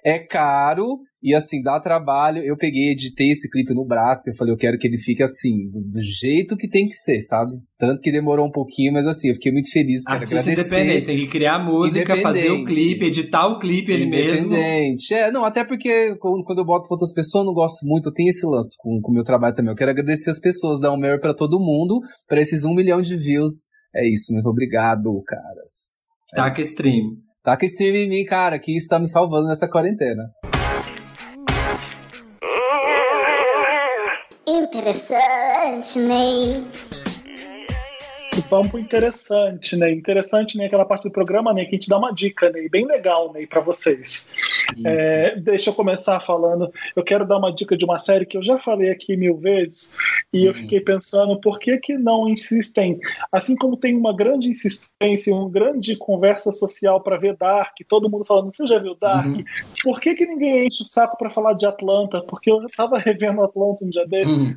É caro e assim, dá trabalho. Eu editei esse clipe no braço, que eu falei, eu quero que ele fique assim, do jeito que tem que ser, sabe? Tanto que demorou um pouquinho, mas assim, eu fiquei muito feliz, quero agradecer. Artista independente, tem que criar a música, fazer o clipe, editar o clipe ele mesmo. Independente, não, até porque quando eu boto pra outras pessoas, eu não gosto muito, eu tenho esse lance com o meu trabalho também, eu quero agradecer as pessoas, dar um melhor pra todo mundo, pra esses 1 milhão de views. É isso, muito obrigado, caras. Taca stream. Taca stream em mim, cara, que isso tá me salvando nessa quarentena. Interessante, né? Vamos pro interessante, né? Interessante, né? Aquela parte do programa, né? Que a gente dá uma dica, né? Bem legal, né? Pra vocês. Deixa eu começar falando. Eu quero dar uma dica de uma série que eu já falei aqui 1000 vezes e eu fiquei pensando por que não insistem? Assim como tem uma grande insistência, uma grande conversa social pra ver Dark, todo mundo falando, você já viu Dark? Por que ninguém enche o saco pra falar de Atlanta? Porque eu já tava revendo Atlanta um dia desse.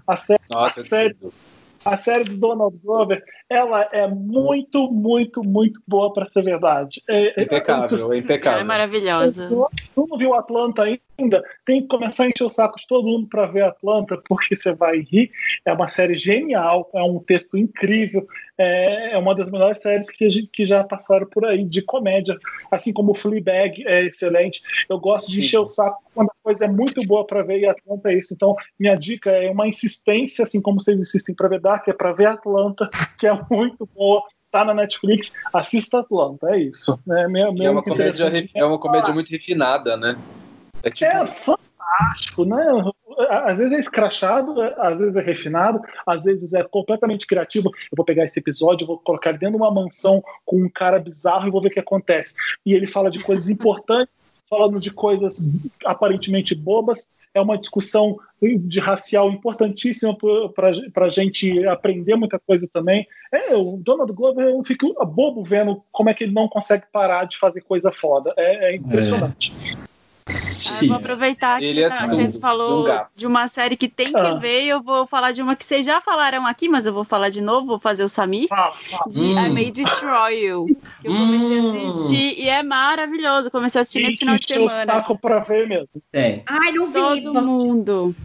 A série do Donald Glover, ela é muito, muito, muito boa pra ser verdade. É impecável. Ela é maravilhosa. Tu não viu Atlanta ainda? Tem que começar a encher o saco de todo mundo pra ver Atlanta, porque você vai rir. É uma série genial, é um texto incrível, é uma das melhores séries que já passaram por aí, de comédia. Assim como o Fleabag é excelente. Eu gosto de encher o saco quando a coisa é muito boa pra ver e Atlanta é isso. Então, minha dica é uma insistência, assim como vocês insistem pra ver que é pra ver Atlanta, que é muito boa, tá na Netflix, assista Atlanta, é isso. É uma comédia muito refinada, né? É fantástico, né? Às vezes é escrachado, às vezes é refinado, às vezes é completamente criativo. Eu vou pegar esse episódio, vou colocar dentro de uma mansão com um cara bizarro e vou ver o que acontece. E ele fala de coisas importantes, falando de coisas aparentemente bobas. É uma discussão de racial importantíssima para a gente aprender muita coisa também. O Donald Glover, eu fico bobo vendo como é que ele não consegue parar de fazer coisa foda. É impressionante. Eu vou aproveitar que você falou de uma série que tem que ver e eu vou falar de uma que vocês já falaram aqui, mas eu vou falar de novo, vou fazer o Samir de I May Destroy You, que eu comecei a assistir e é maravilhoso, comecei a assistir nesse final de semana. Tem saco pra ver mesmo. Ai, não vi.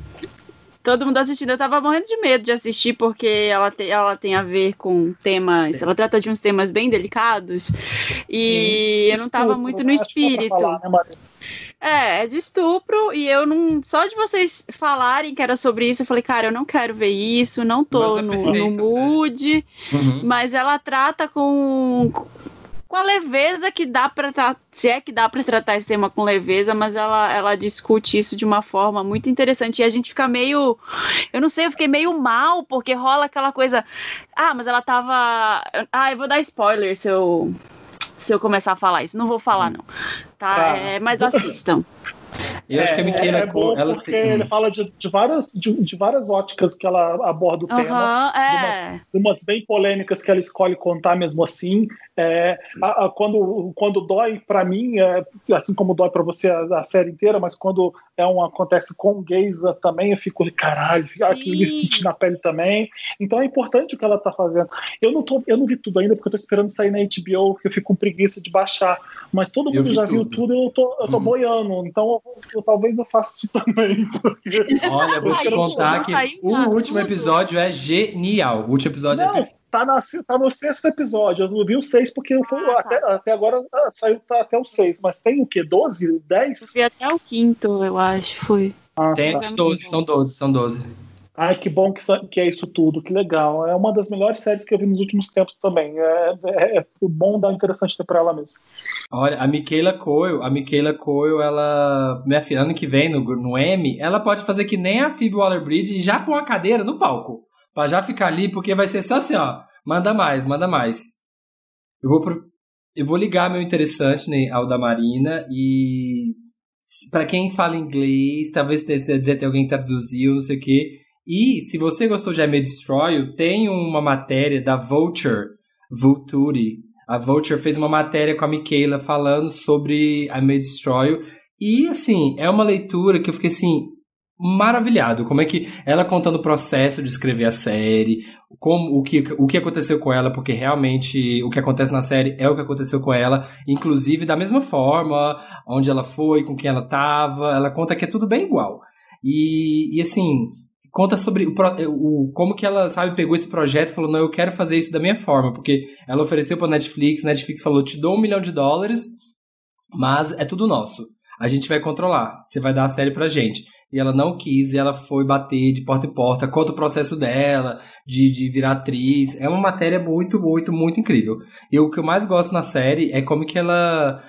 Todo mundo assistindo, eu tava morrendo de medo de assistir porque ela tem a ver com temas, ela trata de uns temas bem delicados e eu não tava muito no espírito. É de estupro, e eu não... Só de vocês falarem que era sobre isso, eu falei, cara, eu não quero ver isso, não tô no mood, mas ela trata com... com a leveza que dá pra tratar, se é que dá pra tratar esse tema com leveza, mas ela discute isso de uma forma muito interessante, e a gente fica meio, eu não sei, eu fiquei meio mal, porque rola aquela coisa, mas ela tava, eu vou dar spoiler se eu começar a falar isso, não vou falar não, tá? Mas assistam. Eu acho que a Miquela é bom ela porque tem... ele fala de várias óticas que ela aborda o tema, de umas bem polêmicas que ela escolhe contar mesmo assim. Quando dói pra mim, assim como dói pra você a série inteira, mas quando acontece com gays também, eu fico, caralho, aquilo me senti na pele também. Então é importante o que ela tá fazendo. Eu não vi tudo ainda, porque eu tô esperando sair na HBO, que eu fico com preguiça de baixar. Mas todo mundo já viu tudo, eu tô boiando, então eu talvez eu faça isso também. Porque... Olha, eu vou te contar que o último episódio é genial. O último episódio é perfeito. Tá no sexto episódio, eu não vi o 6 porque até agora saiu até o 6, mas tem o quê? 12? 10? Eu vi até o 5º, eu acho, foi. Tem 12, são 12. Ai, que bom que é isso tudo, que legal. É uma das melhores séries que eu vi nos últimos tempos também. É bom, dá interessante ter pra ela mesmo. Olha, a Michaela Coyle, ela, minha filha, ano que vem no Emmy, ela pode fazer que nem a Phoebe Waller-Bridge e já pôr a cadeira no palco. Pra já ficar ali, porque vai ser só assim, ó. Manda mais. Eu vou ligar meu interessante, né, ao da Marina. E pra quem fala inglês, talvez deve ter alguém que traduziu, não sei o quê. E se você gostou de I May Destroy, tem uma matéria da Vulture. A Vulture fez uma matéria com a Michaela falando sobre I May Destroy. E, assim, é uma leitura que eu fiquei assim... maravilhado, como é que ela contando o processo de escrever a série, o que aconteceu com ela, porque realmente o que acontece na série é o que aconteceu com ela, inclusive da mesma forma, onde ela foi, com quem ela tava, ela conta que é tudo bem igual, e assim, conta sobre como que ela, sabe, pegou esse projeto e falou, não, eu quero fazer isso da minha forma, porque ela ofereceu pra Netflix falou, te dou $1 milhão, mas é tudo nosso, a gente vai controlar, você vai dar a série pra gente. E ela não quis, e ela foi bater de porta em porta, conta o processo dela, de virar atriz. É uma matéria muito, muito, muito incrível. E o que eu mais gosto na série é como que ela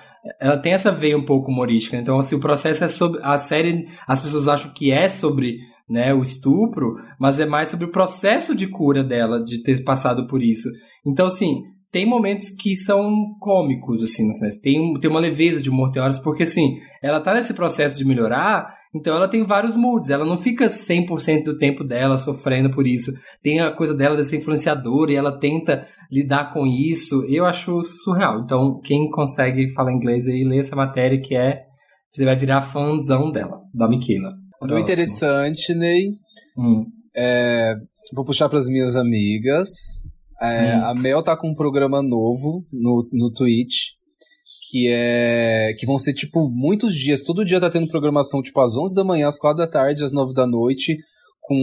tem essa veia um pouco humorística. Então, assim, o processo é sobre... A série, as pessoas acham que é sobre, né, o estupro, mas é mais sobre o processo de cura dela, de ter passado por isso. Então, assim, tem momentos que são cômicos, assim, né? Tem uma leveza de humor, tem horas, porque, assim, ela tá nesse processo de melhorar, então ela tem vários moods, ela não fica 100% do tempo dela sofrendo por isso, tem a coisa dela dessa influenciadora, e ela tenta lidar com isso, eu acho surreal. Então, quem consegue falar inglês aí, lê essa matéria que você vai virar fãzão dela, da Michaela. Muito interessante, Ney. Vou puxar pras minhas amigas... A Mel tá com um programa novo no Twitch, que vão ser, tipo, muitos dias. Todo dia tá tendo programação, tipo, às 11 da manhã, às 4 da tarde, às 9 da noite. Com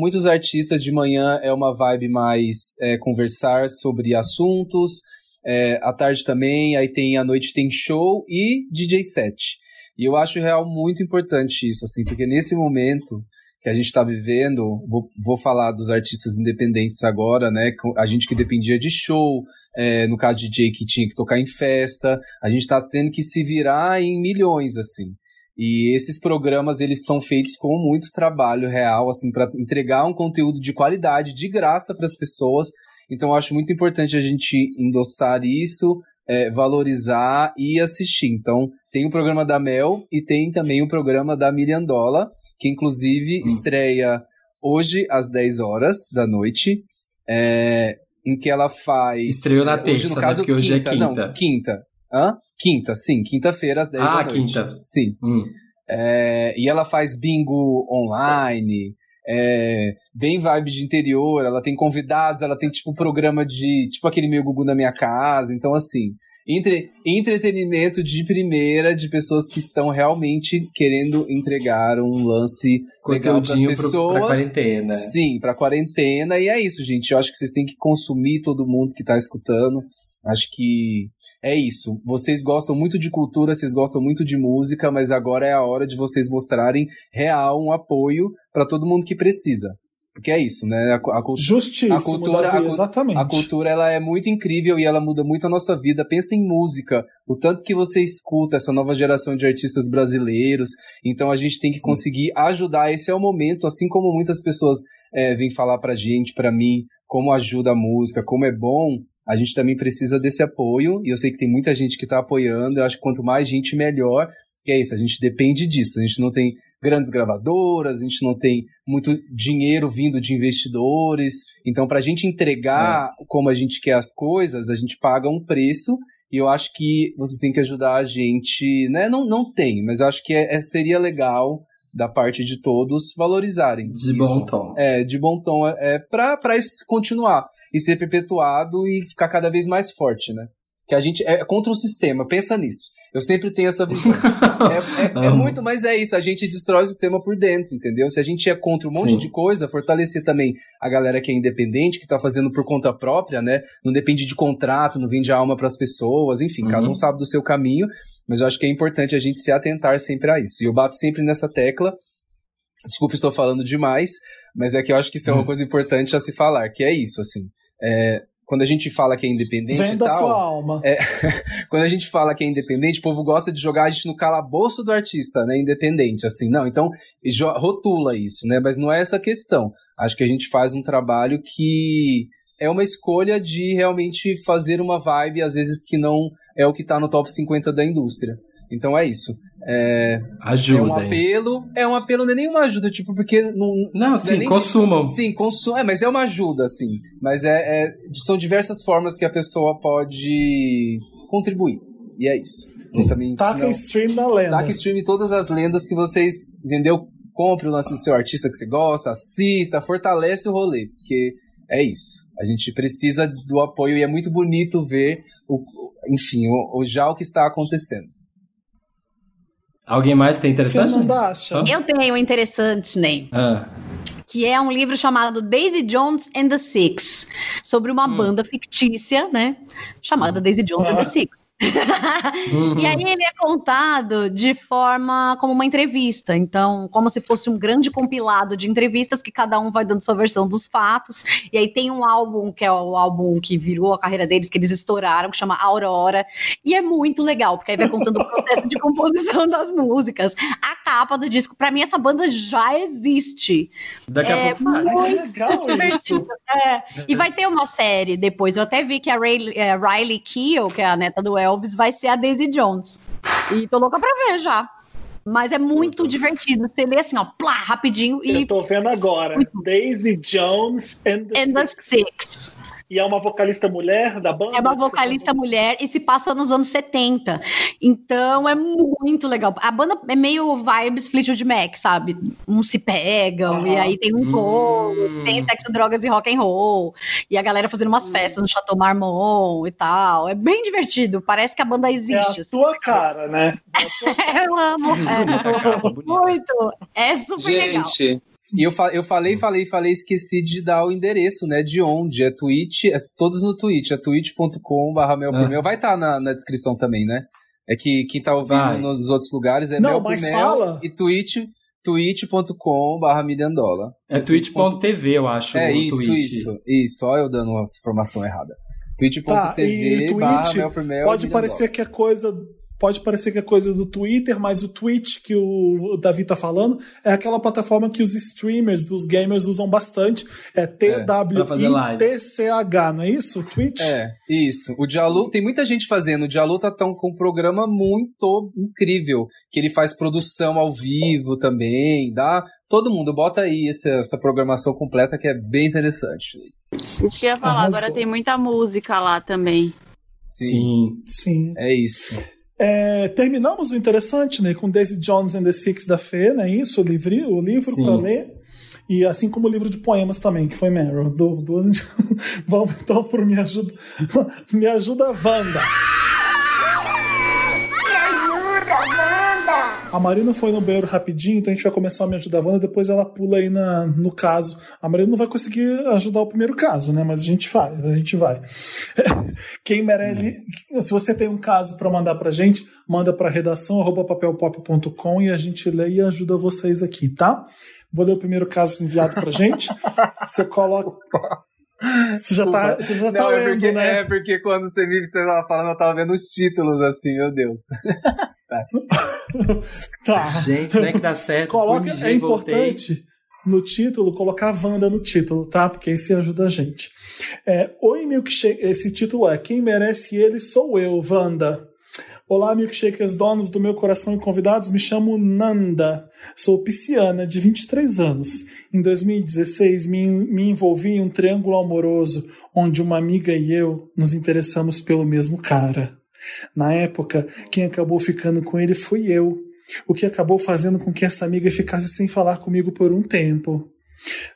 muitos artistas. De manhã é uma vibe mais conversar sobre assuntos. À tarde também, aí à noite tem show e DJ set. E eu acho, real, muito importante isso, assim, porque nesse momento... que a gente está vivendo, vou falar dos artistas independentes agora, né? A gente que dependia de show, no caso de DJ que tinha que tocar em festa, a gente está tendo que se virar em milhões, assim. E esses programas, eles são feitos com muito trabalho real, assim, para entregar um conteúdo de qualidade, de graça para as pessoas. Então, eu acho muito importante a gente endossar isso, valorizar e assistir. Então, tem o programa da Mel e tem também o programa da Miriandola, que inclusive estreia hoje às 10 horas da noite, em que ela faz... Estreou na terça, no caso, né? Porque hoje é quinta. Não, quinta. Hã? Quinta, sim. Quinta-feira às 10 da noite. Ah, quinta. Sim. E ela faz bingo online... bem vibe de interior, ela tem convidados, ela tem tipo programa de, tipo aquele Meu Gugu na Minha Casa, então assim, entretenimento de primeira, de pessoas que estão realmente querendo entregar um lance legal para as pessoas, pra quarentena. Sim, pra quarentena, e é isso, gente, eu acho que vocês têm que consumir, todo mundo que tá escutando, acho que é isso, vocês gostam muito de cultura, vocês gostam muito de música, mas agora é a hora de vocês mostrarem real um apoio para todo mundo que precisa. Porque é isso, né? Justíssimo, Davi, exatamente. A cultura, ela é muito incrível e ela muda muito a nossa vida. Pensa em música, o tanto que você escuta essa nova geração de artistas brasileiros. Então a gente tem que conseguir ajudar. Esse é o momento, assim como muitas pessoas vêm falar pra gente, pra mim, como ajuda a música, como é bom. A gente também precisa desse apoio, e eu sei que tem muita gente que tá apoiando. Eu acho que quanto mais gente, melhor. E é isso, a gente depende disso. A gente não tem grandes gravadoras, a gente não tem muito dinheiro vindo de investidores. Então, pra gente entregar como a gente quer as coisas, a gente paga um preço, e eu acho que vocês têm que ajudar a gente, né? Não tem, mas eu acho que seria legal da parte de todos valorizarem. De isso. Bom tom. De bom tom, pra isso continuar e ser perpetuado e ficar cada vez mais forte, né? Que a gente é contra o sistema, pensa nisso. Eu sempre tenho essa visão. É muito, mas é isso, a gente destrói o sistema por dentro, entendeu? Se a gente é contra um monte de coisa, fortalecer também a galera que é independente, que tá fazendo por conta própria, né? Não depende de contrato, não vende a alma pras pessoas, enfim, cada um sabe do seu caminho, mas eu acho que é importante a gente se atentar sempre a isso. E eu bato sempre nessa tecla. Desculpa, estou falando demais, mas é que eu acho que isso é uma coisa importante a se falar, que é isso, assim. Quando a gente fala que é independente e tal... Venda sua alma. Quando a gente fala que é independente, o povo gosta de jogar a gente no calabouço do artista, né? Independente, assim. Não, então, rotula isso, né? Mas não é essa a questão. Acho que a gente faz um trabalho que é uma escolha de realmente fazer uma vibe, às vezes, que não é o que tá no top 50 da indústria. Então é isso. Ajuda. É um apelo, não é nenhuma ajuda, tipo, porque... Não, sim, consumam. Sim, consumam, mas é uma ajuda, assim. Mas são diversas formas que a pessoa pode contribuir. E é isso. Taca stream na lenda. Taca stream em todas as lendas que vocês, entendeu? Compre o lance do seu artista que você gosta, assista, fortalece o rolê, porque é isso. A gente precisa do apoio e é muito bonito ver, o que está acontecendo. Alguém mais tem interessante? Eu tenho um interessante, Ney. Que é um livro chamado Daisy Jones and the Six, sobre uma banda fictícia, né? Chamada Daisy Jones and the Six. E aí ele é contado de forma como uma entrevista, então como se fosse um grande compilado de entrevistas que cada um vai dando sua versão dos fatos. E aí tem um álbum, que é o álbum que virou a carreira deles, que eles estouraram, que chama Aurora, e é muito legal, porque aí vai contando o processo de composição das músicas, a capa do disco. Pra mim essa banda já existe. Daqui a pouco muito legal divertido. E vai ter uma série depois, eu até vi que a Riley Keough, que é a neta do Elvis, vai ser a Daisy Jones. E tô louca pra ver já. Mas é muito divertido. Você lê assim, ó, plá, rapidinho. Eu tô vendo agora. Daisy Jones and the Six. E é uma vocalista mulher da banda? É uma vocalista mulher e se passa nos anos 70. Então é muito legal. A banda é meio vibes Fleetwood Mac, sabe? Uns se pegam e aí tem um show, tem sexo, drogas e rock and roll. E a galera fazendo umas festas no Chateau Marmont e tal. É bem divertido. Parece que a banda existe. É a sua assim. Cara, né? Eu amo. Muito. É super legal. Gente... E eu falei, esqueci de dar o endereço, né, de onde, é Twitch, todos no Twitch, é twitch.com/meu primeiro, vai estar na descrição também, né, é que quem tá ouvindo nos outros lugares é Mel Primel e twitch.com/miliandola. É twitch.tv, eu acho. Isso, olha eu dando uma informação errada, twitch.tv/Mel Primel. Pode parecer que é coisa do Twitter, mas o Twitch que o Davi tá falando é aquela plataforma que os streamers dos gamers usam bastante. É TWITCH, não é isso? Twitch? É, isso. O Dialu, tem muita gente fazendo. O Dialu tá com um programa muito incrível, que ele faz produção ao vivo também, dá... Todo mundo, bota aí essa programação completa que é bem interessante. O que eu ia falar, agora tem muita música lá também. Sim. É isso. Terminamos o interessante, né, com Daisy Jones and the Six da Fê, né, isso, o livro para ler, e assim como o livro de poemas também, que foi Meryl. Vamos então pro Me Ajuda Wanda. a Marina foi no banheiro rapidinho, então a gente vai começar a Me Ajudar Wanda, depois ela pula aí no caso. A Marina não vai conseguir ajudar o primeiro caso, né? Mas a gente vai. Quem merece, se você tem um caso para mandar pra gente, manda pra redação@papelpop.com e a gente lê e ajuda vocês aqui, tá? Vou ler o primeiro caso enviado pra gente. Você coloca... Você já tá não, lendo, porque, né? É, porque quando você me estava falando, eu tava vendo os títulos assim, meu Deus. Tá. Gente, não é que dá certo. Coloca, é importante no título, colocar a Wanda no título, tá? Porque isso ajuda a gente. Oi, Milkshake. Esse título é Quem Merece Ele Sou Eu, Wanda. Olá, milkshakers, donos do meu coração e convidados, me chamo Nanda, sou pisciana de 23 anos. Em 2016 me envolvi em um triângulo amoroso, onde uma amiga e eu nos interessamos pelo mesmo cara. Na época, quem acabou ficando com ele fui eu, o que acabou fazendo com que essa amiga ficasse sem falar comigo por um tempo.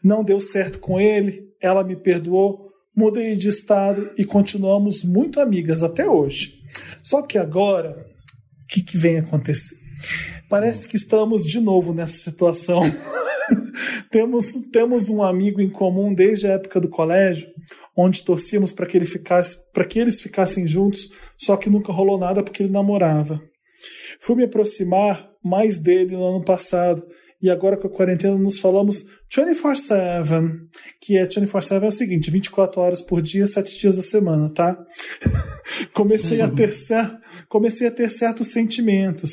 Não deu certo com ele, ela me perdoou, mudei de estado e continuamos muito amigas até hoje. Só que agora, o que vem acontecer? Parece que estamos de novo nessa situação. Temos um amigo em comum desde a época do colégio, onde torcíamos para que eles ficassem juntos, só que nunca rolou nada porque ele namorava. Fui me aproximar mais dele no ano passado, e agora com a quarentena nos falamos 24/7, que é 24/7 é o seguinte, 24 horas por dia, 7 dias da semana, tá? Comecei a ter certos sentimentos.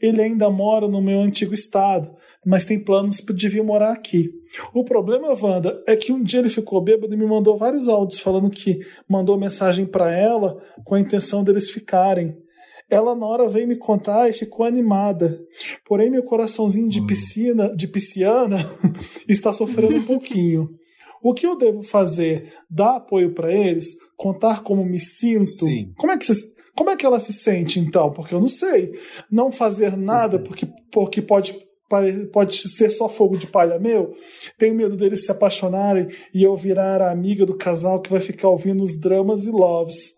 Ele ainda mora no meu antigo estado, mas tem planos de vir morar aqui. O problema, Wanda, é que um dia ele ficou bêbado e me mandou vários áudios falando que mandou mensagem pra ela com a intenção deles ficarem. Ela na hora veio me contar e ficou animada. Porém, meu coraçãozinho de pisciana, está sofrendo um pouquinho. O que eu devo fazer? Dar apoio pra eles? Contar como me sinto? Sim. Como é que ela se sente, então? Porque eu não sei. Não fazer nada, porque pode ser só fogo de palha meu? Tenho medo deles se apaixonarem e eu virar a amiga do casal que vai ficar ouvindo os dramas e loves.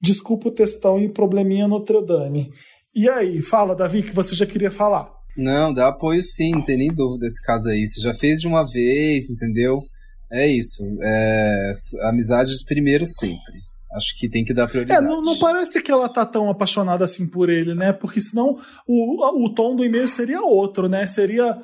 Desculpa o textão e probleminha Notre Dame. E aí, fala, Davi, que você já queria falar. Não, dá apoio sim, não tem nem dúvida esse caso aí. Você já fez de uma vez, entendeu? É isso. Amizades primeiro sempre. Acho que tem que dar prioridade. Não parece que ela tá tão apaixonada assim por ele, né? Porque senão o tom do e-mail seria outro, né? Seria,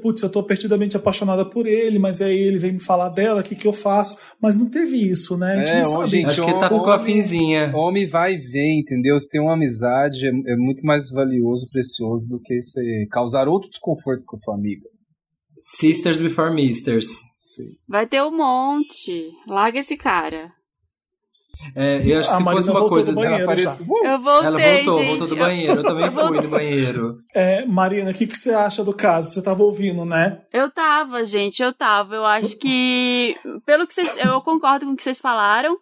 putz, eu tô perdidamente apaixonada por ele, mas aí ele vem me falar dela, o que eu faço? Mas não teve isso, né? A gente não sabe. Gente, acho que tá com a finzinha. Homem vai e vem, entendeu? Se tem uma amizade, é muito mais valioso, precioso do que você causar outro desconforto com a tua amiga. Sisters before misters. Sim. Vai ter um monte. Larga esse cara. Eu acho que se fosse uma coisa banheiro, eu voltei, ela voltou do banheiro. Eu também fui do banheiro. Marina, o que você acha do caso? Você tava ouvindo, né? Eu tava, gente. Eu acho que eu concordo com o que vocês falaram.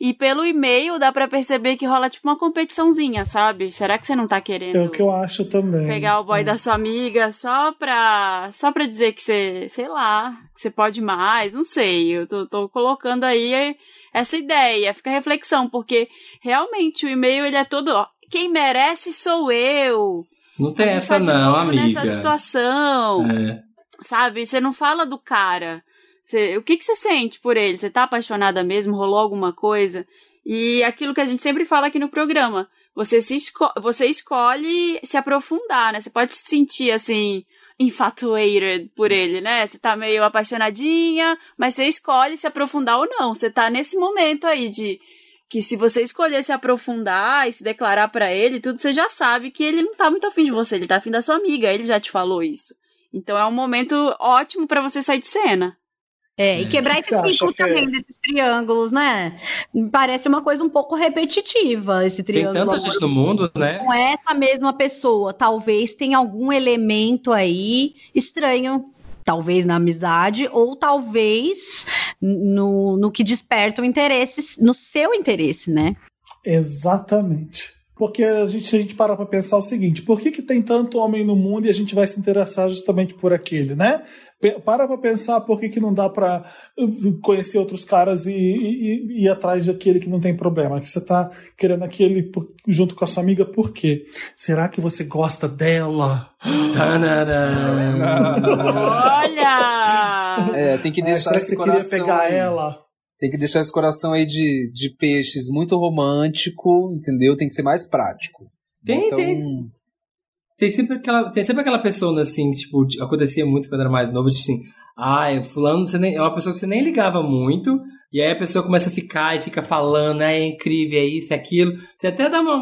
E pelo e-mail dá pra perceber que rola tipo uma competiçãozinha, sabe? Será que você não tá querendo é o que eu acho também. Pegar o boy da sua amiga só pra dizer que você, sei lá, que você pode mais? Não sei, eu tô colocando aí essa ideia, fica a reflexão, porque realmente o e-mail ele é todo, ó, quem merece sou eu. Não tem essa não, amiga. Nessa situação, sabe? Você não fala do cara. O que você sente por ele? Você tá apaixonada mesmo? Rolou alguma coisa? E aquilo que a gente sempre fala aqui no programa, você escolhe se aprofundar, né? Você pode se sentir assim... infatuated por ele, né? Você tá meio apaixonadinha, mas você escolhe se aprofundar ou não. Você tá nesse momento aí de que se você escolher se aprofundar e se declarar pra ele, tudo, você já sabe que ele não tá muito afim de você, ele tá afim da sua amiga, ele já te falou isso. Então é um momento ótimo pra você sair de cena. E quebrar esse ciclo também desses triângulos, né? Parece uma coisa um pouco repetitiva, esse triângulo. Tem tanta gente no mundo, né? Com essa mesma pessoa, talvez tenha algum elemento aí estranho, talvez na amizade, ou talvez no que desperta o interesse, no seu interesse, né? Exatamente. Porque se a gente parar pra pensar o seguinte, por que tem tanto homem no mundo e a gente vai se interessar justamente por aquele, né? Para pensar por que não dá pra conhecer outros caras e ir atrás daquele que não tem problema, que você tá querendo aquele junto com a sua amiga, por quê? Será que você gosta dela? Olha! É, tem que deixar esse coração... Você queria pegar ela... Tem que deixar esse coração aí de peixes muito romântico, entendeu? Tem que ser mais prático. Tem sempre aquela pessoa, assim, tipo, acontecia muito quando era mais novo, tipo assim, fulano você nem, é uma pessoa que você nem ligava muito, e aí a pessoa começa a ficar e fica falando, é incrível, é isso, é aquilo. Você até dá uma...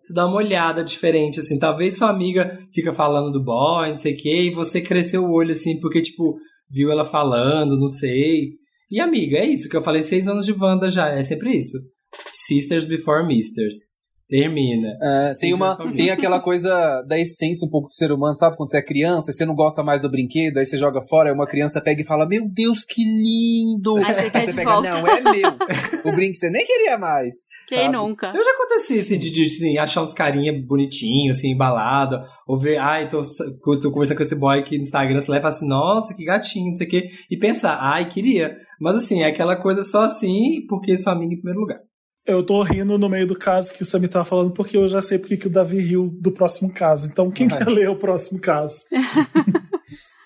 Você dá uma olhada diferente, assim. Talvez sua amiga fica falando do boy, não sei o quê, e você cresceu o olho, assim, porque, tipo, viu ela falando, não sei... E, amiga, é isso que eu falei, 6 anos de Wanda já, é sempre isso. Sisters before misters. Termina. Tem aquela coisa da essência um pouco do ser humano, sabe? Quando você é criança, você não gosta mais do brinquedo, aí você joga fora, aí uma criança pega e fala, meu Deus, que lindo! Aí você pega, volta. Não, é meu. O brinquedo você nem queria mais. Quem sabe? Nunca? Eu já aconteci assim, de assim, achar uns carinha bonitinho, assim, embalado, ou ver, tô conversando com esse boy que no Instagram se leva assim, nossa, que gatinho, não sei o quê, e pensar, queria. Mas assim, é aquela coisa só assim, porque sua amiga em primeiro lugar. Eu tô rindo no meio do caso que o Sammy tava falando, porque eu já sei porque o Davi riu do próximo caso. Então, quem quer ler o próximo caso?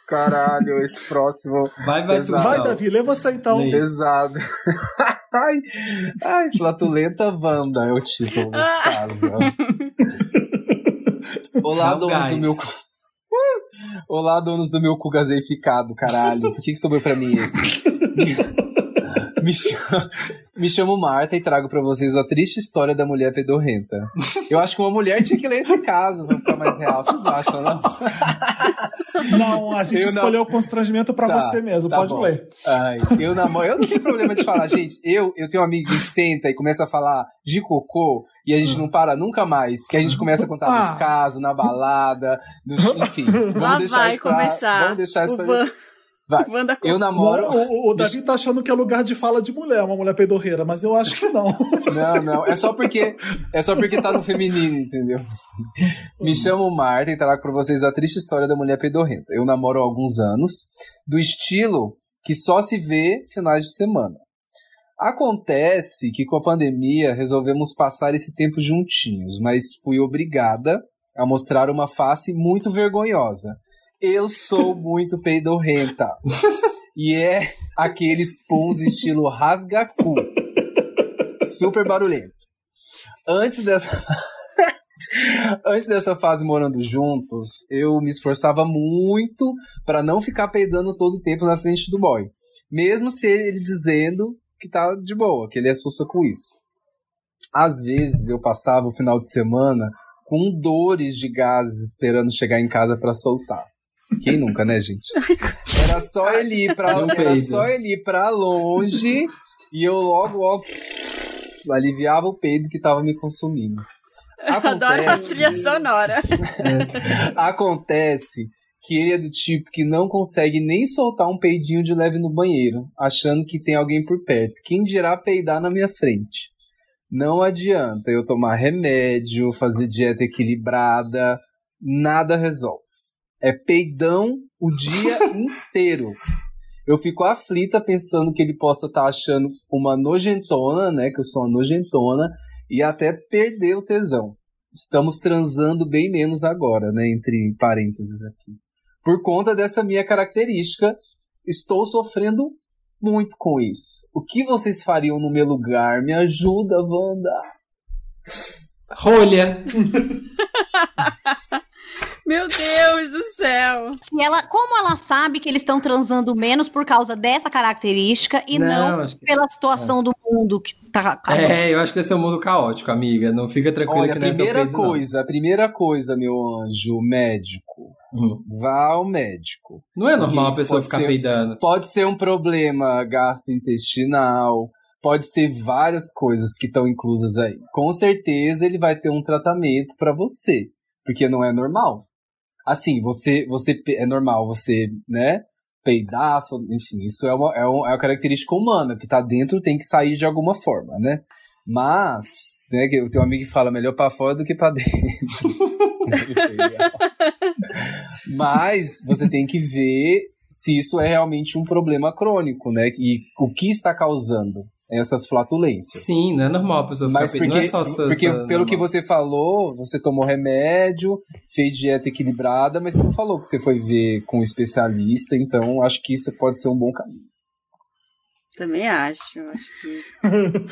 Caralho, esse próximo... Vai, Davi, lê você então. Leia. Pesado. Ai, Flatulenta Wanda é o título desse caso. Olá, donos do meu... Olá, donos do meu cu gaseificado, caralho. Por que sobrou pra mim esse? Me chamo Marta e trago pra vocês a triste história da mulher pedorrenta. Eu acho que uma mulher tinha que ler esse caso pra ficar mais real. Vocês não acham, não? Não, a gente escolheu o constrangimento pra você mesmo. Tá, pode bom. Ler. Ai, eu não tenho problema de falar, gente. Eu tenho um amigo que senta e começa a falar de cocô e a gente não para nunca mais. Que a gente começa a contar dos casos, na balada, enfim. Vamos deixar isso pra Vai. Eu namoro. O Davi tá achando que é lugar de fala de mulher, uma mulher peidorreira, mas eu acho que não. Não. É só porque tá no feminino, entendeu? Me chamo Marta e trago pra vocês a triste história da mulher peidorrenta. Eu namoro há alguns anos, do estilo que só se vê finais de semana. Acontece que com a pandemia resolvemos passar esse tempo juntinhos, mas fui obrigada a mostrar uma face muito vergonhosa. Eu sou muito peidorrenta. E é aqueles puns estilo rasga-cu. Super barulhento. Antes dessa fase morando juntos, eu me esforçava muito pra não ficar peidando todo o tempo na frente do boy. Mesmo se ele dizendo que tá de boa, que ele é sussa com isso. Às vezes eu passava o final de semana com dores de gases esperando chegar em casa pra soltar. Quem nunca, né, gente? Era só ele ir pra longe e eu logo, aliviava o peido que tava me consumindo. Adoro a trilha sonora. Acontece que ele é do tipo que não consegue nem soltar um peidinho de leve no banheiro, achando que tem alguém por perto. Quem dirá peidar na minha frente? Não adianta eu tomar remédio, fazer dieta equilibrada, nada resolve. É peidão o dia inteiro. Eu fico aflita pensando que ele possa estar achando uma nojentona, né? Que eu sou uma nojentona. E até perder o tesão. Estamos transando bem menos agora, né? Entre parênteses aqui. Por conta dessa minha característica, estou sofrendo muito com isso. O que vocês fariam no meu lugar? Me ajuda, Wanda. Rolha. Meu Deus do céu! E ela, como ela sabe que eles estão transando menos por causa dessa característica e não pela situação do mundo que tá... eu acho que esse é um mundo caótico, amiga. Não fica tranquila. Olha, que não é seu peito, não. A primeira coisa, meu anjo, médico. Vá ao médico. Não é normal a pessoa ficar peidando. Pode ser um problema gastrointestinal, pode ser várias coisas que estão inclusas aí. Com certeza ele vai ter um tratamento pra você, porque não é normal. Assim, você é normal você, né, peidar, enfim, isso é uma característica humana, que tá dentro tem que sair de alguma forma, né? Mas, né, eu tenho um amigo que fala melhor pra fora do que pra dentro. Mas você tem que ver se isso é realmente um problema crônico, né? E o que está causando essas flatulências. Sim, não é normal a pessoa ficar... Mas porque, não é só sua, porque pelo normal. Que você falou, você tomou remédio, fez dieta equilibrada, mas você não falou que você foi ver com um especialista, então acho que isso pode ser um bom caminho. Também acho que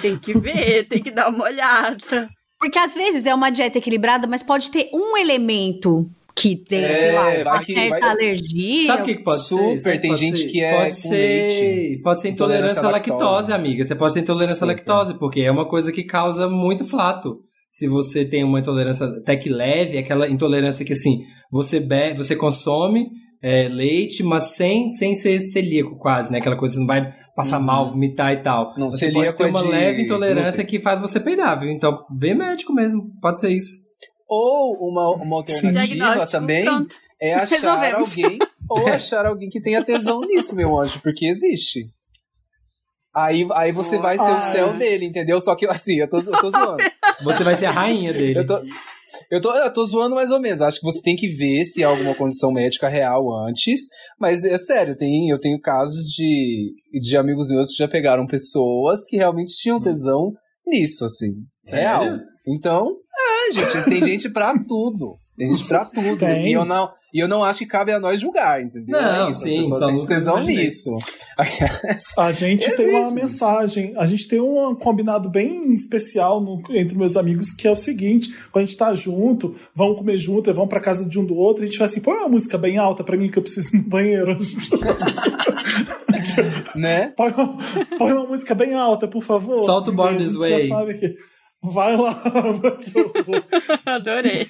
tem que ver, tem que dar uma olhada. Porque às vezes é uma dieta equilibrada, mas pode ter um elemento que tem, sei lá, uma certa alergia. Sabe o que pode ser? Super, tem gente que é com leite. Pode ser intolerância à lactose, amiga. Você pode ter intolerância à lactose, porque é uma coisa que causa muito flato. Se você tem uma intolerância até que leve, aquela intolerância que, assim, você consome... leite, mas sem ser celíaco quase, né? Aquela coisa que você não vai passar mal, vomitar e tal. Não, você pode ter uma leve intolerância que faz você peidar, viu? Então, vê médico mesmo, pode ser isso. Ou uma alternativa também é achar alguém ou achar alguém que tenha tesão nisso, meu anjo, porque existe. Aí você vai ser o céu dele, entendeu? Só que, assim, eu tô zoando. Você vai ser a rainha dele. Eu tô zoando mais ou menos. Acho que você tem que ver se há alguma condição médica real antes. Mas é sério, eu tenho casos de amigos meus que já pegaram pessoas que realmente tinham tesão nisso, assim. Sério? Real. Então, gente, tem gente pra tudo. Tem gente pra tudo. E eu não acho que cabe a nós julgar, entendeu? Não, é isso, sim, as pessoas têm tesão nisso. A gente tem uma mensagem, a gente tem um combinado bem especial entre meus amigos, que é o seguinte: quando a gente tá junto, vão comer junto, vão pra casa de um do outro, a gente vai assim, põe uma música bem alta pra mim que eu preciso ir no banheiro. Né? Põe uma música bem alta, por favor. Solta o Born This Way. Já sabe que... Vai lá. Adorei.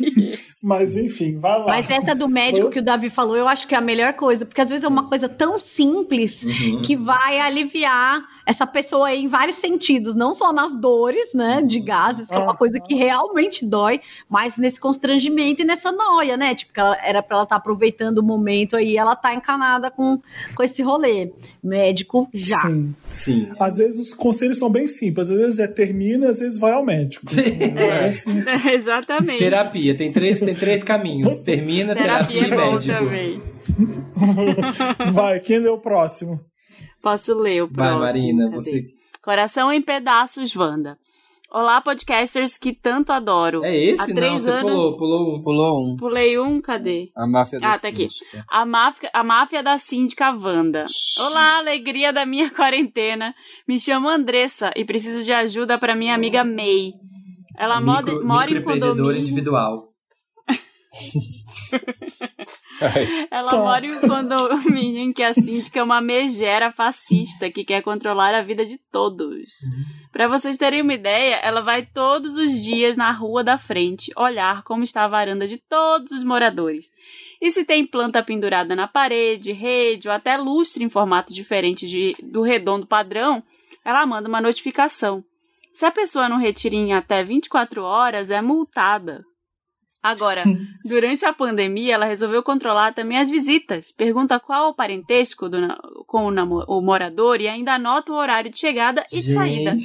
Mas enfim, vai lá. Mas essa do médico que o Davi falou, eu acho que é a melhor coisa, porque às vezes é uma coisa tão simples que vai aliviar essa pessoa aí em vários sentidos, não só nas dores, né, de gases, que é uma coisa que realmente dói, mas nesse constrangimento e nessa noia, né, tipo, que ela, era pra ela estar aproveitando o momento aí, ela tá encanada com esse rolê. Médico já. Sim. Às vezes os conselhos são bem simples, às vezes termina, às vezes vai ao médico. Assim. Exatamente. Terapia, tem três caminhos. Termina, terapia e médico. Vai, quem lê o próximo? Posso ler o próximo. Vai, Marina, você... Coração em pedaços, Wanda. Olá, podcasters que tanto adoro. É esse? Há três anos... pulou um. Pulei um, cadê? A máfia da síndica. Tá aqui. A máfia da síndica Wanda. Olá, alegria da minha quarentena. Me chamo Andressa e preciso de ajuda para minha amiga May. Ela mora em condomínio... individual. Ela mora em um condomínio em que a síndica é uma megera fascista que quer controlar a vida de todos. Pra vocês terem uma ideia, ela vai todos os dias na rua da frente olhar como está a varanda de todos os moradores. E se tem planta pendurada na parede, rede ou até lustre em formato diferente do redondo padrão, ela manda uma notificação. Se a pessoa não retira em até 24 horas, é multada. Agora, durante a pandemia, ela resolveu controlar também as visitas. Pergunta qual o parentesco com o morador e ainda anota o horário de chegada e de saída.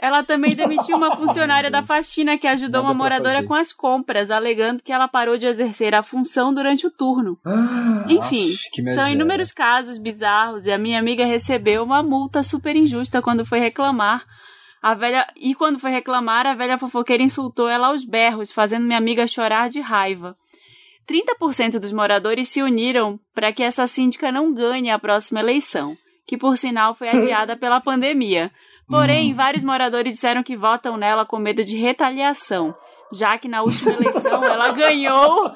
Ela também demitiu uma funcionária da faxina que ajudou uma moradora com as compras, alegando que ela parou de exercer a função durante o turno. Enfim, são inúmeros casos bizarros e a minha amiga recebeu uma multa super injusta quando foi reclamar. A velha fofoqueira insultou ela aos berros, fazendo minha amiga chorar de raiva. 30% dos moradores se uniram para que essa síndica não ganhe a próxima eleição, que por sinal foi adiada pela pandemia. Porém, vários moradores disseram que votam nela com medo de retaliação, já que na última eleição ela ganhou,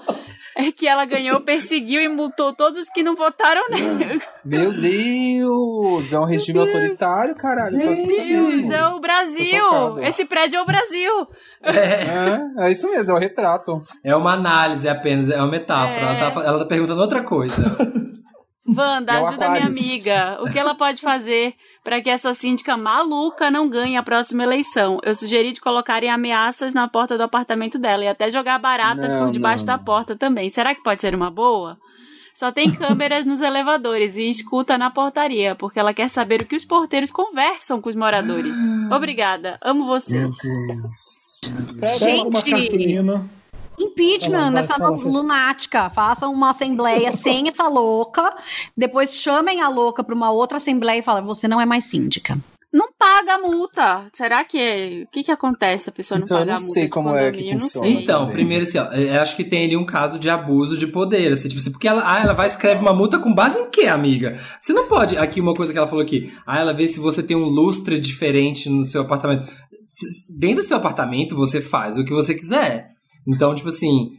perseguiu e multou todos os que não votaram nela. Meu Deus! É um regime autoritário, caralho. Meu Deus, é o Brasil! Esse prédio é o Brasil! É isso mesmo, é o retrato. É uma análise apenas, é uma metáfora. Ela tá perguntando outra coisa. Wanda, ajuda minha amiga. O que ela pode fazer para que essa síndica maluca não ganhe a próxima eleição? Eu sugeri de colocarem ameaças na porta do apartamento dela e até jogar baratas por debaixo da porta também. Será que pode ser uma boa? Só tem câmeras nos elevadores e escuta na portaria, porque ela quer saber o que os porteiros conversam com os moradores. Obrigada, amo vocês. Meu Deus. Pega uma cartolina. Impeachment nessa lunática. Façam uma assembleia sem essa louca. Depois chamem a louca para uma outra assembleia e falem, você não é mais síndica. Não paga a multa. Será que... O que que acontece a pessoa não paga a multa? Então, eu não sei como é que funciona. Então, primeiro assim, ó, eu acho que tem ali um caso de abuso de poder, assim, tipo assim, porque ela vai escrever uma multa com base em quê, amiga? Você não pode... Aqui, uma coisa que ela falou aqui. Ah, ela vê se você tem um lustre diferente no seu apartamento. Dentro do seu apartamento, você faz o que você quiser. Então, tipo assim...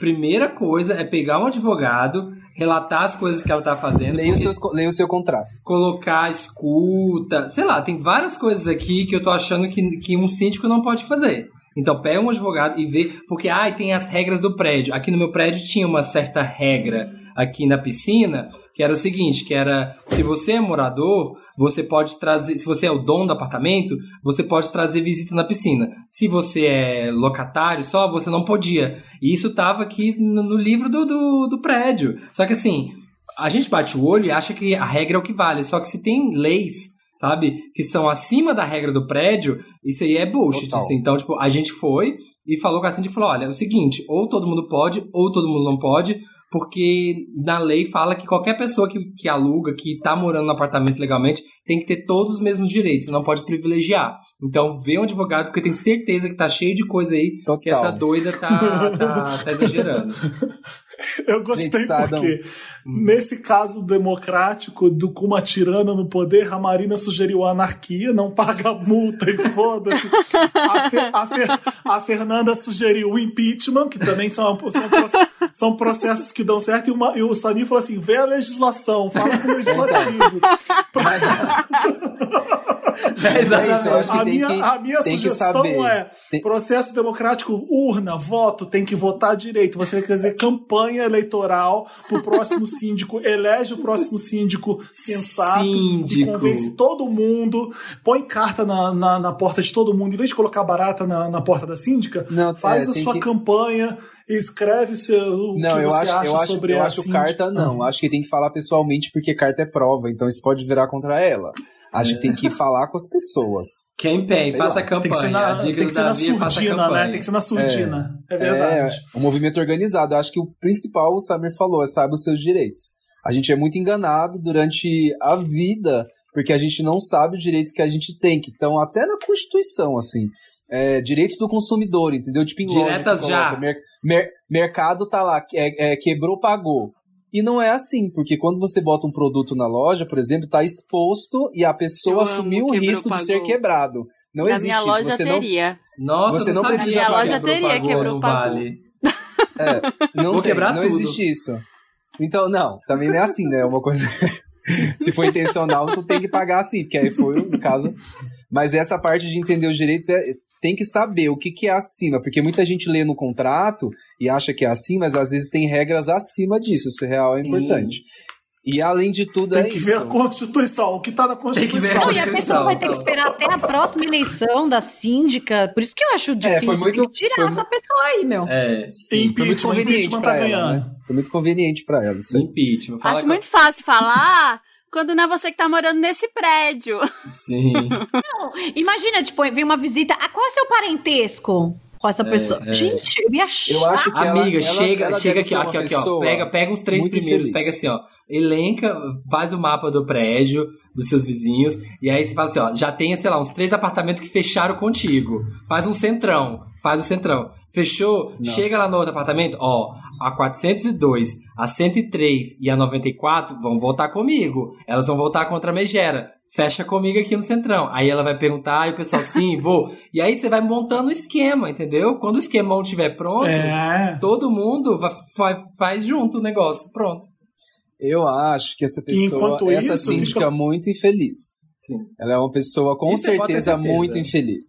primeira coisa é pegar um advogado, relatar as coisas que ela tá fazendo. Leia o seu contrato. Colocar, escuta, sei lá, tem várias coisas aqui que eu tô achando que um síndico não pode fazer. Então pega um advogado e vê, porque tem as regras do prédio. Aqui no meu prédio tinha uma certa regra aqui na piscina, que era o seguinte, que era, se você é morador, você pode trazer, se você é o dono do apartamento, você pode trazer visita na piscina. Se você é locatário só, você não podia. E isso estava aqui no livro do prédio. Só que assim, a gente bate o olho e acha que a regra é o que vale. Só que se tem leis, sabe, que são acima da regra do prédio, isso aí é bullshit. Assim. Então, tipo, a gente foi e falou com a síndica, falou, olha, é o seguinte, ou todo mundo pode, ou todo mundo não pode, porque na lei fala que qualquer pessoa que aluga, que tá morando no apartamento legalmente, tem que ter todos os mesmos direitos, não pode privilegiar. Então vê um advogado, porque eu tenho certeza que tá cheio de coisa aí que essa doida tá exagerando. Eu gostei, gente, porque nesse caso democrático com uma tirana no poder, a Marina sugeriu a anarquia, não paga multa e foda-se. A Fernanda sugeriu o impeachment, que também são processos que dão certo, e o Samir falou assim, vê a legislação, fala com o legislativo. Mas, exatamente. É isso, eu acho que a minha sugestão é processo democrático, urna, voto, tem que votar direito. Você quer dizer campanha eleitoral pro próximo síndico, elege o próximo síndico sensato, convence todo mundo, põe carta na porta de todo mundo, em vez de colocar barata na porta da síndica, faz a sua campanha. Escreve o que você acha sobre carta, não. Acho que tem que falar pessoalmente, porque carta é prova, então isso pode virar contra ela. Acho que tem que falar com as pessoas. Campaign, faça a campanha. Tem que ser na surdina, é verdade. É um movimento organizado. Acho que o principal, o Samir falou, é saber os seus direitos. A gente é muito enganado durante a vida, porque a gente não sabe os direitos que a gente tem, que estão até na Constituição, assim. Direitos do consumidor, entendeu? Tipo, diretas já. Mercado tá lá, quebrou, pagou. E não é assim, porque quando você bota um produto na loja, por exemplo, tá exposto e a pessoa assumiu o risco de ser quebrado. Não existe isso. Minha loja teria. Nossa, você não precisa pagar. Minha loja teria quebrou, pagou. Vou quebrar tudo. Não existe isso. Então, não, também não é assim, né? É uma coisa... Se for intencional, tu tem que pagar assim, porque aí foi o caso... Mas essa parte de entender os direitos tem que saber o que é acima, porque muita gente lê no contrato e acha que é assim, mas às vezes tem regras acima disso, isso é real, é importante. E além de tudo é isso. Tem que ver a Constituição, o que tá na Constituição. Tem que ver a Constituição. E a pessoa vai ter que esperar até a próxima eleição da síndica, por isso que eu acho difícil, tirar essa pessoa aí, meu. Sim, foi muito conveniente pra ela, né? Foi muito conveniente pra ela, sim. Impeachment. Acho muito fácil falar... Quando não é você que tá morando nesse prédio. Sim. Não, imagina, tipo, vem uma visita. Qual é o seu parentesco com essa pessoa? Gente, eu ia achar. Eu acho que amiga, chega aqui, ó. Pega os três primeiros, pega assim, ó. Elenca, faz o mapa do prédio, dos seus vizinhos. E aí você fala assim, ó, já tem, sei lá, uns 3 apartamentos que fecharam contigo. Faz um centrão. Fechou? Nossa. Chega lá no outro apartamento, ó, a 402, a 103 e a 94 vão voltar comigo. Elas vão voltar contra a megera. Fecha comigo aqui no centrão. Aí ela vai perguntar, e o pessoal, sim, vou. E aí você vai montando o esquema, entendeu? Quando o esquemão estiver pronto, todo mundo faz junto o negócio, pronto. Eu acho que essa pessoa, essa síndica é muito infeliz. Sim. Ela é uma pessoa com certeza muito infeliz.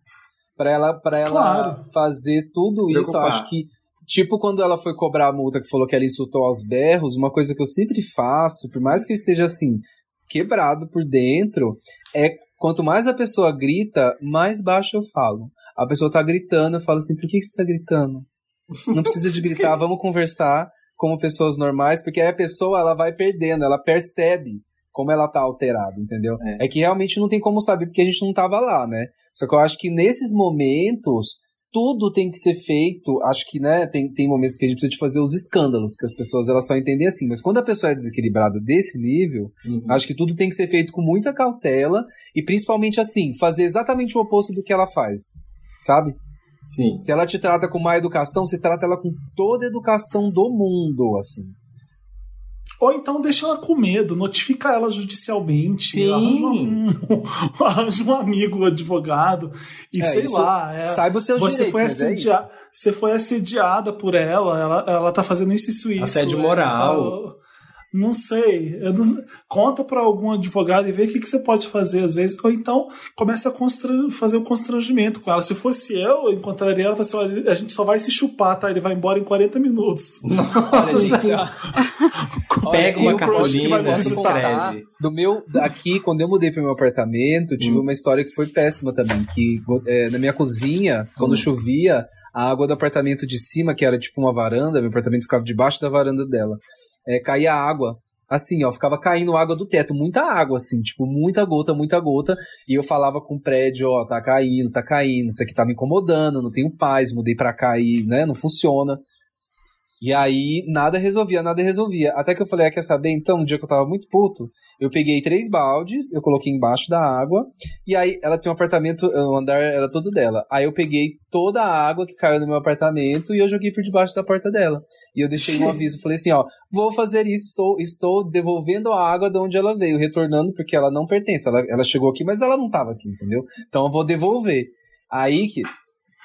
Pra ela claro. Fazer tudo isso, eu acho que... Tipo, quando ela foi cobrar a multa, que falou que ela insultou aos berros, uma coisa que eu sempre faço, por mais que eu esteja, assim, quebrado por dentro, quanto mais a pessoa grita, mais baixo eu falo. A pessoa tá gritando, eu falo assim, por que você tá gritando? Não precisa de gritar, vamos conversar como pessoas normais, porque aí a pessoa, ela vai perdendo, ela percebe como ela tá alterada, entendeu? É que realmente não tem como saber, porque a gente não tava lá, né? Só que eu acho que nesses momentos tudo tem que ser feito, acho que, né, tem momentos que a gente precisa de fazer os escândalos, que as pessoas elas só entendem assim, mas quando a pessoa é desequilibrada desse nível, acho que tudo tem que ser feito com muita cautela e principalmente assim, fazer exatamente o oposto do que ela faz, sabe? Sim. Se ela te trata com má educação, você trata ela com toda a educação do mundo, assim. Ou então deixa ela com medo, notifica ela judicialmente. Sim. Arranja um amigo, um advogado. E sei lá. Saiba os seus direitos, você foi assediada por ela, ela tá fazendo isso. Assédio moral. Não sei. Conta pra algum advogado e vê o que você pode fazer às vezes. Ou então começa a fazer um constrangimento com ela. Se fosse eu encontraria ela e falaria assim: olha, a gente só vai se chupar, tá? Ele vai embora em 40 minutos. Olha, gente, pega uma cartolina, posso contar. Aqui, quando eu mudei pro meu apartamento, tive uma história que foi péssima também. Que na minha cozinha, quando chovia, a água do apartamento de cima, que era tipo uma varanda, meu apartamento ficava debaixo da varanda dela. Caía água, assim, ó, ficava caindo água do teto, muita água, assim, tipo, muita gota, e eu falava com o prédio, ó, tá caindo, isso aqui tá me incomodando, não tenho paz, mudei pra cá e, né, não funciona. E aí, nada resolvia, até que eu falei, quer saber, então, um dia que eu tava muito puto, eu peguei 3 baldes, eu coloquei embaixo da água, e aí, ela tem um apartamento, o andar era todo dela, aí eu peguei toda a água que caiu no meu apartamento e eu joguei por debaixo da porta dela, e eu deixei um aviso, falei assim, ó, vou fazer isso, estou devolvendo a água de onde ela veio, retornando, porque ela não pertence, ela chegou aqui, mas ela não tava aqui, entendeu? Então eu vou devolver. Aí que...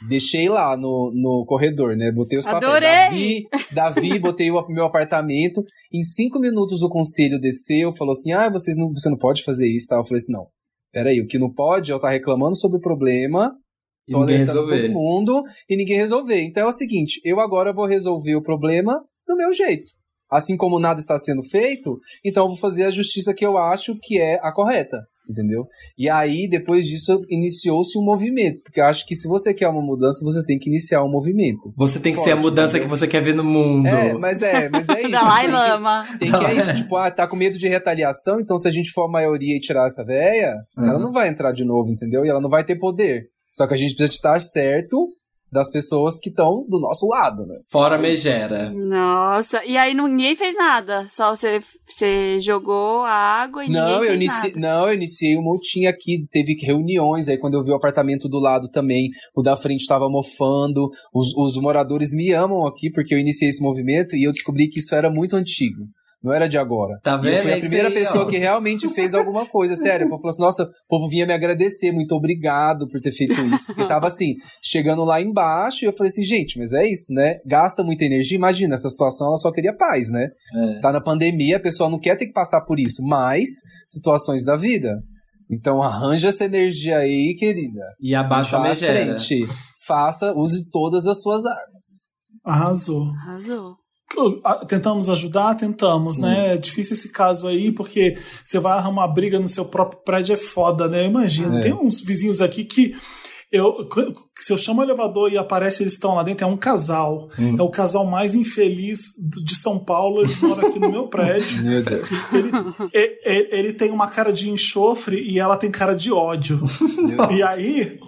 Deixei lá no corredor, né? Botei os papéis. Adorei! Davi, botei o meu apartamento. Em 5 minutos o conselho desceu, falou assim, você não pode fazer isso, tá? Eu falei assim, não, peraí, o que não pode é eu estar reclamando sobre o problema, tolerando todo mundo e ninguém resolver. Então é o seguinte, eu agora vou resolver o problema do meu jeito. Assim como nada está sendo feito, então eu vou fazer a justiça que eu acho que é a correta. Entendeu? E aí, depois disso, iniciou-se um movimento. Porque eu acho que se você quer uma mudança, você tem que iniciar um movimento. Você tem que ser a mudança, entendeu? Que você quer ver no mundo. Mas é isso. Dalai Lama. Tem que é isso. Tipo, tá com medo de retaliação, então se a gente for a maioria e tirar essa véia, ela não vai entrar de novo, entendeu? E ela não vai ter poder. Só que a gente precisa estar certo das pessoas que estão do nosso lado, né? Fora megera. Nossa, e aí ninguém fez nada? Só você jogou a água e ninguém fez nada? Não, eu iniciei um montinho aqui, teve reuniões, aí quando eu vi o apartamento do lado também, o da frente tava mofando, os moradores me amam aqui, porque eu iniciei esse movimento e eu descobri que isso era muito antigo. Não era de agora. Tá vendo? Eu fui a primeira pessoa que realmente fez alguma coisa. Sério, o povo falou assim, nossa, o povo vinha me agradecer, muito obrigado por ter feito isso. Porque tava assim, chegando lá embaixo, e eu falei assim, gente, mas é isso, né? Gasta muita energia. Imagina, essa situação, ela só queria paz, né? Tá na pandemia, a pessoa não quer ter que passar por isso. Mas, situações da vida. Então, arranja essa energia aí, querida. E abaixa a megera. Use todas as suas armas. Arrasou. Tentamos, né? É difícil esse caso aí, porque você vai arrumar briga no seu próprio prédio, é foda, né? Imagina, tem uns vizinhos aqui que se eu chamo o elevador e aparece, eles estão lá dentro, é um casal. É o casal mais infeliz de São Paulo, eles moram aqui no meu prédio. Meu Deus. Ele tem uma cara de enxofre e ela tem cara de ódio. E aí...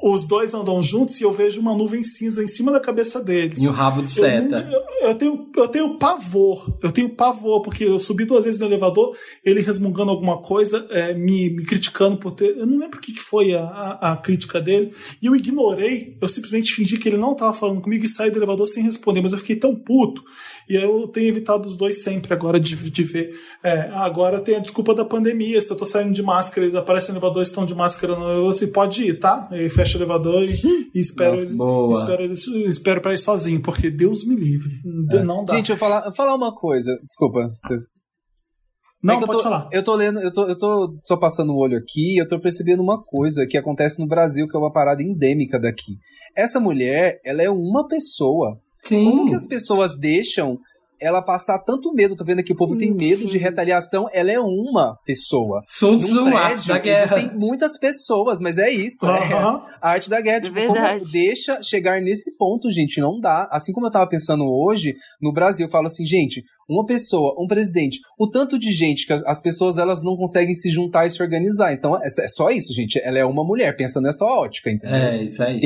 Os dois andam juntos e eu vejo uma nuvem cinza em cima da cabeça deles. E o rabo de seta. Eu tenho pavor, porque eu subi 2 vezes no elevador, ele resmungando alguma coisa, me criticando por ter... Eu não lembro o que foi a crítica dele. E eu ignorei, eu simplesmente fingi que ele não estava falando comigo e saí do elevador sem responder. Mas eu fiquei tão puto. E eu tenho evitado os dois sempre agora de ver. Agora tem a desculpa da pandemia. Se eu tô saindo de máscara, eles aparecem no elevador, estão de máscara no elevador, você pode ir, tá? E fecha o elevador e espero pra ir sozinho, porque Deus me livre. Não dá. Gente, eu falar uma coisa. Desculpa. Não, pode falar. Eu tô lendo, eu tô só passando o olho aqui e eu tô percebendo uma coisa que acontece no Brasil, que é uma parada endêmica daqui. Essa mulher, ela é uma pessoa. Sim. Como que as pessoas deixam ela passar tanto medo, tô vendo aqui, o povo tem medo de retaliação, ela é uma pessoa. Num prédio, existem muitas pessoas, mas é isso, é a arte da guerra, tipo, como deixa chegar nesse ponto, gente, não dá. Assim como eu tava pensando hoje, no Brasil, eu falo assim, gente, uma pessoa, um presidente, o tanto de gente que as pessoas, elas não conseguem se juntar e se organizar, então é só isso, gente, ela é uma mulher, pensa nessa ótica, entendeu? É, isso aí.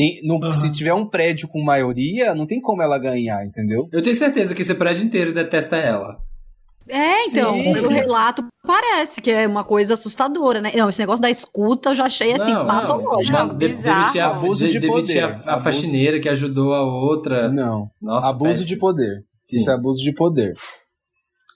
Se tiver um prédio com maioria, não tem como ela ganhar, entendeu? Eu tenho certeza que esse prédio inteiro detesta ela. É, então, pelo relato, parece que é uma coisa assustadora, né? Não, esse negócio da escuta eu já achei assim, patológico. Abuso de poder. A faxineira que ajudou a outra. Não, nossa, abuso de poder. Sim. Isso é abuso de poder.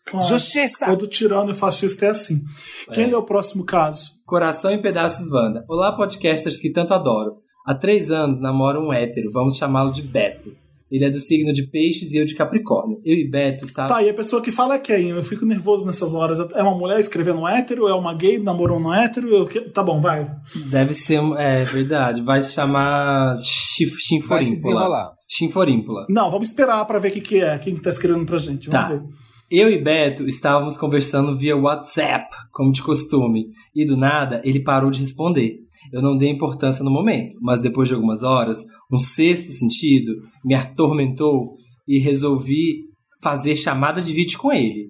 Claro. Justiça! Todo tirano e fascista é assim. É. Quem é o próximo caso? Coração em Pedaços, Wanda. Olá, podcasters que tanto adoro. Há 3 anos namoro um hétero, vamos chamá-lo de Beto. Ele é do signo de peixes e eu de capricórnio. Eu e Beto estávamos... Tá, e a pessoa que fala é quem? Eu fico nervoso nessas horas. É uma mulher escrevendo um hétero? É uma gay namorando um hétero? Tá bom, vai. Deve ser... É verdade. Vai se chamar... Chinforímpula. Vai se desenrolar. Chinforímpula. Não, vamos esperar pra ver o que é. Quem tá escrevendo pra gente. Vamos ver. Eu e Beto estávamos conversando via WhatsApp, como de costume. E do nada, ele parou de responder. Eu não dei importância no momento, mas depois de algumas horas, um sexto sentido me atormentou e resolvi fazer chamadas de vídeo com ele,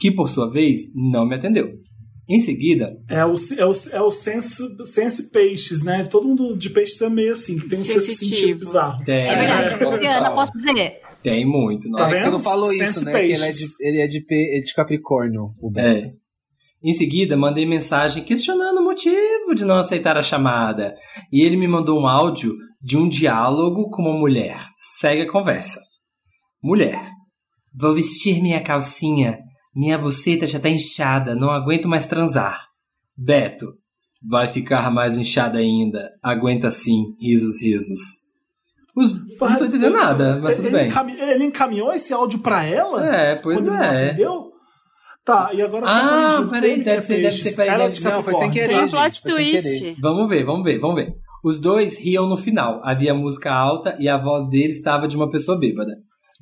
que por sua vez não me atendeu. Em seguida... É o sense peixes, né? Todo mundo de peixes é meio assim, que tem um sexto sentido bizarro. É. Eu posso dizer... Tem muito. Nossa. Tá vendo? Você não falou sense isso, né? Peixes. Que ele é de Capricórnio, o Beto. É. Em seguida, mandei mensagem questionando o motivo de não aceitar a chamada. E ele me mandou um áudio de um diálogo com uma mulher. Segue a conversa. Mulher: vou vestir minha calcinha. Minha buceta já tá inchada. Não aguento mais transar. Beto: vai ficar mais inchada ainda. Aguenta sim. Risos, risos. Não tô entendendo nada, mas tudo bem. Ele encaminhou esse áudio pra ela? É, pois é. Não entendeu? Tá, e agora... peraí, deve ser, peraí, não, foi sem querer, gente. Tem um plot twist. Vamos ver. Os dois riam no final. Havia música alta e a voz dele estava de uma pessoa bêbada.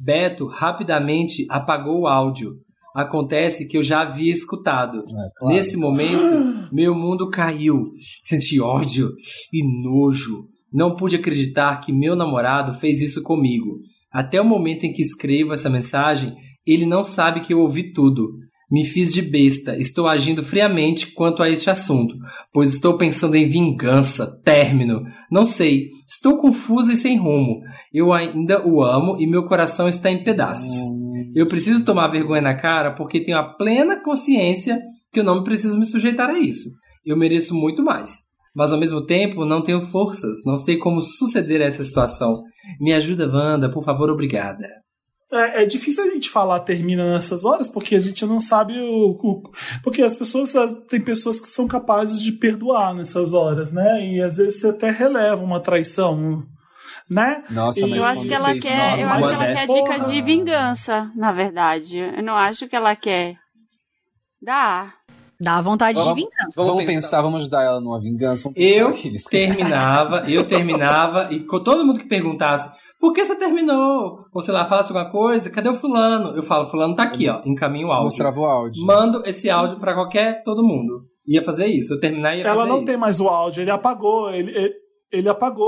Beto rapidamente apagou o áudio. Acontece que eu já havia escutado. Claro. Nesse momento, meu mundo caiu. Senti ódio e nojo. Não pude acreditar que meu namorado fez isso comigo. Até o momento em que escrevo essa mensagem, ele não sabe que eu ouvi tudo. Me fiz de besta. Estou agindo friamente quanto a este assunto, pois estou pensando em vingança, término. Não sei. Estou confusa e sem rumo. Eu ainda o amo e meu coração está em pedaços. Eu preciso tomar vergonha na cara porque tenho a plena consciência que eu não preciso me sujeitar a isso. Eu mereço muito mais. Mas, ao mesmo tempo, não tenho forças. Não sei como suceder a essa situação. Me ajuda, Wanda. Por favor, obrigada. É difícil a gente falar termina nessas horas, porque a gente não sabe porque as pessoas, tem pessoas que são capazes de perdoar nessas horas, né? E às vezes você até releva uma traição, né? Nossa, mas eu acho que ela quer, dicas de vingança, na verdade. Eu não acho que ela quer dar. Dá vontade de vingança. Vamos pensar, vamos ajudar ela numa vingança. Eu terminava e todo mundo que perguntasse: por que você terminou? Ou sei lá, falasse alguma coisa, cadê o fulano? Eu falo, fulano tá aqui, ó, encaminho o áudio. Mostrava o áudio. Mando esse áudio pra todo mundo. Ia fazer isso, eu terminar e ia fazer isso. Ela não tem mais o áudio, ele apagou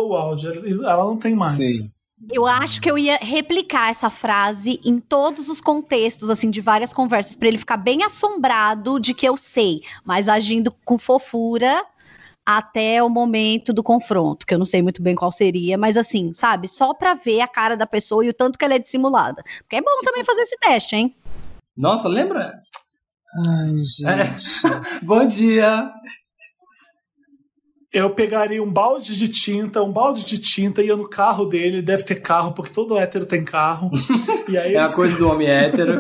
o áudio, ela não tem mais. Sim. Eu acho que eu ia replicar essa frase em todos os contextos, assim, de várias conversas, pra ele ficar bem assombrado de que eu sei, mas agindo com fofura até o momento do confronto, que eu não sei muito bem qual seria, mas assim, sabe? Só pra ver a cara da pessoa e o tanto que ela é dissimulada. Porque é bom também fazer esse teste, hein? Nossa, lembra? Ai, gente. Bom dia! Eu pegaria um balde de tinta, ia no carro dele, deve ter carro, porque todo hétero tem carro. E aí é a coisa do homem hétero.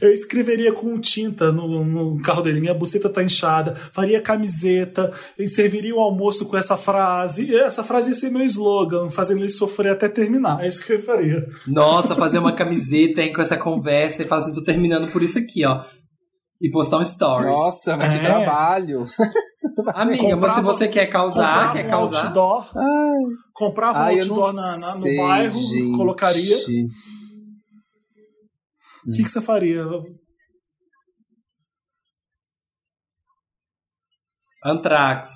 Eu escreveria com tinta no carro dele, minha buceta tá inchada, faria camiseta, e serviria o almoço com essa frase. E essa frase ia ser meu slogan, fazendo ele sofrer até terminar. É isso que eu faria. Nossa, fazer uma camiseta, hein, com essa conversa e falar assim, tô terminando por isso aqui, ó. E postar um stories. Nossa, mas que trabalho. Amiga, mas se você quer causar... Comprava um outdoor no bairro, colocaria... O que você faria? Anthrax.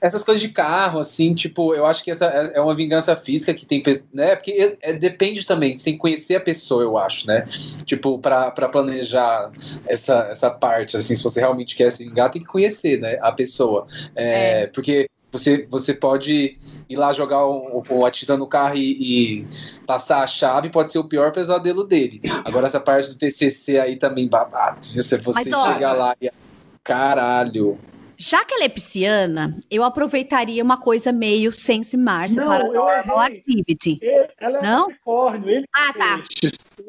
Essas coisas de carro, assim, tipo, eu acho que essa é uma vingança física que tem, né? Porque depende também, você tem que conhecer a pessoa, eu acho, né? Tipo, pra planejar essa parte, assim, se você realmente quer se vingar, tem que conhecer, né? A pessoa. Porque você pode ir lá jogar a tinta no carro e passar a chave, pode ser o pior pesadelo dele. Agora, essa parte do TCC aí também, babado. Se você chegar lá e... Caralho. Já que ela é pisciana, eu aproveitaria uma coisa meio sense Márcia para o Activity. Ela é não? Unicórnio. Ele tá.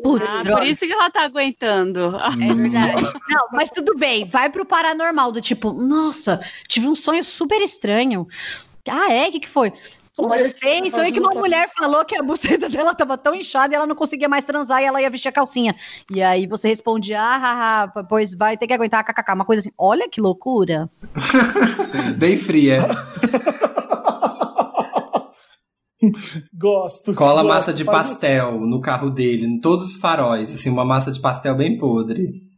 Putz, por isso que ela tá aguentando. É verdade. Não, mas tudo bem. Vai pro paranormal do tipo, nossa, tive um sonho super estranho. Ah, é? O que foi? Não sei, sonhei que uma mulher falou que a buceta dela tava tão inchada e ela não conseguia mais transar e ela ia vestir a calcinha. E aí você responde, pois vai ter que aguentar, kkk, uma coisa assim. Olha que loucura. Sim, bem fria. Gosto. Cola massa de pastel no carro dele, em todos os faróis, assim, uma massa de pastel bem podre.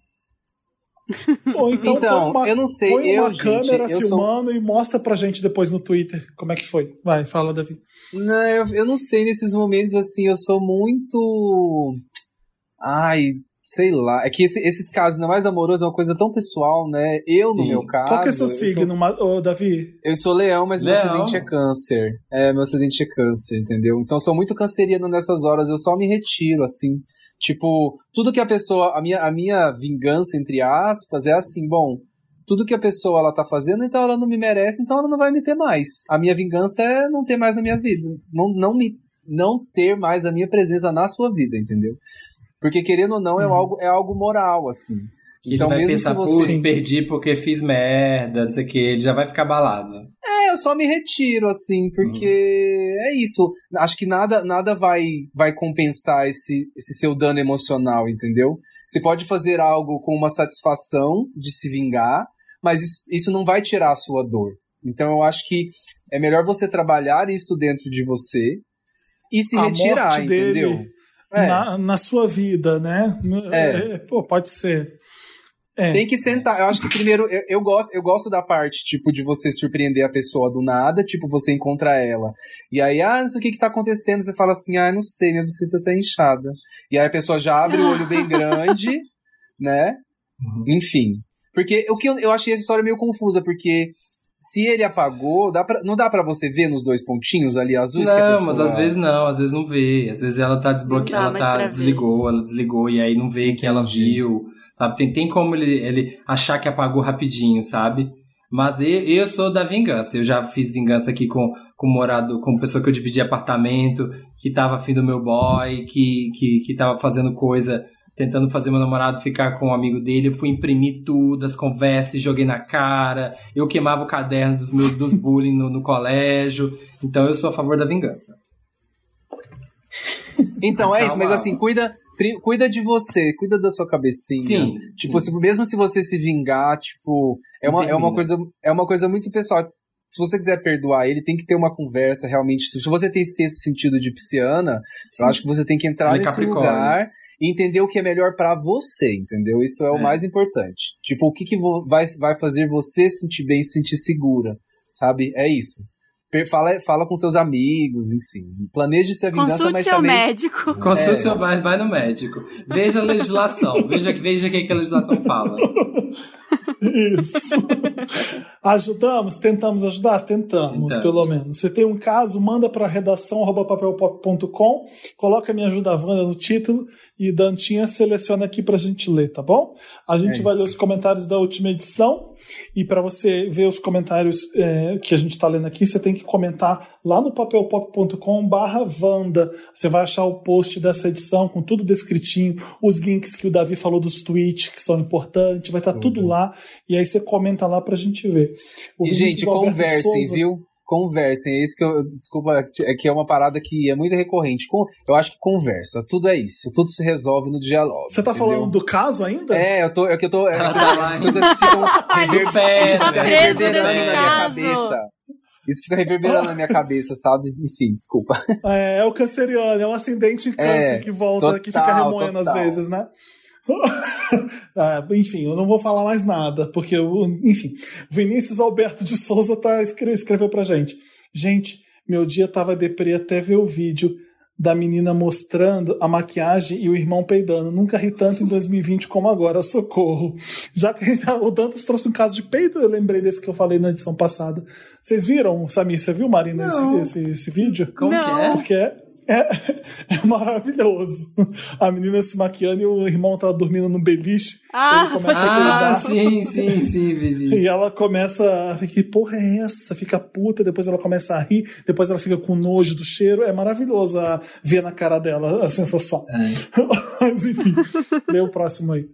Ou então eu não sei. Põe uma câmera filmando e mostra pra gente depois no Twitter como é que foi. Vai, fala, Davi. Não, eu não sei, nesses momentos assim, eu sou muito... Ai, sei lá. É que esses casos, ainda mais amorosos, é uma coisa tão pessoal, né? Eu, sim, no meu caso... Qual que é o seu signo, Davi? Eu sou leão, mas meu acidente é câncer. Meu acidente é câncer, entendeu? Então eu sou muito canceriano nessas horas, eu só me retiro, assim... Tipo, tudo que a pessoa... A minha vingança, entre aspas, é assim, bom, tudo que a pessoa ela tá fazendo, então ela não me merece, então ela não vai me ter mais. A minha vingança é não ter mais na minha vida. Não ter mais a minha presença na sua vida, entendeu? Porque, querendo ou não, é algo moral, assim. Que então, ele vai mesmo pensar, se você... Putz, perdi porque fiz merda, não sei o que, ele já vai ficar abalado. Eu só me retiro, assim, porque é isso. Acho que nada vai compensar esse seu dano emocional, entendeu? Você pode fazer algo com uma satisfação de se vingar, mas isso não vai tirar a sua dor. Então eu acho que é melhor você trabalhar isso dentro de você e se retirar, morte dele, entendeu? Na sua vida, né? Pô, pode ser. Tem que sentar, eu acho que primeiro eu gosto da parte, tipo, de você surpreender a pessoa do nada, tipo, você encontra ela, e aí, não sei o que tá acontecendo, você fala assim, não sei, minha buceta tá inchada, e aí a pessoa já abre o olho bem grande, né, enfim, porque o que eu achei essa história meio confusa, porque se ele apagou, não dá pra você ver nos dois pontinhos ali azuis? Não, que a pessoa... mas às vezes não vê, às vezes ela tá desbloqueada, ela desligou, e aí não vê que ela viu, sabe? Tem como ele achar que apagou rapidinho, sabe? Mas eu sou da vingança, eu já fiz vingança aqui com pessoa que eu dividi apartamento, que tava afim do meu boy, que tava fazendo coisa... tentando fazer meu namorado ficar com um amigo dele, eu fui imprimir tudo, as conversas, joguei na cara, eu queimava o caderno dos bullying no colégio, então eu sou a favor da vingança. Então é isso, mas assim, cuida de você, cuida da sua cabecinha. Sim, tipo, sim. Mesmo se você se vingar, tipo, é uma coisa muito pessoal. Se você quiser perdoar ele, tem que ter uma conversa realmente. Se você tem sexto sentido de pisciana, eu acho que você tem que entrar nesse lugar e entender o que é melhor pra você, entendeu? Isso é o mais importante. Tipo, o que vai fazer você se sentir bem, se sentir segura, sabe? É isso. Fala com seus amigos, enfim. Planeje se a vingança, consulte, mas também... médico. Consulte seu médico. Vai no médico. Veja a legislação. veja o que a legislação fala. Isso. Ajudamos? Tentamos ajudar? Tentamos, pelo menos. Se tem um caso, manda para redação@papelpop.com, coloca Me Ajuda a Wanda no título e Dantinha seleciona aqui pra gente ler, tá bom? A gente vai ler os comentários da última edição e para você ver os comentários que a gente tá lendo aqui, você tem que comentar lá no papelpop.com/Wanda. Você vai achar o post dessa edição com tudo descritinho, os links que o Davi falou dos tweets que são importantes, vai estar tudo lá. E aí você comenta lá pra gente ver. E, gente, conversem, viu? Conversem, é isso que eu... Desculpa, é que é uma parada que é muito recorrente. Eu acho que conversa, tudo é isso. Tudo se resolve no diálogo. Você tá falando do caso ainda? É, eu tô... É que eu tô... É, as coisas ficam reverberando na minha cabeça. Isso fica reverberando na minha cabeça, sabe? Enfim, desculpa. É o canceriano, é um ascendente em câncer que volta, total, que fica remoendo às vezes, né? Enfim, eu não vou falar mais nada, porque enfim, Vinícius Alberto de Souza escreveu pra gente: gente, meu dia tava deprê até ver o vídeo da menina mostrando a maquiagem e o irmão peidando. Nunca ri tanto em 2020 como agora, socorro. Já que o Dantas trouxe um caso de peido, eu lembrei desse que eu falei na edição passada. Vocês viram, Samir? Você viu, Marina, esse vídeo? Como que é? Porque é maravilhoso. A menina se maquiando e o irmão tá dormindo no beliche. Ele começa a gritar. Sim, Vivi. E ela começa a ficar, que porra é essa? Fica puta, depois ela começa a rir, depois ela fica com nojo do cheiro. É maravilhoso ver na cara dela a sensação. Mas enfim, lê o próximo aí.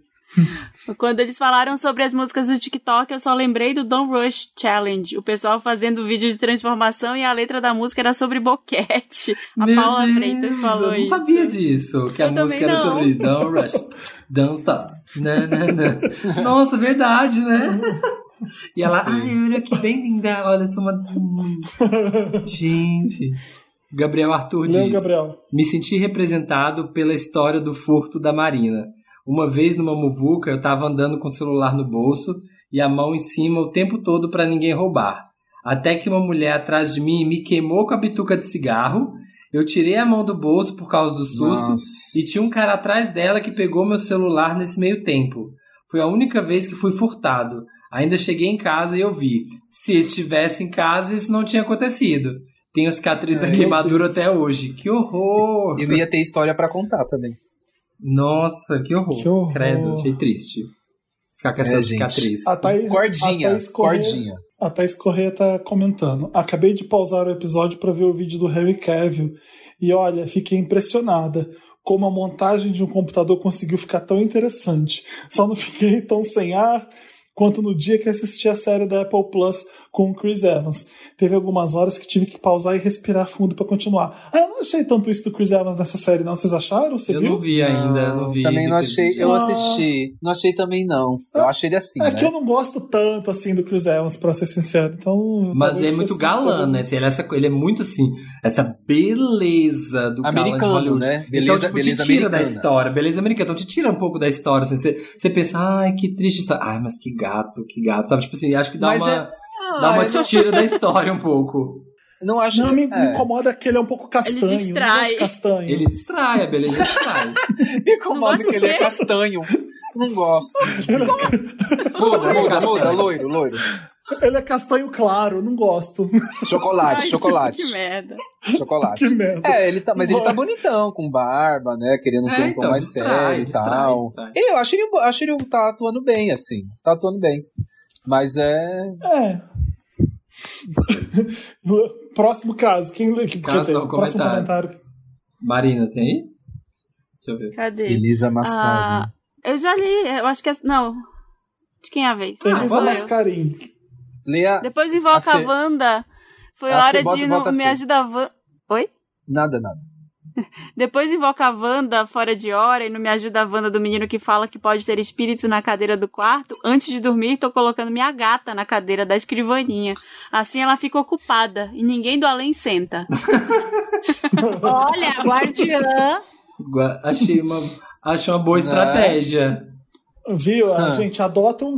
Quando eles falaram sobre as músicas do TikTok, eu só lembrei do Don't Rush Challenge. O pessoal fazendo vídeo de transformação e a letra da música era sobre boquete. Meu Deus, Freitas falou isso. Eu não sabia disso, que a música era sobre Don't Rush. Don't Stop. Não. Nossa, verdade, né? E ela, olha que bem linda, olha, eu sou uma... Gente... Gabriel Arthur diz: me senti representado pela história do furto da Marina. Uma vez numa muvuca, eu tava andando com o celular no bolso e a mão em cima o tempo todo pra ninguém roubar. Até que uma mulher atrás de mim me queimou com a bituca de cigarro, eu tirei a mão do bolso por causa do susto. Nossa. E tinha um cara atrás dela que pegou meu celular nesse meio tempo. Foi a única vez que fui furtado. Ainda cheguei em casa e eu vi. Se estivesse em casa, isso não tinha acontecido. Tenho cicatriz da queimadura até hoje. Que horror! E não ia ter história pra contar também. Nossa, que horror. Credo, achei triste. Ficar com essa cicatriz. Cordinha. A Thaís Corrêa tá comentando: acabei de pausar o episódio pra ver o vídeo do Harry Cavill e olha, fiquei impressionada como a montagem de um computador conseguiu ficar tão interessante. Só não fiquei tão sem ar quanto no dia que assisti a série da Apple Plus com o Chris Evans. Teve algumas horas que tive que pausar e respirar fundo pra continuar. Eu não achei tanto isso do Chris Evans nessa série, não. Vocês acharam? Você viu? Eu não vi ainda. Não vi. Também não achei. Eu assisti. Não achei também, não. Eu achei ele assim, né? Que eu não gosto tanto, assim, do Chris Evans, pra ser sincero. Então, mas ele é muito galã, né? Ele é muito, assim, essa beleza do americano, né? Beleza, então, beleza te tira americana. Da história. Beleza americana. Então, te tira um pouco da história. Assim, você pensa, ai, que triste história. Ai, mas que gato, sabe? Tipo assim, acho que dá uma tira da história um pouco. Não acho. Não, me incomoda que ele é um pouco castanho. Ele distrai. Ele distrai, a beleza distrai. Me incomoda que ele é castanho. Não gosto. Muda, loiro. Ele é castanho claro, não gosto. Chocolate. Que merda. Mas ele tá bonitão, com barba, né? Querendo ter um tom mais sério e tal. Distrai. Eu acho ele tá atuando bem, assim. Tá atuando bem. Mas próximo caso. Quem lê? Próximo comentário. Marina, tem aí? Deixa eu ver. Cadê? Elisa Mascarinho. Eu já li, eu acho que... Não. De quem é a vez? Elisa Mascarinho. Depois invoca a Wanda. Foi a hora de... Me ajuda a Wanda... Oi? Nada. Depois invoca a Wanda fora de hora e não me ajuda a Wanda do menino que fala que pode ter espírito na cadeira do quarto. Antes de dormir, tô colocando minha gata na cadeira da escrivaninha. Assim ela fica ocupada e ninguém do além senta. Olha, guardiã. Achei uma boa estratégia. Viu? Gente, adotem um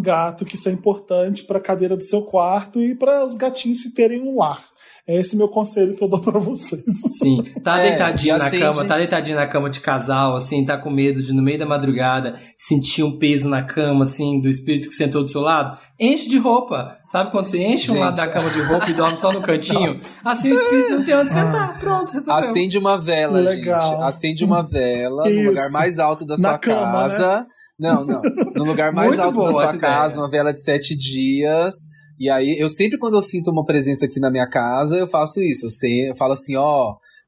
gato, que isso é importante pra cadeira do seu quarto e para os gatinhos terem um lar. É esse meu conselho que eu dou pra vocês. Sim, tá deitadinha na cama, tá deitadinha na cama de casal, assim, tá com medo de, no meio da madrugada, sentir um peso na cama, assim, do espírito que sentou do seu lado. Enche de roupa. Sabe quando você enche um lado da cama de roupa e dorme só no cantinho? Assim o espírito não tem onde sentar. Pronto, resolveu. Acende uma vela, gente. Acende uma vela no lugar mais alto da sua casa. Né? Não. No lugar mais alto da sua casa, uma vela de 7 dias... E aí, eu sempre, quando eu sinto uma presença aqui na minha casa, eu faço isso. Eu falo assim,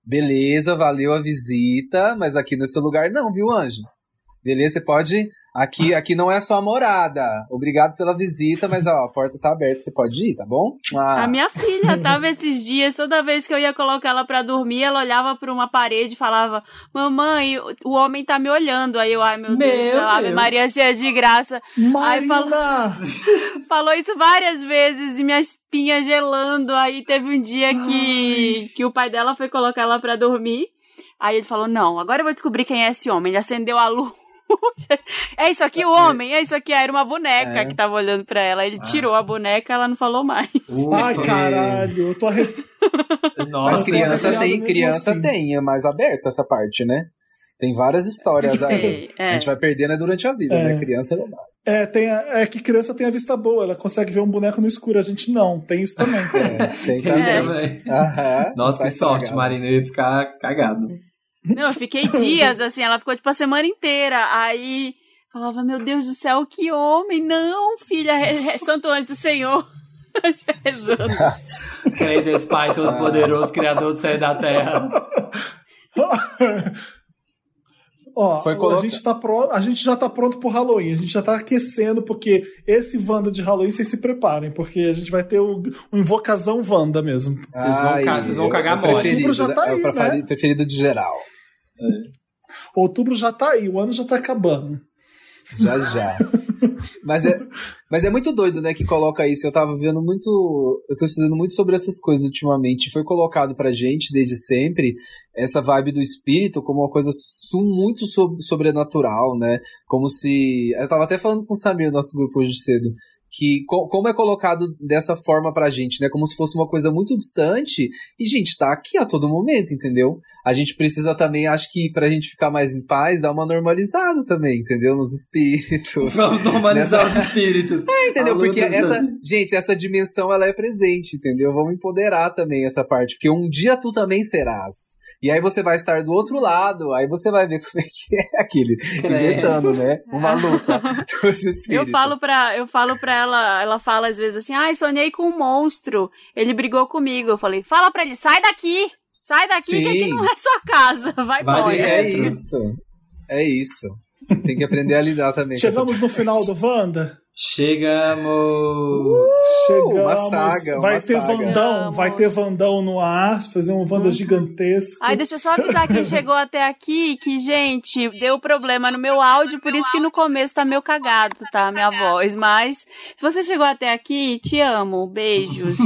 beleza, valeu a visita, mas aqui nesse lugar não, viu, anjo? Beleza? Você pode... Aqui não é a sua morada. Obrigado pela visita, mas ó, a porta tá aberta, você pode ir, tá bom? Ah. A minha filha tava esses dias, toda vez que eu ia colocar ela pra dormir, ela olhava pra uma parede e falava, mamãe, o homem tá me olhando. Aí eu, ai meu Deus. Ave Maria cheia de graça. Aí falou isso várias vezes e minha espinha gelando. Aí teve um dia que o pai dela foi colocar ela pra dormir. Aí ele falou, não, agora eu vou descobrir quem é esse homem. Ele acendeu a luz. É isso aqui, o homem, é isso aqui. Era uma boneca que tava olhando pra ela. Ele tirou a boneca, ela não falou mais. Ai, caralho, eu tô arrepiado. Mas criança tem, é mais aberta essa parte, né? Tem várias histórias aí. A gente vai perdendo durante a vida, né? Criança é normal. É que criança tem a vista boa, ela consegue ver um boneco no escuro, a gente não. Tem isso também. Tem também. Aham, nossa, que sorte, Marina, eu ia ficar cagado. Não, eu fiquei dias, assim, ela ficou tipo a semana inteira, aí falava, meu Deus do céu, que homem, não, filha, santo anjo do Senhor, rezando. Creio Deus Pai Todo-Poderoso, Criador do céu e da terra. Ó, a gente já tá pronto pro Halloween, a gente já tá aquecendo, porque esse Wanda de Halloween, vocês se preparem, porque a gente vai ter o Invocação Wanda mesmo. Vocês vão cagar mole. Outubro já tá aí, né? Preferido de geral. Outubro já tá aí, o ano já tá acabando. Já. Mas é muito doido, né, que coloca isso. Eu tô estudando muito sobre essas coisas ultimamente. Foi colocado pra gente, desde sempre, essa vibe do espírito como uma coisa muito sobrenatural, né? Como se... Eu tava até falando com o Samir, nosso grupo, hoje cedo, que como é colocado dessa forma pra gente, né? Como se fosse uma coisa muito distante e, gente, tá aqui a todo momento, entendeu? A gente precisa também, acho que pra gente ficar mais em paz, dar uma normalizada também, entendeu? Nos espíritos. Vamos normalizar os espíritos. É, entendeu? Porque essa dimensão, ela é presente, entendeu? Vamos empoderar também essa parte, porque um dia tu também serás. E aí você vai estar do outro lado, aí você vai ver como é que é aquele. Inventando, né? Uma luta dos espíritos. Eu falo pra ela. Ela fala às vezes assim, sonhei com um monstro, ele brigou comigo. Eu falei, fala pra ele, sai daqui, sim, que aqui não é sua casa, vai embora. É isso, tem que aprender a lidar também. Chegamos no final do Wanda? Chegamos. Uma saga. Vai ter Vandão no ar, fazer um Wanda gigantesco. Ai, deixa eu só avisar quem chegou até aqui que, gente, deu problema no meu áudio, por isso que no começo tá meio cagado, tá? Minha voz. Mas, se você chegou até aqui, te amo, beijos.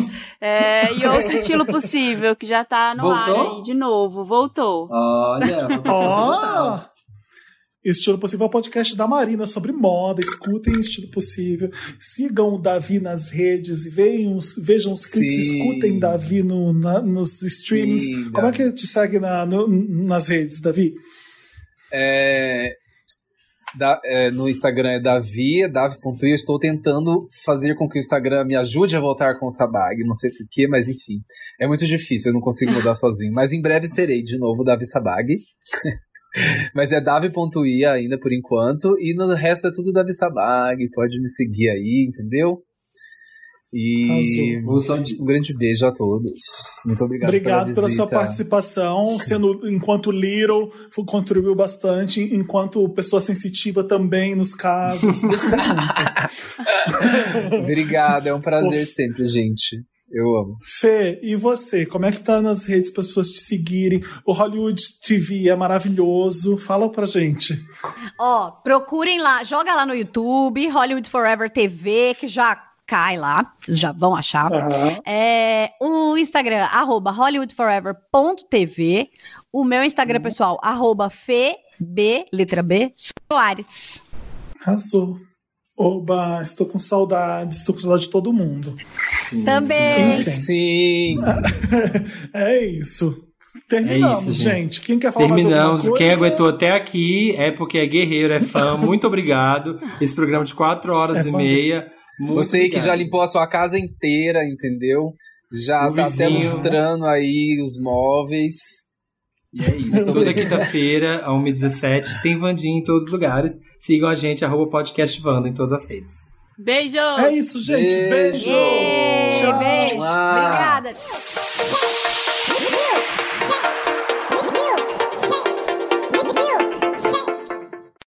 E ouça o estilo possível, que já tá no ar aí de novo. Voltou. Olha, Estilo Possível é o podcast da Marina sobre moda. Escutem Estilo Possível. Sigam o Davi nas redes. Vejam os clipes. Escutem Davi nos streams. Sim, como é que te segue nas redes, Davi? No Instagram é Davi, Davi.i. Eu estou tentando fazer com que o Instagram me ajude a voltar com o Sabag. Não sei porquê, mas enfim. É muito difícil, eu não consigo mudar sozinho. Mas em breve serei de novo Davi Sabag. Mas é Davi.i ainda por enquanto. E no resto é tudo Davi Sabag. Pode me seguir aí, entendeu? E um grande beijo a todos. Muito obrigado pela sua participação. Enquanto Little contribuiu bastante, enquanto pessoa sensitiva também nos casos. Obrigado, é um prazer sempre, gente. Eu amo. Fê, e você? Como é que tá nas redes para as pessoas te seguirem? O Hollywood TV é maravilhoso. Fala pra gente. Procurem lá, joga lá no YouTube, Hollywood Forever TV, que já cai lá, vocês já vão achar. Uhum. O Instagram, @hollywoodforever.tv. O meu Instagram pessoal, @FeB_Soares. Arrasou. Oba, estou com saudade de todo mundo. Sim. Também. Enfim. Sim. É isso. Terminamos, é isso, gente. Quem quer falar mais alguma coisa? Quem aguentou até aqui é porque é guerreiro, é fã. Muito obrigado. Esse programa de 4h30. Você que já limpou a sua casa inteira, entendeu? Já tá até lustrando aí os móveis. E é isso. Toda quinta-feira, às 1h17, tem Vandinha em todos os lugares. Sigam a gente, @podcastvanda em todas as redes. Beijo! É isso, gente. Beijo! Tchau. Beijo. Obrigada!